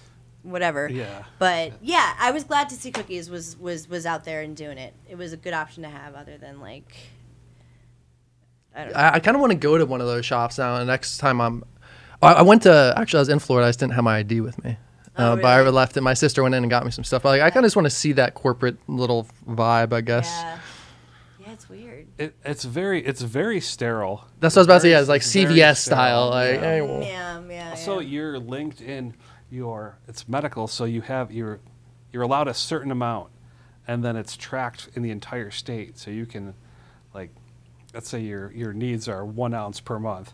whatever. Yeah. But yeah, I was glad to see Cookies was was was out there and doing it. It was a good option to have, other than like, I don't know. I, I kind of want to go to one of those shops now. And next time I'm, I, I went to actually I was in Florida. I just didn't have my I D with me, oh, uh, really? But I left it. My sister went in and got me some stuff. But, like I kind of just want to see that corporate little vibe, I guess. Yeah. Yeah, it's weird. It, it's very it's very sterile. That's it's what I was about to say. Yeah, it's like C V S style. Like, yeah. Hey, well. yeah, yeah. Also, yeah. You're linked in. Your it's medical, so you have you're you're allowed a certain amount, and then it's tracked in the entire state. So you can, like, let's say your your needs are one ounce per month.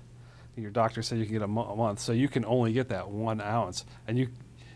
And your doctor said you can get a, mo a month, so you can only get that one ounce. And you,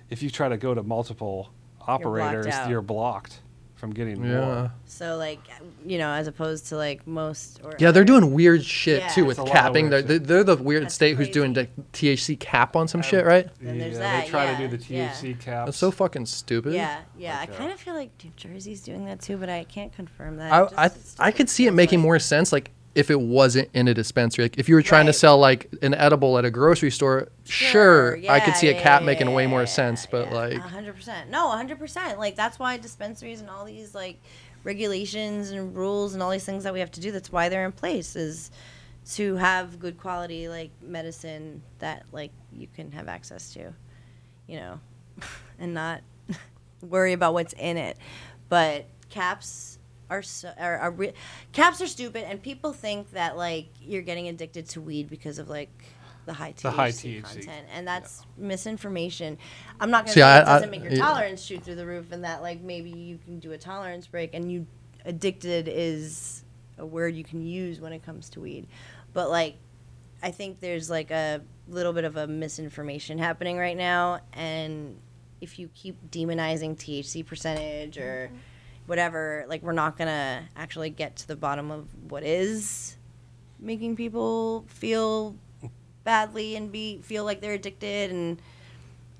if you try to go to multiple operators, you're blocked, you're blocked from getting yeah. more. So like, you know, as opposed to like most. Or yeah, they're doing weird shit yeah. too with capping. They're, they're they're the weird That's state crazy. who's doing the T H C cap on some um, shit, right? Then there's yeah, that. They try yeah. to do the T H C yeah. cap. That's so fucking stupid. Yeah, yeah. Like, I kind of feel like New Jersey's doing that too, but I can't confirm that. I Just, I, I could see it making like, more sense, like if it wasn't in a dispensary. Like if you were trying right. to sell like an edible at a grocery store, sure, sure yeah, I could see yeah, a cap yeah, making yeah, way more yeah, sense, but yeah. like one hundred percent. No, one hundred percent. Like that's why dispensaries and all these like regulations and rules and all these things that we have to do, that's why they're in place, is to have good quality like medicine that like you can have access to, you know, and not worry about what's in it. But caps Are, so, are, are re caps are stupid, and people think that like you're getting addicted to weed because of like the high T H C, the high T H C content, and that's yeah. misinformation. I'm not gonna See, say I, it doesn't I, make your yeah. tolerance shoot through the roof, and that like maybe you can do a tolerance break, and you addicted is a word you can use when it comes to weed, but like I think there's like a little bit of a misinformation happening right now, and if you keep demonizing T H C percentage or mm-hmm. whatever, like we're not gonna actually get to the bottom of what is making people feel badly and be feel like they're addicted. And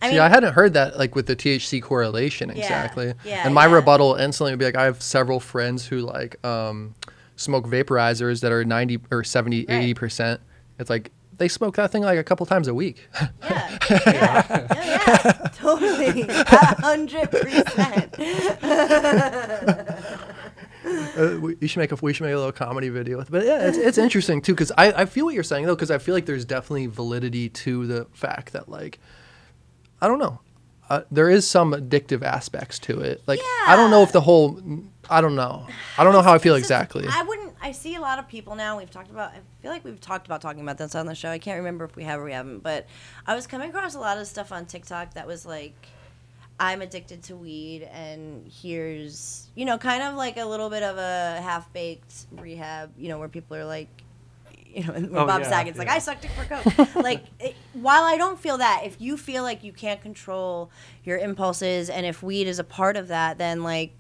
I See, mean, I hadn't heard that like with the T H C correlation yeah, exactly. Yeah, and my yeah. rebuttal instantly would be like, I have several friends who like um, smoke vaporizers that are ninety or seventy, right. eighty percent. It's like they smoke that thing like a couple times a week. Yeah, yeah, yeah, yeah. Totally, a hundred percent. uh, we, you should make a we should make a little comedy video, but yeah, it's, it's interesting too, because I I feel what you're saying though, because I feel like there's definitely validity to the fact that like I don't know, uh, there is some addictive aspects to it. Like yeah. I don't know if the whole I don't know I don't know how I feel exactly. I wouldn't. I see a lot of people now, we've talked about, I feel like we've talked about talking about this on the show. I can't remember if we have or we haven't, but I was coming across a lot of stuff on TikTok that was like, I'm addicted to weed and here's, you know, kind of like a little bit of a half-baked rehab, you know, where people are like, you know, and oh, Bob yeah, Saget's yeah. like, I sucked dick for coke. Like, it, while I don't feel that, if you feel like you can't control your impulses and if weed is a part of that, then like,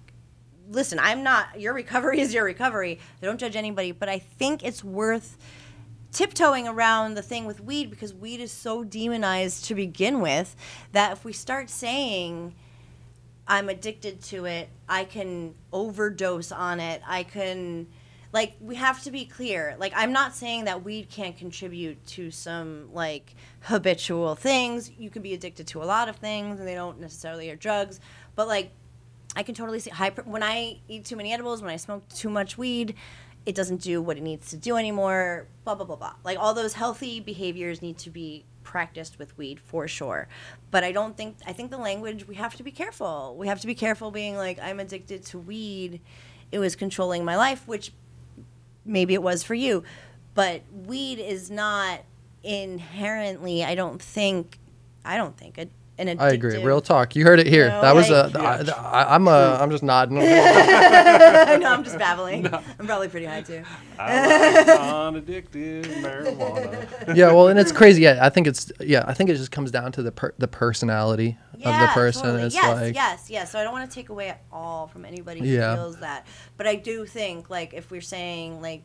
listen, I'm not, your recovery is your recovery. I don't judge anybody, but I think it's worth tiptoeing around the thing with weed, because weed is so demonized to begin with that if we start saying I'm addicted to it, I can overdose on it, I can, like, we have to be clear. Like, I'm not saying that weed can't contribute to some, like, habitual things. You can be addicted to a lot of things, and they don't necessarily are drugs. But, like, I can totally see hyper, when I eat too many edibles, when I smoke too much weed, it doesn't do what it needs to do anymore, blah, blah, blah, blah. Like, all those healthy behaviors need to be practiced with weed for sure. But I don't think, I think the language, we have to be careful. We have to be careful being like, I'm addicted to weed. It was controlling my life, which maybe it was for you. But weed is not inherently, I don't think, I don't think it. An addictive, I agree. Real talk. You heard it here. You know, that was like, a. Yeah. The, I, I'm a. I'm just nodding. No, I'm just babbling. No. I'm probably pretty high too. I'm non-addictive marijuana. Yeah, well, and it's crazy. Yeah, I think it's. Yeah, I think it just comes down to the per, the personality yeah, of the person. Totally. It's yes, like, yes, yes. So I don't want to take away at all from anybody who yeah. feels that, but I do think, like, if we're saying, like,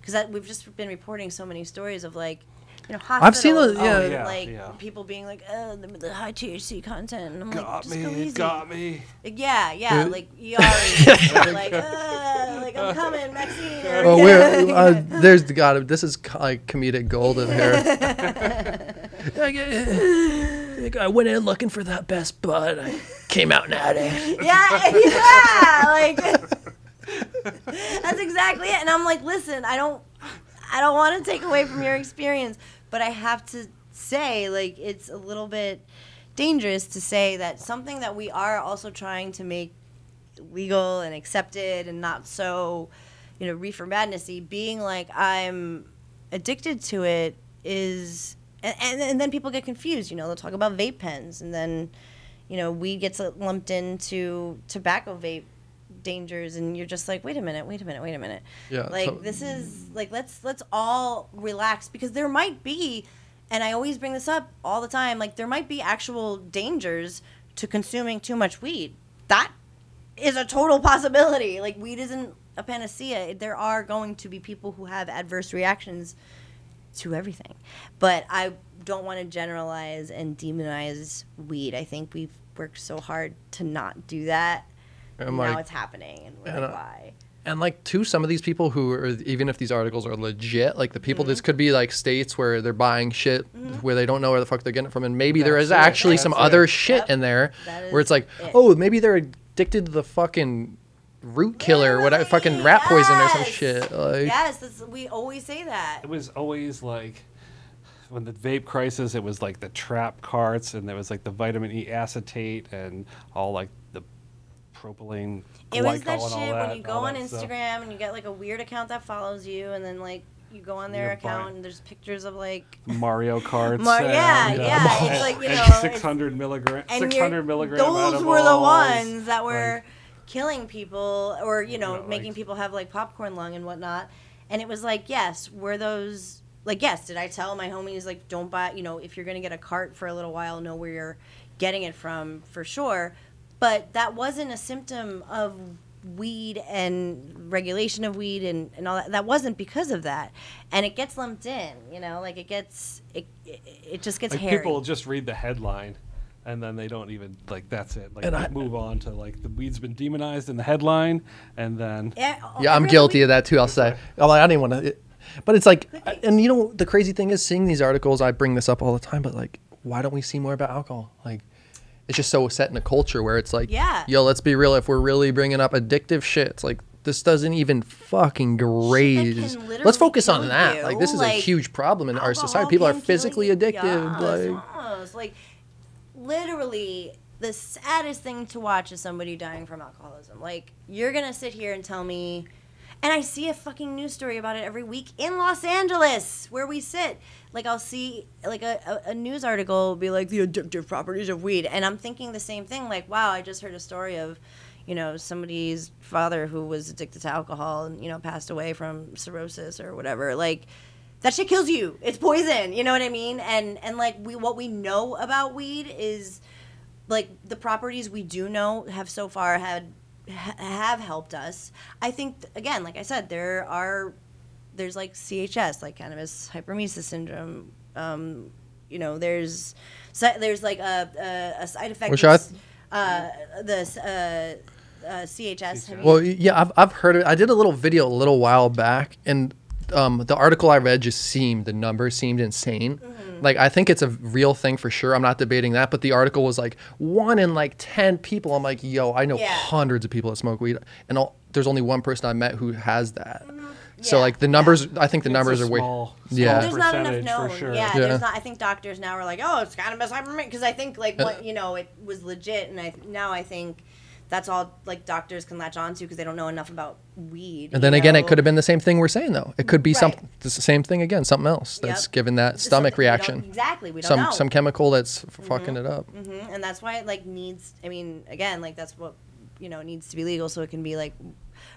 because we've just been reporting so many stories of, like, you know, I've seen those, yeah, oh, yeah like yeah. people being like, "Oh, the, the high T H C content." And I'm got like, me, go easy. got me. Like, yeah, yeah, like Yari, like, uh, like I'm coming, Maxine. Well, we're uh, there's the God. This is co like comedic gold in here. I went in looking for that best bud. I came out and had it. Yeah, yeah, like that's exactly it. And I'm like, listen, I don't. I don't want to take away from your experience, but I have to say, like, it's a little bit dangerous to say that something that we are also trying to make legal and accepted and not so, you know, reefer madness-y, being like, I'm addicted to it is, and, and, and then people get confused, you know, they'll talk about vape pens, and then, you know, weed gets lumped into tobacco vape dangers, and you're just like, wait a minute, wait a minute, wait a minute. Yeah, like, so this is like, let's let's all relax, because there might be, and I always bring this up all the time, like, there might be actual dangers to consuming too much weed. That is a total possibility. Like, weed isn't a panacea. There are going to be people who have adverse reactions to everything. But I don't want to generalize and demonize weed. I think we've worked so hard to not do that. And now like, it's happening, and, and like, why? And like, too, some of these people who are, even if these articles are legit, like the people, mm-hmm. this could be like states where they're buying shit mm-hmm. where they don't know where the fuck they're getting it from, and maybe that's there is it. actually that's some it. other shit yep. in there where it's like, it. oh, maybe they're addicted to the fucking root killer, really? what fucking rat yes. poison or some shit. Like, yes, that's, we always say that. It was always like, when the vape crisis, it was like the trap carts, and there was like the vitamin E acetate and all like the propylene, it was that shit that, when you go on Instagram stuff. and you get like a weird account that follows you, and then like you go on their You're account and there's pictures of like Mario Karts. Mar and, yeah, uh, yeah. And, it's like, you know, six hundred milligrams. six hundred milligram Those were the ones that were like, killing people, or you know, you know making like, people have like popcorn lung and whatnot. And it was like, yes, were those like yes? Did I tell my homies like, don't buy? You know, if you're gonna get a cart for a little while, know where you're getting it from for sure. But that wasn't a symptom of weed and regulation of weed and, and all that. That wasn't because of that. And it gets lumped in, you know, like it gets, it, it, it just gets like hairy. People just read the headline and then they don't even, like, that's it. Like, I, move on to, like, the weed's been demonized in the headline and then. Yeah, yeah I'm really guilty of that too, I'll say. I'm like, I didn't want to. But it's like, I, and you know, the crazy thing is seeing these articles, I bring this up all the time, but like, why don't we see more about alcohol? Like, it's just so set in a culture where it's like, yeah. yo, let's be real. If we're really bringing up addictive shit, it's like, this doesn't even fucking graze. Let's focus on that. You. Like, this is like, a huge problem in our society. People are physically addicted. Yeah, like, almost. like, literally, the saddest thing to watch is somebody dying from alcoholism. Like, you're going to sit here and tell me, and I see a fucking news story about it every week in Los Angeles, where we sit. Like, I'll see, like, a, a news article will be like, the addictive properties of weed. And I'm thinking the same thing. Like, wow, I just heard a story of, you know, somebody's father who was addicted to alcohol and, you know, passed away from cirrhosis or whatever. Like, that shit kills you. It's poison. You know what I mean? And, and like, we what we know about weed is, like, the properties we do know have so far had ha have helped us. I think, again, like I said, there are, there's like C H S, like cannabis hyperemesis syndrome. Um, you know, there's so, there's like a, a, a side effect. Which I th uh, the uh, uh, C H S. Have well, you yeah, I've, I've heard it. I did a little video a little while back, and um, the article I read just seemed, the numbers seemed insane. Mm-hmm. Like, I think it's a real thing for sure. I'm not debating that. But the article was like one in like ten people. I'm like, yo, I know yeah. hundreds of people that smoke weed. And I'll, there's only one person I met who has that. Mm-hmm. So, yeah. like, the numbers, yeah. I think the it's numbers are way. Small, small yeah. There's not enough known. For sure. Yeah. yeah. There's not, I think doctors now are like, oh, it's cannabis hyperemesis. Because I think, like, uh, what, you know, it was legit. And I now I think that's all, like, doctors can latch on to because they don't know enough about weed. And then know? again, it could have been the same thing we're saying, though. It could be right. something, the same thing again, something else that's yep. given that stomach reaction. We exactly. We don't some, know. Some chemical that's mm-hmm. fucking it up. Mm-hmm. And that's why it, like, needs, I mean, again, like, that's what, you know, needs to be legal so it can be, like,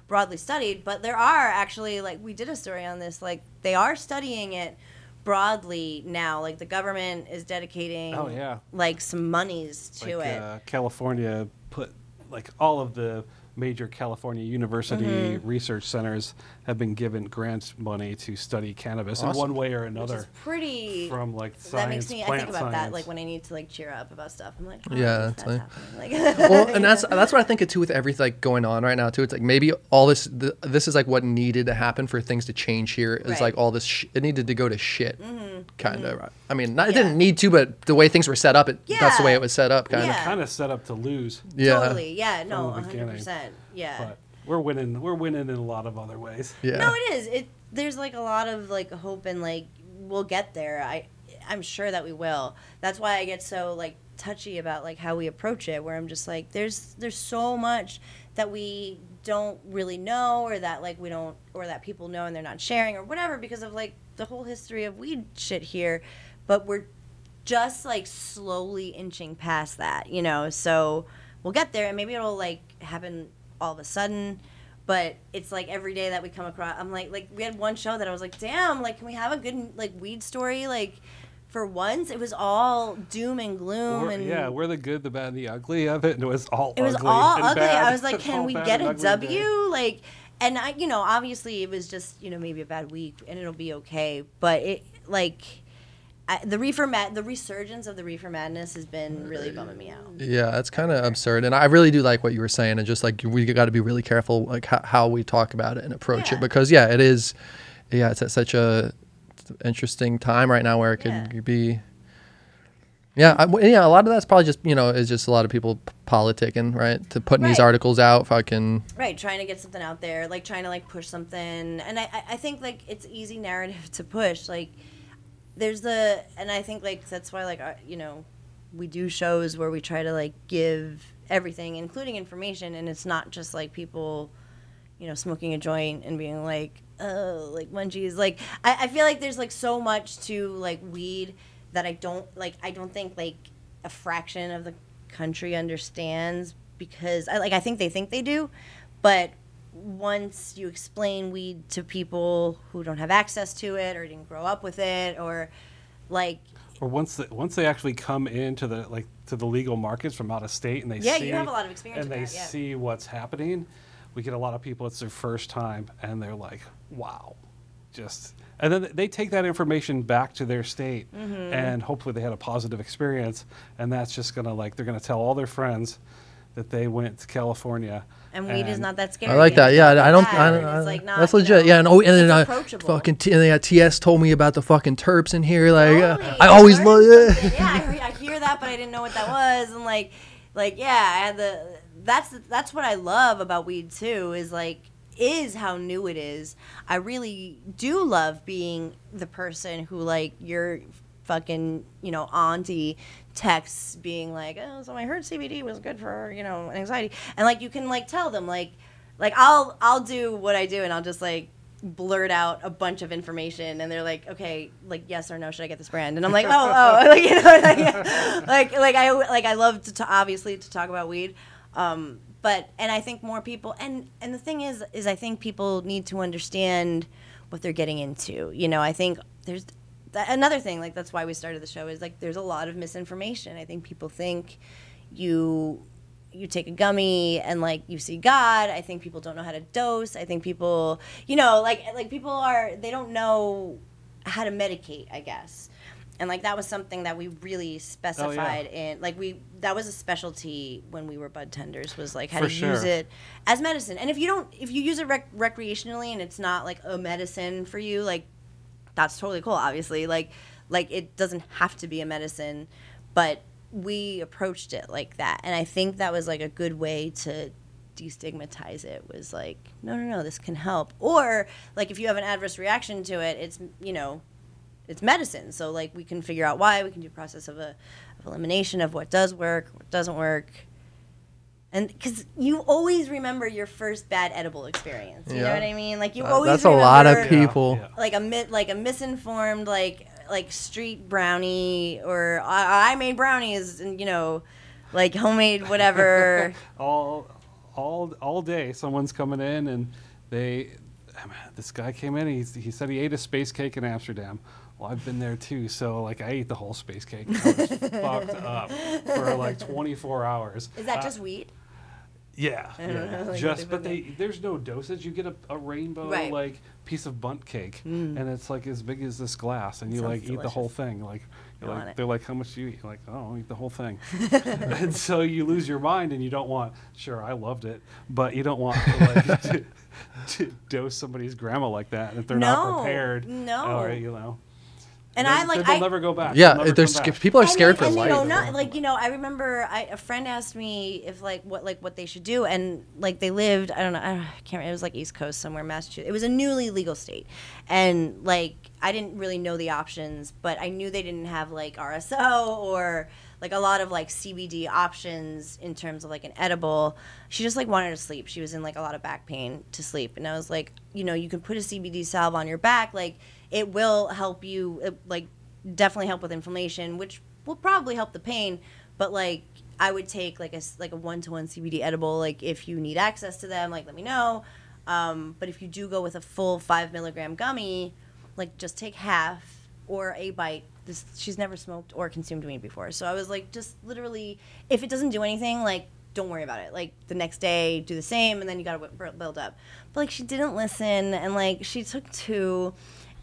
broadly studied. But there are actually, like, we did a story on this, like, they are studying it broadly now. Like, the government is dedicating, oh, yeah. like, some monies to like, it. Uh, California put, like, all of the major California university mm-hmm. research centers have been given grants money to study cannabis awesome. in one way or another. Which is pretty from like science, that makes me I think about science. that like when I need to like cheer up about stuff. I'm like, oh, yeah, that's like, like well, and that's that's what I think of too with everything like going on right now too. It's like maybe all this the, this is like what needed to happen for things to change here. Is right. like all this sh it needed to go to shit mm-hmm. kind of. Mm-hmm. I mean, not, it yeah. didn't need to, but the way things were set up, it yeah. that's the way it was set up kind yeah. of. Kind of set up to lose. Yeah, totally. Yeah, no, one hundred percent. Yeah, but we're winning. We're winning in a lot of other ways. Yeah. No, it is. It there's like a lot of like hope and like we'll get there. I I'm sure that we will. That's why I get so like touchy about like how we approach it. Where I'm just like there's there's so much that we don't really know or that like we don't or that people know and they're not sharing or whatever because of like the whole history of weed shit here. But we're just like slowly inching past that, you know. So we'll get there and maybe it'll like happen all of a sudden, but it's like every day that we come across I'm like like we had one show that I was like, damn, like can we have a good like weed story? Like for once it was all doom and gloom. We're, and yeah we're the good, the bad, the ugly of it, and it was all it was ugly all ugly bad. I was like, can we get a W? Like, and I you know obviously it was just you know maybe a bad week and it'll be okay, but it like I, the reefer mad, the resurgence of the reefer madness has been really bumming me out. Yeah, it's kind of absurd, and I really do like what you were saying, and just like we got to be really careful like how, how we talk about it and approach yeah. it, because yeah, it is, yeah, it's at such a interesting time right now where it yeah. could be. Yeah, I, yeah, a lot of that's probably just you know is just a lot of people politicking, right? To putting right. these articles out, fucking right, trying to get something out there, like trying to like push something, and I I think like it's easy narrative to push, like. There's the, and I think, like, that's why, like, uh, you know, we do shows where we try to, like, give everything, including information, and it's not just, like, people, you know, smoking a joint and being like, oh, like, munchies. Like, I, I feel like there's, like, so much to, like, weed that I don't, like, I don't think, like, a fraction of the country understands because, I like, I think they think they do, but once you explain weed to people who don't have access to it or didn't grow up with it or like or once the, once they actually come into the like to the legal markets from out of state and they yeah, see you have a lot of experience and they that, yeah. see what's happening, we get a lot of people it's their first time and they're like, wow, just and then they take that information back to their state mm-hmm. and hopefully they had a positive experience, and that's just gonna like they're gonna tell all their friends that they went to California. And weed and is not that scary. I like that. Yeah, I don't. I don't I, like not, that's legit. You know, yeah, and oh, and then I fucking t and then T S told me about the fucking terps in here. Like totally. uh, I always love it. Yeah, I hear, I hear that, but I didn't know what that was. And like, like yeah, I had the. That's that's what I love about weed too. Is like is how new it is. I really do love being the person who like you're. Fucking, you know, auntie texts being like, oh, so I heard C B D was good for, you know, anxiety. And, like, you can, like, tell them, like, like I'll I'll do what I do and I'll just, like, blurt out a bunch of information. And they're like, okay, like, yes or no, should I get this brand? And I'm like, oh, oh. Like, you know, like, yeah. like, like, I, like, I love to, to, obviously, to talk about weed. Um, but, and I think more people, and, and the thing is, is I think people need to understand what they're getting into. You know, I think there's... Another thing, like, that's why we started the show is, like, there's a lot of misinformation. I think people think you you take a gummy and like you see God. I think people don't know how to dose. I think people, you know, like like people are, they don't know how to medicate, I guess. And like that was something that we really specified oh, yeah. in, like we, that was a specialty when we were bud tenders, was like how For to sure. use it as medicine. And if you don't, if you use it rec recreationally and it's not like a medicine for you, like that's totally cool, obviously. Like, like it doesn't have to be a medicine, but we approached it like that. And I think that was like a good way to destigmatize it, was like, no, no, no, this can help. Or like if you have an adverse reaction to it, it's, you know, it's medicine, so like we can figure out why. We can do process of, a, of elimination of what does work, what doesn't work, and because you always remember your first bad edible experience. You yeah. know what I mean? Like you uh, always. That's remember, a lot of people. Like a mi like a misinformed like like street brownie, or I, I made brownies and you know, like homemade whatever. all all all day, someone's coming in and they. This guy came in. He he said he ate a space cake in Amsterdam. Well, I've been there too, so like I ate the whole space cake. I was fucked up for like twenty-four hours. Is that uh, just weed? Yeah, I don't yeah. know, like just but they there's no dosage. You get a, a rainbow right. like piece of bunt cake, mm. and it's like as big as this glass, and you Sounds like delicious. Eat the whole thing. Like, you're like they're like, how much do you eat? You're like, oh, I'll eat the whole thing, and so you lose your mind, and you don't want. Sure, I loved it, but you don't want to, like, to, to dose somebody's grandma like that if they're no, not prepared. No, or you know. And they, I like they'll I, never go back. Yeah, there's people are scared and, for and, life. You know, not, like you know, I remember I, a friend asked me if like what like what they should do, and like they lived I don't know I can't remember, it was like East Coast somewhere, Massachusetts. It was a newly legal state, and like I didn't really know the options, but I knew they didn't have like R S O or like a lot of like C B D options in terms of like an edible. She just like wanted to sleep. She was in like a lot of back pain to sleep, and I was like, you know, you can put a C B D salve on your back, like. It will help you, it, like, definitely help with inflammation, which will probably help the pain. But, like, I would take, like, a like a one-to-one C B D edible. Like, if you need access to them, like, let me know. Um, but if you do go with a full five milligram gummy, like, just take half or a bite. This, she's never smoked or consumed weed before. So I was, like, just literally, if it doesn't do anything, like, don't worry about it. Like, the next day, do the same, and then you got to build up. But, like, she didn't listen, and, like, she took two.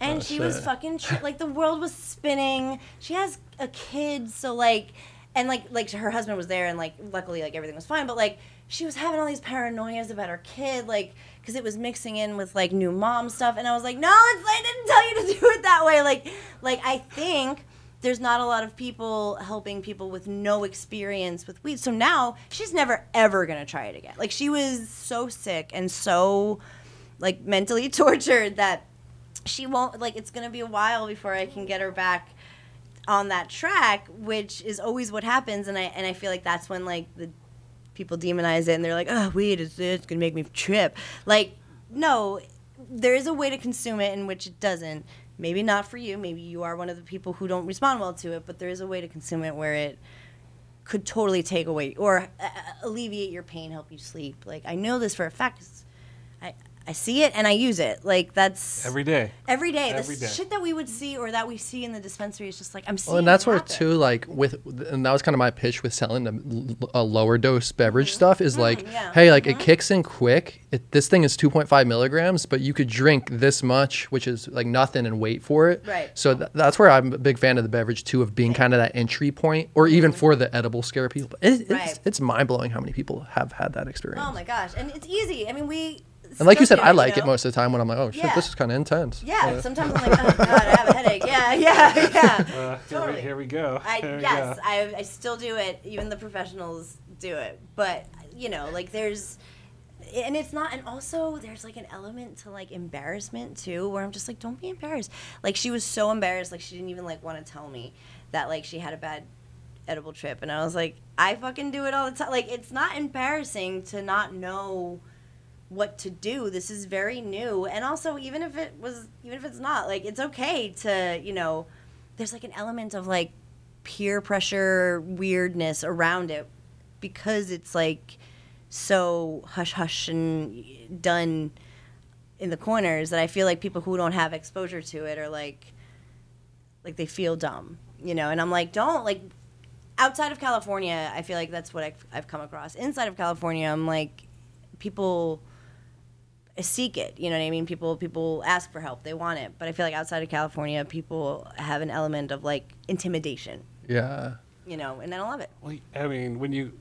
And oh, she shit. was fucking, tri like, the world was spinning. She has a kid, so, like, and, like, like her husband was there, and, like, luckily, like, everything was fine. But, like, she was having all these paranoias about her kid, like, because it was mixing in with, like, new mom stuff. And I was like, no, it's, I didn't tell you to do it that way. Like, like, I think there's not a lot of people helping people with no experience with weed. So now she's never, ever going to try it again. Like, she was so sick and so, like, mentally tortured that she won't, like, it's going to be a while before I can get her back on that track, which is always what happens. And I and I feel like that's when, like, the people demonize it and they're like, oh, weed, it's, it's going to make me trip. Like, no, there is a way to consume it in which it doesn't. Maybe not for you. Maybe you are one of the people who don't respond well to it, but there is a way to consume it where it could totally take away or uh, alleviate your pain, help you sleep. Like, I know this for a fact. I. I see it and I use it. Like, that's every day. Every day. Every the day. Shit that we would see or that we see in the dispensary is just like, I'm seeing. Well, and that's where happen. too, like with, and that was kind of my pitch with selling the, a lower dose beverage mm-hmm. stuff is mm-hmm. like, yeah. hey, like mm-hmm. it kicks in quick. It, this thing is two point five milligrams, but you could drink this much, which is like nothing, and wait for it. Right. So th that's where I'm a big fan of the beverage too, of being right. kind of that entry point, or even mm-hmm. for the edible scare people. It, it's, right. it's mind blowing how many people have had that experience. Oh my gosh, and it's easy. I mean, we. And like you said, I like it most of the time when I'm like, oh, shit, this is kind of intense. Yeah, sometimes I'm like, oh, God, I have a headache. Yeah, yeah, yeah. Totally. Here we go. Yes, I still do it. Even the professionals do it. But, you know, like there's, and it's not, and also there's like an element to like embarrassment too, where I'm just like, don't be embarrassed. Like she was so embarrassed, like she didn't even like want to tell me that like she had a bad edible trip. And I was like, I fucking do it all the time. Like it's not embarrassing to not know what to do. This is very new. And also, even if it was, even if it's not, like, it's okay to, you know, there's like an element of like peer pressure weirdness around it because it's like so hush hush and done in the corners that I feel like people who don't have exposure to it are like, like they feel dumb, you know? And I'm like, don't, like, outside of California, I feel like that's what I've, I've come across. Inside of California, I'm like, people seek it. You know what I mean? People people ask for help. They want it. But I feel like outside of California, people have an element of, like, intimidation. Yeah. You know, and I don't love it. Well, I mean, when you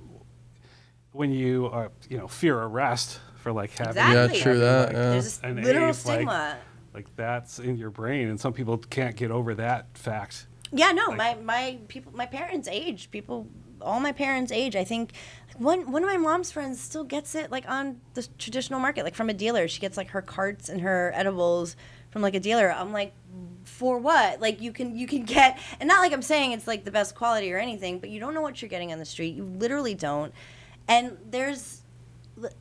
when you are, you know, fear arrest for, like, having... Exactly. Yeah, true that. Like, yeah. There's this literal age, stigma. Like, like, that's in your brain, and some people can't get over that fact. Yeah, no, like, my my people, my parents' age, people, all my parents' age. I think one one of my mom's friends still gets it, like, on the traditional market, like, from a dealer. She gets, like, her carts and her edibles from, like, a dealer. I'm like, for what? Like, you can you can get, and not like I'm saying it's like the best quality or anything, but you don't know what you're getting on the street. You literally don't. And there's,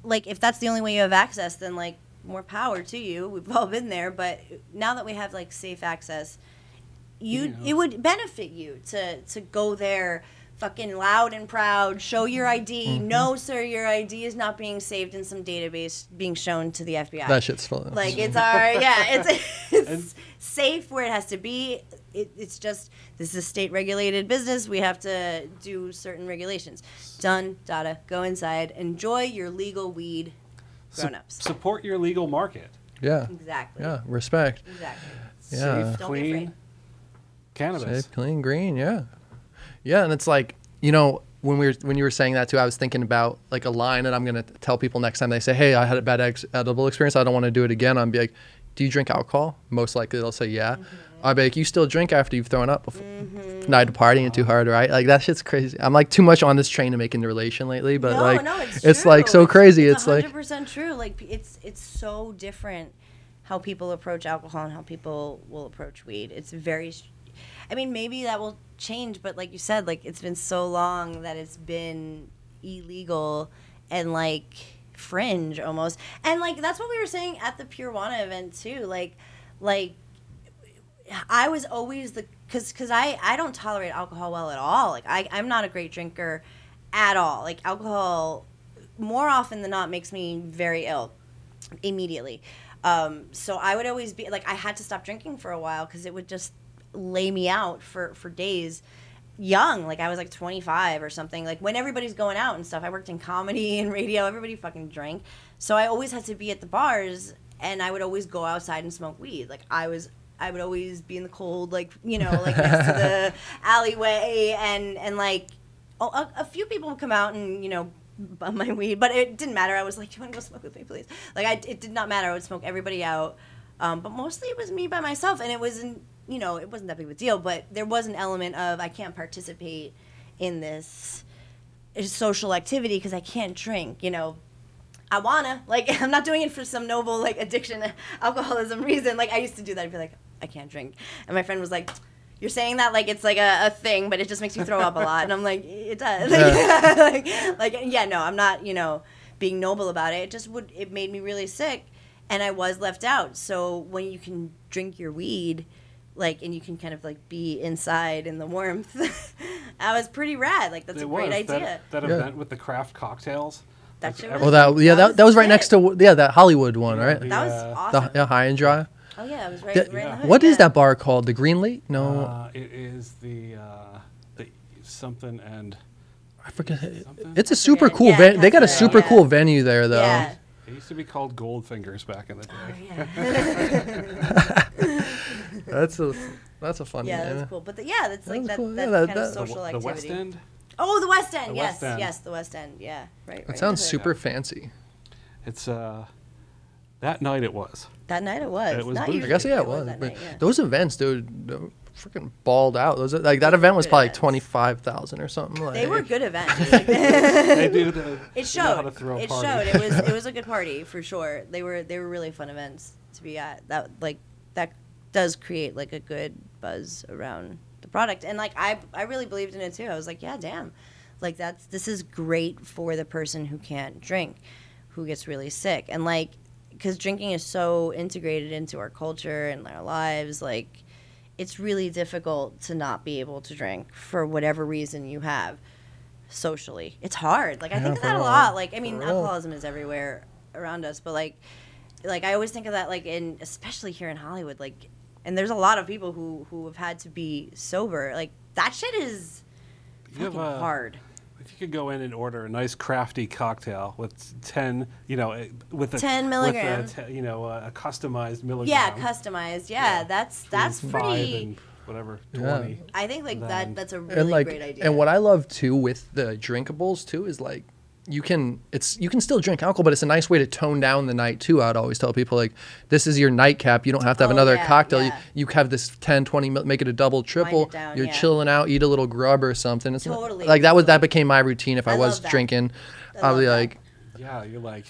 like, if that's the only way you have access, then, like, more power to you. We've all been there, but now that we have, like, safe access. You, yeah. It would benefit you to, to go there fucking loud and proud, show your I D. Mm-hmm. No, sir, your I D is not being saved in some database being shown to the F B I. That shit's fun. Like, it's our, yeah, it's, it's safe where it has to be. It, it's just, this is a state-regulated business. We have to do certain regulations. Done, data, go inside. Enjoy your legal weed, grown-ups. Su- support your legal market. Yeah. Exactly. Yeah, respect. Exactly. Yeah. Safe, don't clean. Be afraid. Cannabis. Safe, clean, green, yeah. Yeah, and it's like, you know, when we were, when you were saying that too, I was thinking about, like, a line that I'm going to tell people next time they say, hey, I had a bad ex edible experience, I don't want to do it again. I'd be like, do you drink alcohol? Most likely they'll say, yeah. Mm-hmm. I'd be like, you still drink after you've thrown up before? Mm-hmm. Not partying oh. too hard, right? Like, that shit's crazy. I'm, like, too much on this train to make into relation lately, but, no, like, no, it's, it's like so crazy. It's, it's, it's one hundred percent like, true. Like, it's, it's so different how people approach alcohol and how people will approach weed. It's very, I mean, maybe that will change, but like you said, like, it's been so long that it's been illegal and, like, fringe almost. And, like, that's what we were saying at the Piruana event too. Like, like I was always the, cause, cause I, I don't tolerate alcohol well at all. Like, I, I'm not a great drinker at all. Like, alcohol more often than not makes me very ill immediately. Um, so I would always be like, I had to stop drinking for a while cause it would just lay me out for for days young. Like, I was like twenty-five or something, like, when everybody's going out and stuff. I worked in comedy and radio, everybody fucking drank, so I always had to be at the bars, and I would always go outside and smoke weed. Like, I was I would always be in the cold, like, you know, like, next to the alleyway, and and like a, a few people would come out and, you know, bum my weed, but it didn't matter. I was like, do you want to go smoke with me, please? Like, I, it did not matter. I would smoke everybody out, um, but mostly it was me by myself, and it wasn't, you know, it wasn't that big of a deal, but there was an element of, I can't participate in this social activity because I can't drink, you know. I wanna, like, I'm not doing it for some noble, like, addiction, alcoholism reason. Like, I used to do that. I'd be like, I can't drink. And my friend was like, you're saying that like it's like a, a thing, but it just makes you throw up a lot. And I'm like, it does. Yeah. like, like, yeah, no, I'm not, you know, being noble about it. It just would, it made me really sick, and I was left out. So when you can drink your weed, like, and you can kind of, like, be inside in the warmth. That was pretty rad. Like, that's it a was. great idea. That, that yeah. event with the craft cocktails. That shit was, well, that, yeah, that, that, that was right sick. next to, yeah, that Hollywood one, yeah, right? The, that was awesome. The, yeah, High and Dry. Oh, yeah, it was right, the, right yeah. in the hood. What yeah. is that bar called? The Greenlight? No. Uh, it is the, uh, the something and... I forget. Something? It's a super cool yeah, venue. They got a super yeah. cool venue there, though. Yeah. It used to be called Goldfingers back in the day. Oh, yeah. That's a that's a fun. Yeah, that's cool. But the, yeah, that's that like that, cool. that, yeah, that kind that, of social the, activity. The West End. Oh, the West End. The yes, West End. yes, the West End. Yeah, right. That right sounds super yeah. fancy. It's uh, that night it was. That night it was. It was Not I guess yeah, it, it was. was night, yeah. Those events, dude. Freaking balled out. Those are, like that they event was probably events. like twenty five thousand or something. Like. They were good events. Like, they do the, it showed. Know how to throw it party. showed. It was it was a good party for sure. They were they were really fun events to be at. That like that does create like a good buzz around the product. And like I I really believed in it too. I was like, yeah, damn, like that's this is great for the person who can't drink, who gets really sick, and like because drinking is so integrated into our culture and our lives, like. It's really difficult to not be able to drink for whatever reason you have socially. It's hard. Like, I yeah, think of that a lot. Like, I mean, alcoholism is everywhere around us, but like, like I always think of that, like, in, especially here in Hollywood, like, and there's a lot of people who, who have had to be sober. Like, that shit is you fucking have, uh, hard. If you could go in and order a nice crafty cocktail with ten, you know, with a ten milligrams, with a, you know, a customized milligram. Yeah, customized. Yeah, yeah. that's that's pretty. And whatever, twenty. Yeah. I think like that. That's a really like, great idea. And what I love too with the drinkables too is like. You can it's you can still drink alcohol, but it's a nice way to tone down the night too. I'd always tell people like, this is your nightcap. You don't have to have oh, another yeah, cocktail. Yeah. You, you have this ten, twenty, make it a double, triple. Down, You're yeah. chilling out, eat a little grub or something. It's totally. Like that was that became my routine. If I, I was drinking, I'd be like, yeah, you're like.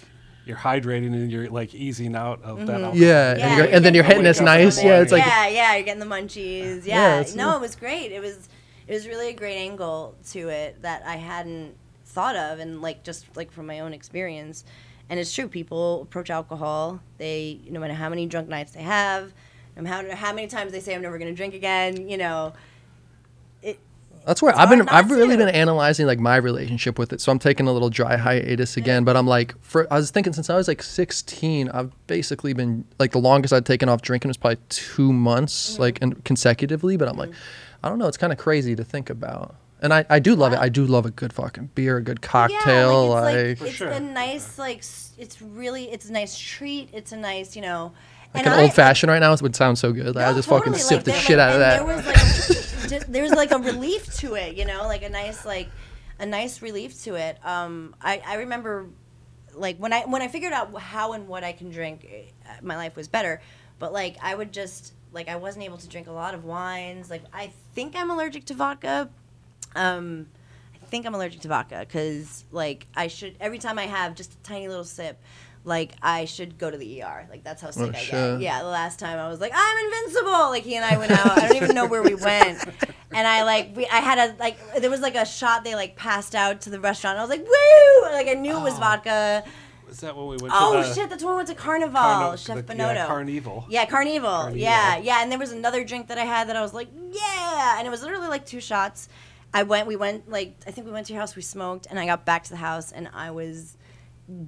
You're hydrating and you're like easing out of mm-hmm. that. Alcohol. Yeah, yeah, and, you're, you're and then you're hitting this nice. Yeah, it's like yeah, yeah. You're getting the munchies. Yeah, yeah no, nice. It was great. It was it was really a great angle to it that I hadn't thought of, and like just like from my own experience. And it's true. People approach alcohol. They no matter how many drunk nights they have, no matter how many times they say I'm never going to drink again. You know. That's where it's I've been. I've really been analyzing like my relationship with it. So I'm taking a little dry hiatus again. But I'm like, for I was thinking since I was like sixteen, I've basically been like the longest I'd taken off drinking was probably two months, mm-hmm. like and consecutively. But I'm like, I don't know. It's kind of crazy to think about. And I, I do love yeah. it. I do love a good fucking beer, a good cocktail. Yeah, like it's, like, like, it's sure. a nice like it's really it's a nice treat. It's a nice you know. Like and an I, old fashioned right now would sound so good. Like no, I just totally. fucking sip like, the shit like, out of that. There was like, just, there was like a relief to it, you know, like a nice like a nice relief to it. Um, I, I remember like when I when I figured out how and what I can drink, my life was better. But like I would just like I wasn't able to drink a lot of wines. Like I think I'm allergic to vodka. Um, I think I'm allergic to vodka because like I should every time I have just a tiny little sip. Like, I should go to the E R. Like, that's how sick oh, I sure. get. Yeah, the last time I was like, I'm invincible. Like, he and I went out. I don't even know where we went. And I, like, we, I had a, like, there was, like, a shot they, like, passed out to the restaurant. I was like, woo! Like, I knew oh. it was vodka. Is that when we went oh, to Oh, shit, that's when we went to Carnival. Carno Chef the, Bonotto. Yeah, Carnival. Yeah, Carnival. Carnival. Yeah, yeah. And there was another drink that I had that I was like, yeah! And it was literally, like, two shots. I went, we went, like, I think we went to your house. We smoked. And I got back to the house. And I was...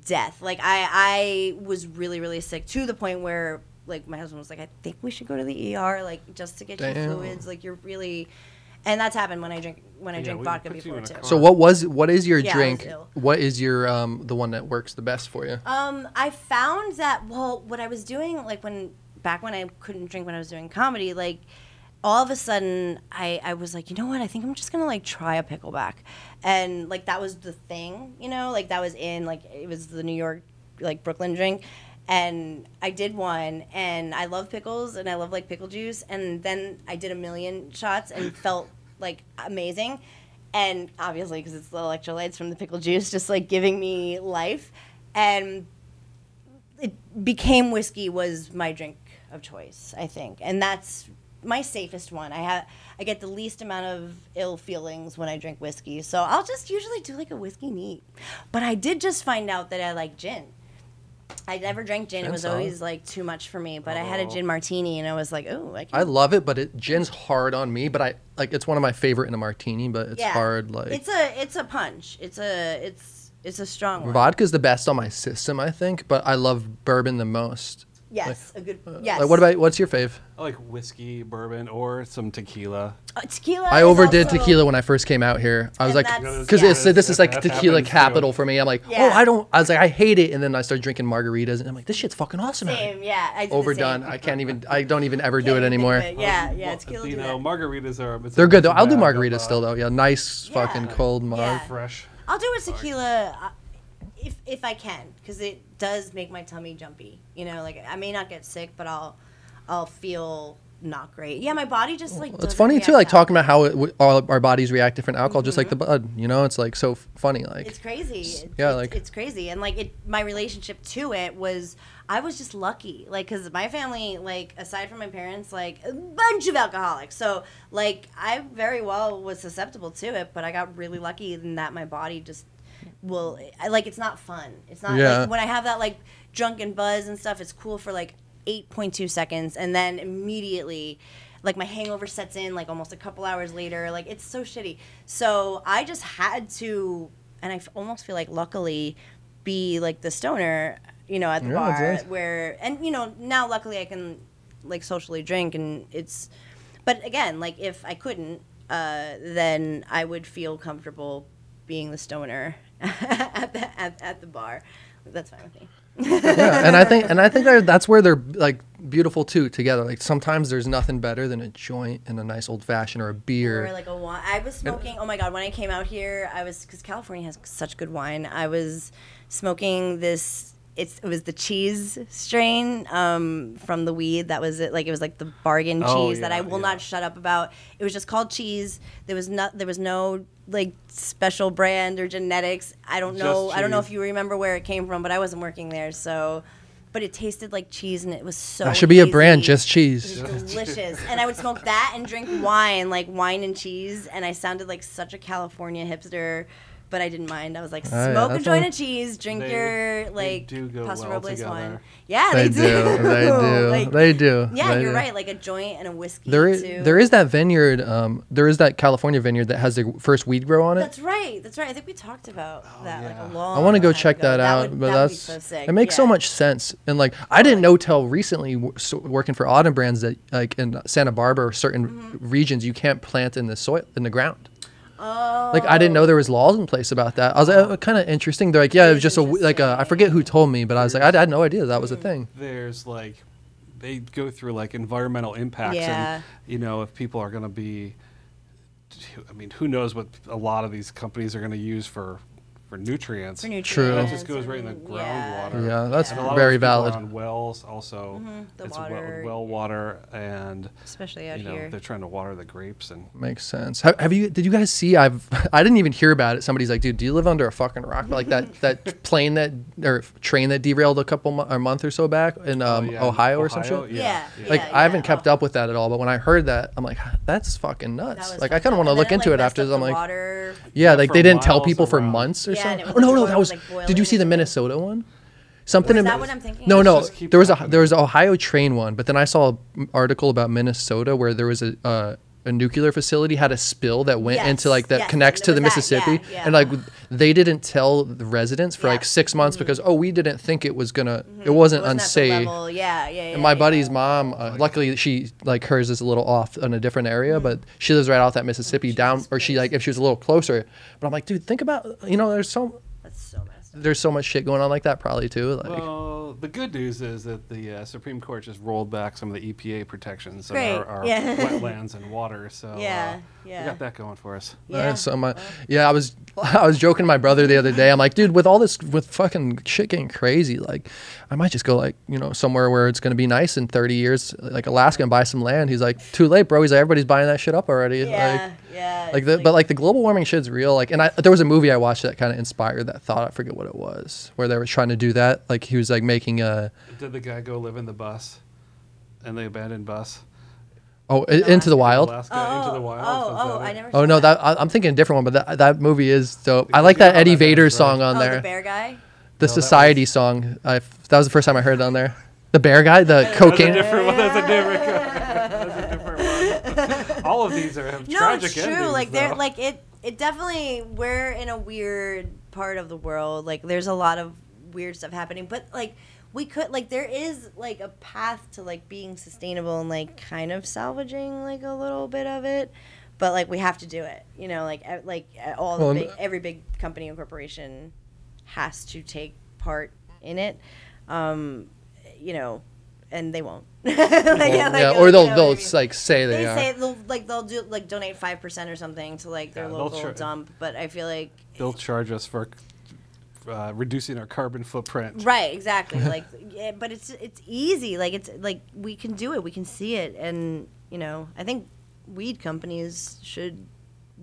death. Like I, I was really, really sick to the point where like my husband was like, I think we should go to the E R, like just to get Damn. your fluids. Like you're really, and that's happened when I drink when I yeah, drink vodka before too. So what was what is your yeah, drink? What is your um the one that works the best for you? Um, I found that well, what I was doing like when back when I couldn't drink when I was doing comedy, like all of a sudden I I was like, you know what? I think I'm just gonna like try a pickleback. And, like, that was the thing, you know? Like, that was in, like, it was the New York, like, Brooklyn drink. And I did one, and I love pickles, and I love, like, pickle juice. And then I did a million shots and felt, like, amazing. And obviously, because it's the electrolytes from the pickle juice just, like, giving me life. And it became whiskey was my drink of choice, I think. And that's... my safest one. I have I get the least amount of ill feelings when I drink whiskey, so I'll just usually do like a whiskey neat. But I did just find out that I like gin. I never drank gin; it was always like too much for me. But oh. I had a gin martini, and I was like, "Ooh, I can." I love it, but it, gin's hard on me. But I like it's one of my favorite in a martini, but it's yeah. hard. Like it's a it's a punch. It's a it's it's a strong one. Vodka's the best on my system, I think. But I love bourbon the most. Yes, like, a good. Uh, yes. Like what about what's your fave? I like whiskey, bourbon, or some tequila. Uh, tequila. I overdid also... tequila when I first came out here. I was and like, because yeah. this is like tequila capital too. for me. I'm like, yeah. oh, I don't. I was like, I hate it, and then I started drinking margaritas, and I'm like, this shit's fucking awesome. Same, yeah. I Overdone. Same. I can't even. I don't even ever do it anymore. It. Yeah, yeah. Well, tequila. You know, margaritas are. They're good though. I'll do margaritas still though. Yeah, nice yeah. fucking cold mug. Yeah. Fresh. I'll do a tequila. If if I can, because it does make my tummy jumpy, you know. Like I may not get sick, but I'll I'll feel not great. Yeah, my body just like. Well, it's funny too, like talking about how it, all our bodies react different to alcohol, mm-hmm. just like the blood. You know, it's like so funny. Like it's crazy. It's, yeah, it's, like it's crazy, and like it. My relationship to it was I was just lucky, like because my family, like aside from my parents, like a bunch of alcoholics. So like I very well was susceptible to it, but I got really lucky in that my body just. Well, I, like it's not fun. It's not yeah. like when I have that like drunken buzz and stuff. It's cool for like eight point two seconds, and then immediately, like my hangover sets in like almost a couple hours later. Like it's so shitty. So I just had to, and I f almost feel like luckily, be like the stoner, you know, at the yeah, bar where, and you know, now luckily I can like socially drink, and it's, but again, like if I couldn't, uh, then I would feel comfortable being the stoner at the at, at the bar. That's fine with me. Yeah, and I think and I think that's where they're like beautiful too together. Like sometimes there's nothing better than a joint and a nice old fashioned or a beer. Or like a wine. I was smoking. Oh my god! When I came out here, I was because California has such good wine. I was smoking this. It's, it was the cheese strain um, from the weed. That was it. Like it was like the bargain cheese oh, yeah, that I will yeah. not shut up about. It was just called cheese. There was not. There was no like special brand or genetics. I don't just know. Cheese. I don't know if you remember where it came from, but I wasn't working there. So, but it tasted like cheese, and it was so. That should be easy. A brand, just cheese. It was delicious, and I would smoke that and drink wine, like wine and cheese, and I sounded like such a California hipster. But I didn't mind. I was like, smoke oh, yeah, a joint of cheese, drink they, your like Paso well Robles together. Wine. Yeah, they, they do. do. They do. Like, they do. Yeah, they you're do. right. Like a joint and a whiskey. There is too. there is that vineyard. Um, there is that California vineyard that has the first weed grow on it. That's right. That's right. I think we talked about oh, that yeah. like a long. I want to go check ago. that out. That would, but that that's so sick. It makes yeah. so much sense. And like I didn't know till recently working for Autumn Brands that like in Santa Barbara, certain mm-hmm. regions you can't plant in the soil in the ground. Oh. Like I didn't know there was laws in place about that. I was like, oh, kind of interesting. They're like, yeah, it was just a like a, I forget who told me, but I was like, I, I had no idea that was a thing. There's like, they go through like environmental impacts, yeah. and you know, if people are gonna be, I mean, who knows what a lot of these companies are gonna use for for nutrients. For nutrients. True. That just goes right in the groundwater. Yeah, yeah that's yeah. And very valid. On wells also, mm-hmm. the it's water. well, well water and especially out you know, here, they're trying to water the grapes and makes sense. Have, have you? Did you guys see? I've I didn't even hear about it. Somebody's like, dude, do you live under a fucking rock? But like that that plane that or train that derailed a couple mo- a month or so back in um, oh, yeah. Ohio, Ohio or some shit. Yeah. yeah. Like yeah, yeah. I haven't kept up with that at all. But when I heard that, I'm like, that's fucking nuts. Like I kind of want to look into like, it after. I'm like, water. yeah, like they didn't tell people for months or. Yeah, oh no, no, that was. Like did you see the Minnesota one? Something. Is that what I'm thinking? No, no. There was a there was an Ohio train one, but then I saw an article about Minnesota where there was a uh, a nuclear facility had a spill that went yes, into like that yes, connects to the Mississippi, that, yeah, yeah. and like they didn't tell the residents for yeah. like six months mm-hmm. because oh we didn't think it was gonna mm-hmm. it wasn't it was unsafe. Yeah, yeah, yeah. And my yeah, buddy's yeah. mom, uh, luckily she like hers is a little off in a different area, mm-hmm. but she lives right off that Mississippi oh, down, or she like if she was a little closer. But I'm like, dude, think about you know there's so that's so messed up. There's so much shit going on like that probably too. Like, well, the good news is that the uh, Supreme Court just rolled back some of the E P A protections of our, our yeah. wetlands and water, so yeah, uh, yeah. we got that going for us. Yeah, right, so my, yeah I was I was joking to my brother the other day. I'm like, dude, with all this, with fucking shit getting crazy, like, I might just go, like, you know, somewhere where it's going to be nice in thirty years, like Alaska, and buy some land. He's like, too late, bro. He's like, everybody's buying that shit up already. Yeah, like, yeah. Like the, like, but, like, the global warming shit's real. Like, and I, there was a movie I watched that kind of inspired that thought. I forget what it was, where they were trying to do that. Like, he was, like, making a... Did the guy go live in the bus? And the abandoned bus? Oh, Alaska. Into the Wild. Alaska, oh, Into the Wild. Oh, oh, I never. Oh no, that, that I, I'm thinking a different one, but that that movie is dope. I like that Eddie Vedder song on there. Oh, the bear guy. The no, Society that song. I that was the first time I heard it on there. The bear guy, the cocaine. That's a different one. That's a different. That's a different one. All of these are have no, tragic it's true. Endings, like they're though. Like it. It definitely we're in a weird part of the world. Like there's a lot of weird stuff happening, but like. We could, like, there is, like, a path to, like, being sustainable and, like, kind of salvaging, like, a little bit of it. But, like, we have to do it. You know, like, like all well, the big, every big company and corporation has to take part in it, um, you know, and they won't. like, yeah, like, yeah, or they'll, you know, they'll I mean? like, say they, they are. Say they'll, like, they'll do, like, donate five percent or something to, like, their yeah, local char- dump. But I feel like... They'll charge us for... Uh, reducing our carbon footprint. Right, exactly. Like, yeah, but it's it's easy. Like it's like we can do it. We can see it, and you know, I think weed companies should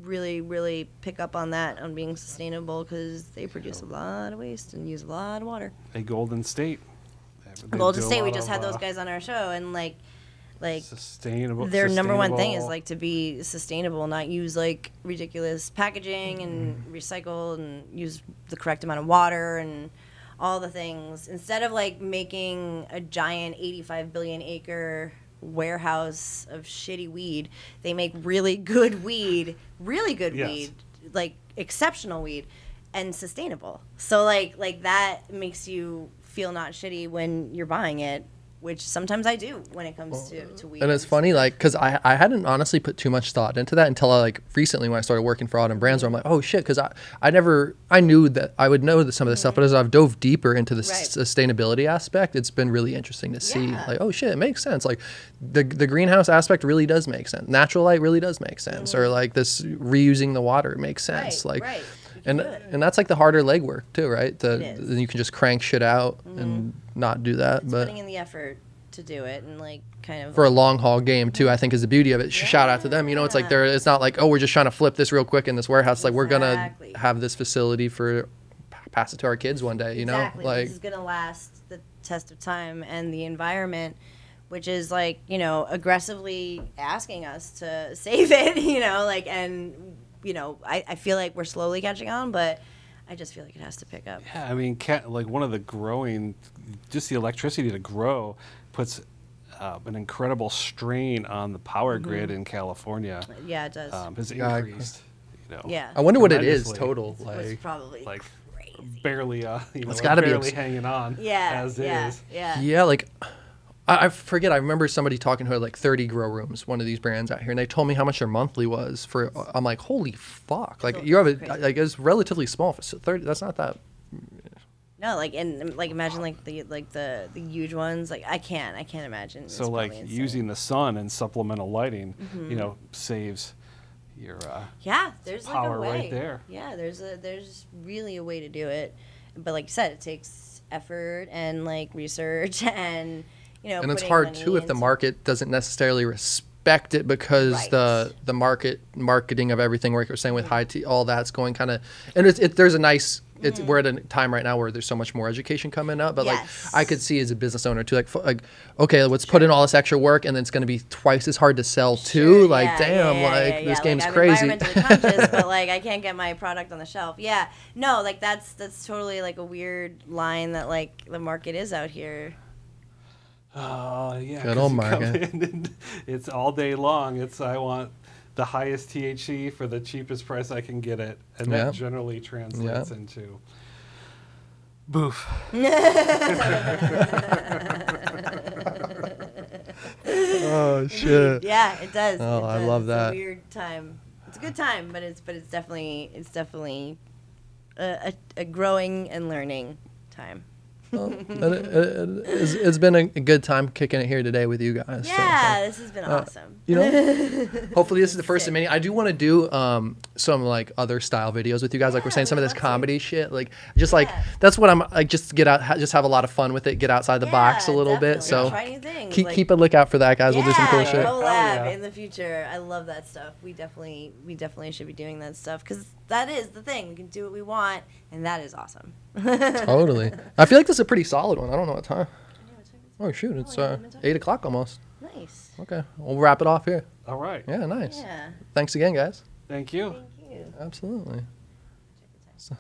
really, really pick up on that on being sustainable because they produce a lot of waste and use a lot of water. A Golden State. They Golden State. We just had those guys on our show, and like, like sustainable. Their sustainable. Number one thing is like to be sustainable, not use like ridiculous packaging and mm. recycle and use the correct amount of water and all the things. Instead of like making a giant eighty-five billion acre warehouse of shitty weed, they make really good weed, really good yes. weed, like exceptional weed and sustainable. So like like that makes you feel not shitty when you're buying it. which sometimes I do when it comes to, to weed. And it's funny, like, because I, I hadn't honestly put too much thought into that until I, like, recently when I started working for Autumn Brands, where I'm like, oh, shit, because I, I never, I knew that I would know that some of this mm-hmm. stuff, but as I've dove deeper into the right. sustainability aspect, it's been really interesting to yeah. see, like, oh, shit, it makes sense. Like, the, the greenhouse aspect really does make sense. Natural light really does make sense. Mm-hmm. Or, like, this reusing the water makes sense. Right, like, right. And Good. and that's like the harder legwork too, right? The, then you can just crank shit out mm-hmm. and not do that. It's but putting in the effort to do it and like kind of for like a long haul game too, I think is the beauty of it. Yeah. Shout out to them. You know, yeah. it's like they're it's not like, oh, we're just trying to flip this real quick in this warehouse. Exactly. Like we're gonna have this facility for pass it to our kids one day. You exactly. know, like this is gonna last the test of time and the environment, which is like you know aggressively asking us to save it. You know, like and. You know, I, I feel like we're slowly catching on, but I just feel like it has to pick up. Yeah, I mean, cat, like one of the growing, just the electricity to grow puts uh, an incredible strain on the power mm-hmm. grid in California. Yeah, it does. Um, has yeah, increased. I, you know, yeah. I wonder what it is total. It's, like, it's probably like crazy. Barely, uh, you know, it's gotta like barely be hanging on. Yeah, as yeah, is. Yeah. Yeah, like. I forget. I remember somebody talking who had like thirty grow rooms, one of these brands out here, and they told me how much their monthly was for. I'm like, holy fuck! Like you have a like it's relatively small. So thirty. That's not that. No, like and like imagine like the like the the huge ones. Like I can't. I can't imagine. So like using the sun and supplemental lighting, mm-hmm. you know, saves your uh, yeah. There's power like a way. Right there. Yeah, there's a there's really a way to do it, but like you said, it takes effort and like research and. You know, and it's hard too if the market doesn't necessarily respect it because right. the the market marketing of everything like we're saying with mm-hmm. high tea, all that's going kind of and it's it, there's a nice it's mm-hmm. we're at a time right now where there's so much more education coming up but yes. like I could see as a business owner too like like okay let's sure. put in all this extra work and then it's going to be twice as hard to sell too sure. like yeah, damn yeah, like yeah, yeah, this yeah. game's like, crazy I'm environmentally conscious, but like I can't get my product on the shelf yeah no like that's that's totally like a weird line that like the market is out here. Oh, yeah. Good old market. It's all day long. It's, I want the highest T H C for the cheapest price I can get it. And yeah. that generally translates yeah. into boof. Oh, shit. Yeah, it does. Oh, it does. I love it's that. It's a weird time. It's a good time, but it's, but it's definitely, it's definitely a, a, a growing and learning time. Well, it, it, it's, it's been a good time kicking it here today with you guys. Yeah, so, so. This has been uh, awesome. You know, hopefully this is the first of many. I do want to do um, some like other style videos with you guys, yeah, like we're saying, some of this comedy to. shit. Like just yeah. like that's what I'm like. Just get out, ha just have a lot of fun with it. Get outside the yeah, box a little definitely. bit. So try new things. keep like, keep a lookout for that, guys. Yeah, we'll do some cool shit. Collab oh, yeah. in the future. I love that stuff. We definitely we definitely should be doing that stuff because that is the thing. We can do what we want, and that is awesome. Totally. I feel like this is a pretty solid one. I don't know what time. Oh shoot, it's uh, eight o'clock almost. Nice. Okay, we'll wrap it off here. All right. Yeah, nice. Yeah. Thanks again, guys. Thank you. Thank you. Absolutely. So.